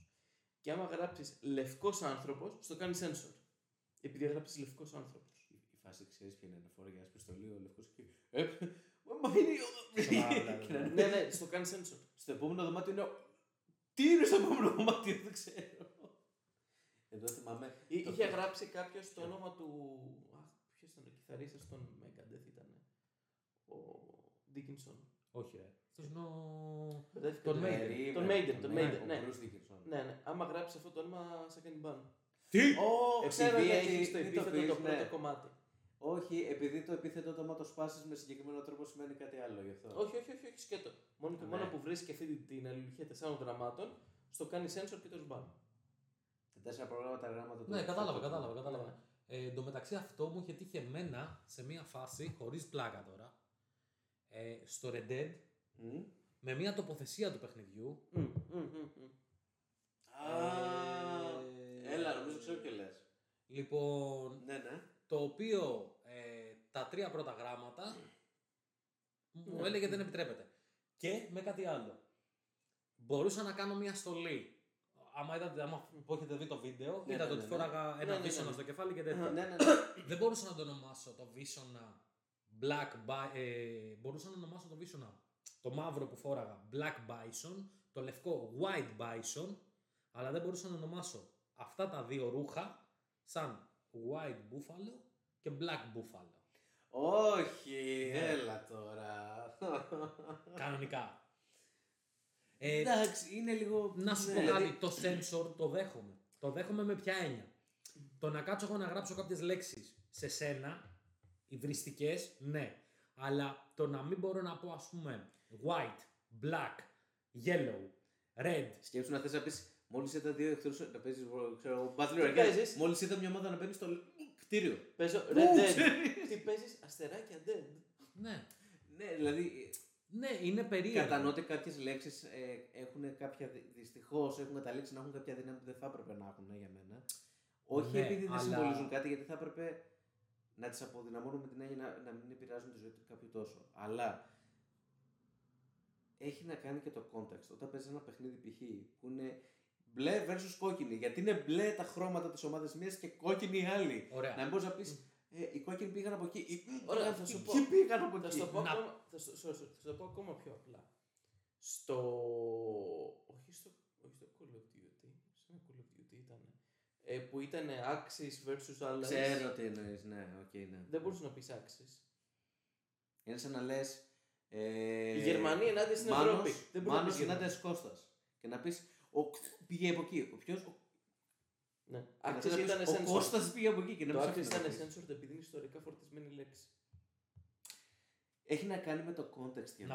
Και άμα γράψεις λευκός άνθρωπος, στο κάνει sensor. Επειδή γράψεις λευκός άνθρωπος. Η φάση ξέρεις ποια είναι αναφορά για ένα πιστολίο, ο λευκός και. Μα είναι. Ναι, ναι, στο κάνει sensor. Στο επόμενο δωμάτιο είναι. Τι είναι στο επόμενο δωμάτιο, δεν ξέρω. Εδώ θυμάμαι. Είχε γράψει κάποιο το όνομα του. Αχ, ποιο ήταν ο κιθαρίστας στον Μέγκα Ντεθ, ήταν ο Ντίκινσον. Όχι, ρε. Τον Μέιντερ. Ναι. Ναι. Άμα γράψει αυτό το όνομα, σε κάνει μπαν. Τι! Επειδή έχει το επίθετο το πρώτο κομμάτι. Όχι, επειδή το επίθετο όνομα το σπάσει με συγκεκριμένο τρόπο σημαίνει κάτι άλλο γι' αυτό. Όχι, σκέτο. Μόνο και μόνο που βρίσκει αυτή την αλληλουχία 4 γραμμάτων, στο κάνει sensor και το μπαν. 4 προγράμματα. Ναι, κατάλαβα. Εν τω μεταξύ αυτό μου είχε τύχει εμένα σε μία φάση, χωρί πλάκα τώρα. Στο Red Dead με μια τοποθεσία του παιχνιδιού. Έλα, νομίζω ξέρω και λες. Λοιπόν, ναι. Το οποίο τα 3 πρώτα γράμματα μου έλεγε δεν επιτρέπεται. Και με κάτι άλλο. Μπορούσα να κάνω μια στολή. Άμα που έχετε δει το βίντεο, είδατε ότι φόραγα ένα βίσονα στο κεφάλι και τέτοια. Δεν μπορούσα να το ονομάσω το βίσονα. Μπορούσα να ονομάσω το βίσονα, το μαύρο που φόραγα, Black Bison, το λευκό White Bison, αλλά δεν μπορούσα να ονομάσω αυτά τα 2 ρούχα σαν White Buffalo και Black Buffalo. Όχι, έλα τώρα. Κανονικά. Εντάξει, είναι λίγο... Να σου πω κάτι, το sensor το δέχομαι. Το δέχομαι με ποια έννοια. Το να κάτσω εγώ να γράψω κάποιες λέξεις σε σένα... Υβριστικές, ναι. Αλλά το να μην μπορώ να πω, ας πούμε, white, black, yellow, red. Σκέψου να θες να πεις, μόλις είδα 2 εχθρούς να παίζεις, ξέρω, Battle Royale. Μόλις είδα μια ομάδα να παίρνει στο κτίριο. Παίζω Red Dead. Τι παίζεις, αστεράκια Dead. Ναι. Ναι, δηλαδή... Ναι, είναι περίεργο. Κατανοείται κάποιες λέξεις έχουν κάποια... Δυστυχώς έχουν καταλήξει να έχουν κάποια δύναμη που δεν θα έπρεπε να έχουν, για μένα. Όχι ναι, επειδή δεν συμβολίζουν κάτι, γιατί θα έπρεπε... Να τις αποδυναμώνουμε με την έννοια να μην επηρεάζουν τη ζωή του κάποιου τόσο. Αλλά έχει να κάνει και το context. Όταν παίζεις ένα παιχνίδι π.χ. που είναι μπλε versus κόκκινη. Γιατί είναι μπλε τα χρώματα της ομάδας μίας και κόκκινη η άλλη. Ωραία. Να μην μπορείς να πεις οι κόκκινοι πήγαν από εκεί. Ωραία, θα σου πω. Θα σου το πω ακόμα πιο απλά. Όχι στο Call of Duty. Σε ένα Call of Duty ήταν. Που ήταν Axis versus Allies. Ξέρω τι εννοείς, ναι, ναι. Δεν μπορούσε να πεις Axis. Είναι σαν να λες. Η Γερμανία ενάντια στην Ευρώπη. Μάνος ενάντια στην Κώστας. Και να πεις. Πήγε από εκεί. Ποιος. Ναι. Axis ήταν sensor. Ο Κώστας πήγε από εκεί και να πεις. Axis ήταν sensor επειδή είναι ιστορικά φορτισμένη λέξη. Έχει να κάνει με το context για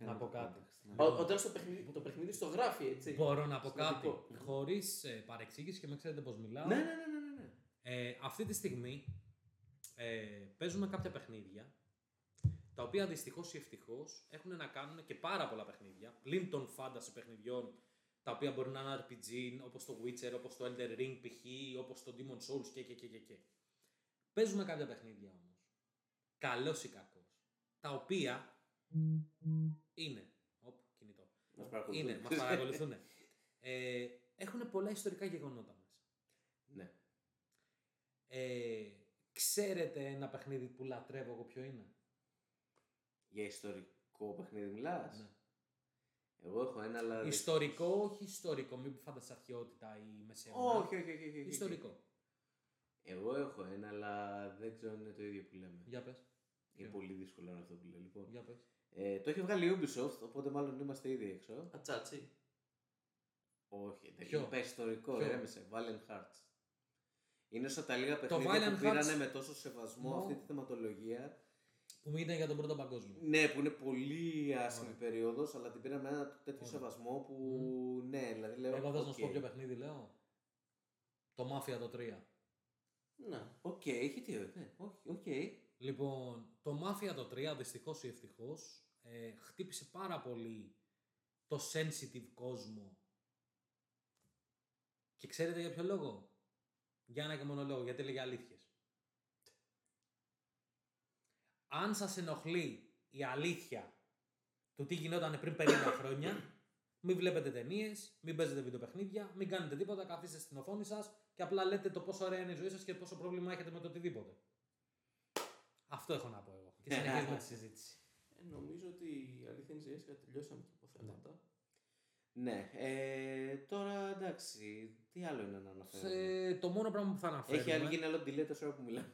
να πω κάτι. Όταν το παιχνίδι στο γράφει, έτσι. Μπορώ να πω κάτι. Χωρίς παρεξήγηση και με ξέρετε πώς μιλάω. Ναι. Αυτή τη στιγμή παίζουμε κάποια παιχνίδια τα οποία δυστυχώς ή ευτυχώς έχουν να κάνουν και πάρα πολλά παιχνίδια πλην των fantasy παιχνιδιών τα οποία μπορεί να είναι RPG, όπως το Witcher, όπως το Elden Ring π.χ., όπως το Demon Souls και. Παίζουμε κάποια παιχνίδια όμως, καλός ή κακός, τα οποία είναι, κινητό, μας παρακολουθούν, έχουν πολλά ιστορικά γεγονότα μέσα. Ναι. Ξέρετε ένα παιχνίδι που λατρεύω εγώ ποιο είναι? Για ιστορικό παιχνίδι μιλάς? Ναι. Εγώ έχω ένα, αλλά... Ιστορικό, όχι ιστορικό, μην που φάντασες αρχαιότητα ή μεσαίωνα. Όχι. Ιστορικό. Εγώ έχω ένα, αλλά δεν ξέρω αν είναι το ίδιο που λέμε. Για πες. Είναι πολύ δύσκολο αυτό που λέω, λοιπόν. Για πες. Το έχει βγάλει η Ubisoft, οπότε μάλλον είμαστε ήδη έξω. Ατσάτσι. Όχι, δεν είπα ιστορικό, έμεσα. Valiant Hearts. Είναι σαν τα λίγα παιχνίδια που πήρανε με τόσο σεβασμό αυτή τη θεματολογία. Που ήταν για τον Πρώτο Παγκόσμιο. Ναι, που είναι πολύ άσχημη περίοδος, αλλά την πήραμε με ένα τέτοιο σεβασμό που. Ναι, δηλαδή λέω. Εγώ θα σου πω ποιο παιχνίδι λέω. Το Mafia το 3. Ναι, οκ, έχει τι ωραία. Λοιπόν, το Mafia το 3, δυστυχώς ή ευτυχώς, χτύπησε πάρα πολύ το sensitive κόσμο. Και ξέρετε για ποιο λόγο? Για ένα και μόνο λόγο, γιατί έλεγε αλήθειες. Αν σας ενοχλεί η αλήθεια του τι γινόταν πριν 50 χρόνια, μην βλέπετε ταινίες, μην παίζετε βιντεοπαιχνίδια, μην κάνετε τίποτα, καθίστε στην οθόνη σας και απλά λέτε το πόσο ωραία είναι η ζωή σας και πόσο πρόβλημα έχετε με το οτιδήποτε. Αυτό έχω να πω εγώ. Και συνεχίζουμε τη συζήτηση. Νομίζω ότι η αλήθεια είναι σιγά τελειώσαμε και υποθέματα. Ναι, τώρα εντάξει, τι άλλο είναι να αναφέρουμε? Το μόνο πράγμα που θα αναφέρουμε... Έχει γίνει άλλο delay τόσο ώρα που μιλάμε.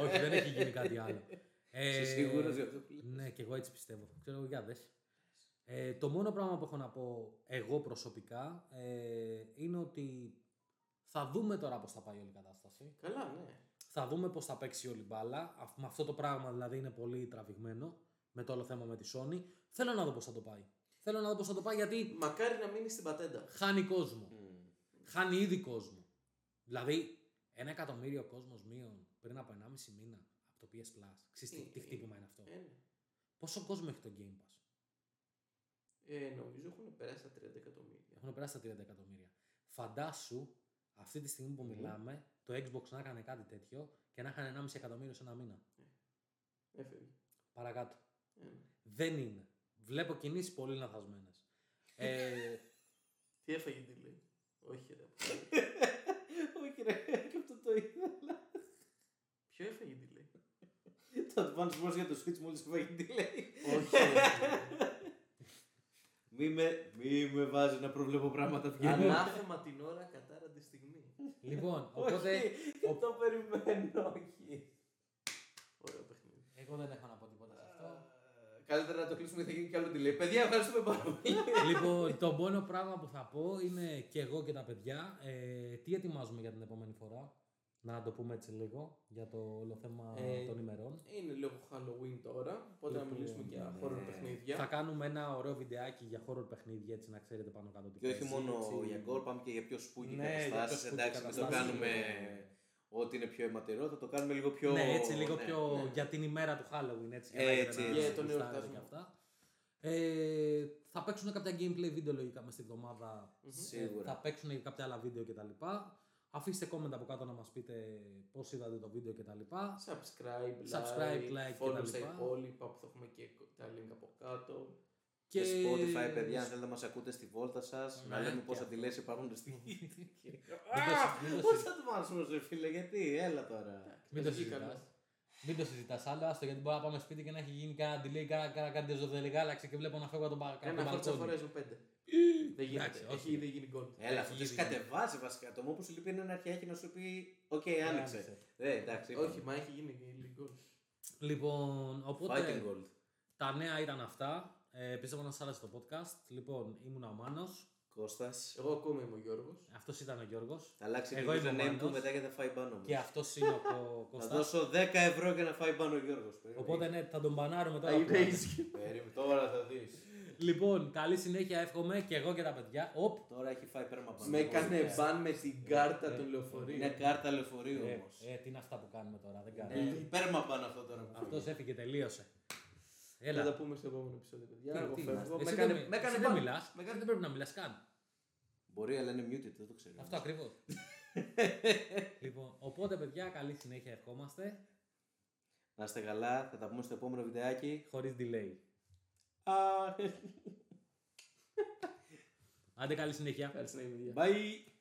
όχι, δεν έχει γίνει κάτι άλλο. Είσαι σίγουρος για αυτό που λέω? Ναι, και εγώ έτσι πιστεύω. Ξέρω, για δες. Το μόνο πράγμα που έχω να πω εγώ προσωπικά είναι ότι θα δούμε τώρα πώς θα πάει όλη η κατάσταση. Καλά, ναι. Θα δούμε πώς θα παίξει όλη η μπάλα. Με αυτό το πράγμα δηλαδή είναι πολύ τραβηγμένο με το όλο θέμα με τη Sony. Θέλω να δω πώς θα το πάει. Γιατί... Μακάρι να μείνει στην πατέντα. Χάνει κόσμο. Χάνει ήδη κόσμο. Δηλαδή, 1 εκατομμύριο κόσμος μείον πριν από 1,5 μήνα από το PS Plus. Ξέρεις τι χτύπημα είναι αυτό? Πόσο κόσμο έχει το Game Pass? Νομίζω έχουν περάσει τα 30 εκατομμύρια. Φαντάσου αυτή τη στιγμή που μιλάμε, το Xbox να έκανε κάτι τέτοιο και να είχαν 1,5 εκατομμύριο σε ένα μήνα. Έφευγε. Παρακάτω. Δεν είναι. Βλέπω κινήσεις πολύ λανθασμένες. Τι έφαγε τι λέει? Όχι ρε, το είδα. Ποιο έφαγε τι λέει? Το Advanced Wars για το Switch μόλις έφαγε τι λέει. Όχι ρε. Μη με βάζει να προβλέπω πράγματα. Ανάθεμα την ώρα, κατάρα τη στιγμή. Λοιπόν, οπότε... Και το περιμένω, όχι. Ωραίο παιχνίδι. Εγώ δεν έχω να πω τίποτα σε αυτό. Καλύτερα να το κλείσουμε, θα γίνει κι άλλο τι λέει. Παιδιά, ευχαριστούμε πάρα πολύ. Λοιπόν, το μόνο πράγμα που θα πω είναι και εγώ και τα παιδιά. Τι ετοιμάζουμε για την επόμενη φορά? Να το πούμε έτσι λίγο για το όλο θέμα των ημερών. Είναι λίγο Halloween τώρα, οπότε να μιλήσουμε για horror παιχνίδια. Θα κάνουμε ένα ωραίο βιντεάκι για horror παιχνίδια, έτσι να ξέρετε πάνω κάτω τι. Και όχι μόνο για gore, πάμε και για πιο spooky καταστάσεις. Εντάξει, να το κάνουμε ό,τι είναι πιο αιματερό, θα το κάνουμε λίγο πιο... Ναι, έτσι λίγο πιο για την ημέρα του Halloween, έτσι. Για τον εορτασμό. Θα παίξουν κάποια gameplay βίντεο λογικά μες τη βδομάδα. Σίγουρα. Θα παίξουν κάποια άλλα βίντεο κτλ. Αφήστε comment από κάτω να μας πείτε πώς είδατε το βίντεο κτλ. Subscribe, like κτλ. Follow στα υπόλοιπα που θα έχουμε και τα link από κάτω. Και Spotify, παιδιά, αν θέλετε να μας ακούτε στη βόλτα σας, να λέμε πόσα τηλές υπάρχουν στη γη. Πώς θα το μάθουμε, ρε φίλε, γιατί, έλα τώρα. Μην το συζητάς άλλο, άστο, γιατί μπορεί να πάμε σπίτι και να έχει γίνει κανένα delay, κάτι ζωδελεγάλαξε και βλέπω να φεύγω από τον μπαλκόνι. Ένα χωρίς αφορέσουν 5. Δεν γίνεται, έχει ήδη γίνει gold. Έλα, αυτό τις κατεβάζει βασικά, το μόνο που σου λείπει είναι ένα αρχιάκι να σου πει «ΟΚ, άνοιξε». Όχι, μα έχει γίνει gold. Λοιπόν, οπότε τα νέα ήταν αυτά. Πιστεύω να σας άρεσε το podcast. Λοιπόν, ήμουν ο Μάνος. Κώστας. Εγώ ακόμα είμαι ο Γιώργος. Αυτός ήταν ο Γιώργος. Θα αλλάξει το name του μετά και θα φάει πάνω. Και αυτός είναι ο Κώστας. Θα δώσω 10 ευρώ για να φάει πάνω ο Γιώργος. Οπότε ναι, θα τον μπανάρουμε τώρα. Τώρα θα δεις. Λοιπόν, καλή συνέχεια εύχομαι και εγώ και τα παιδιά. Τώρα έχει φάει πέρμα πάνω. Με έκανε μπαν με την κάρτα του λεωφορείου. Είναι κάρτα λεωφορείου όμως. Τι είναι αυτά που κάνουμε τώρα? Δεν κάνουμε. Πέρμα πάνω αυτό τώρα. Αυτός έφυγε, τελείωσε. Θα τα πούμε στο επόμενο επεισόδιο, παιδιά. Εγώ φεύγω. Δεν πρέπει να μιλάς καν. Μπορεί, αλλά είναι muted, δεν το ξέρω. Αυτό ακριβώς. Λοιπόν, οπότε, παιδιά, καλή συνέχεια ευχόμαστε. Να είστε καλά, θα τα πούμε στο επόμενο βιντεάκι. Χωρίς delay. Άντε, καλή συνέχεια. Καλή συνέχεια, παιδιά. Bye.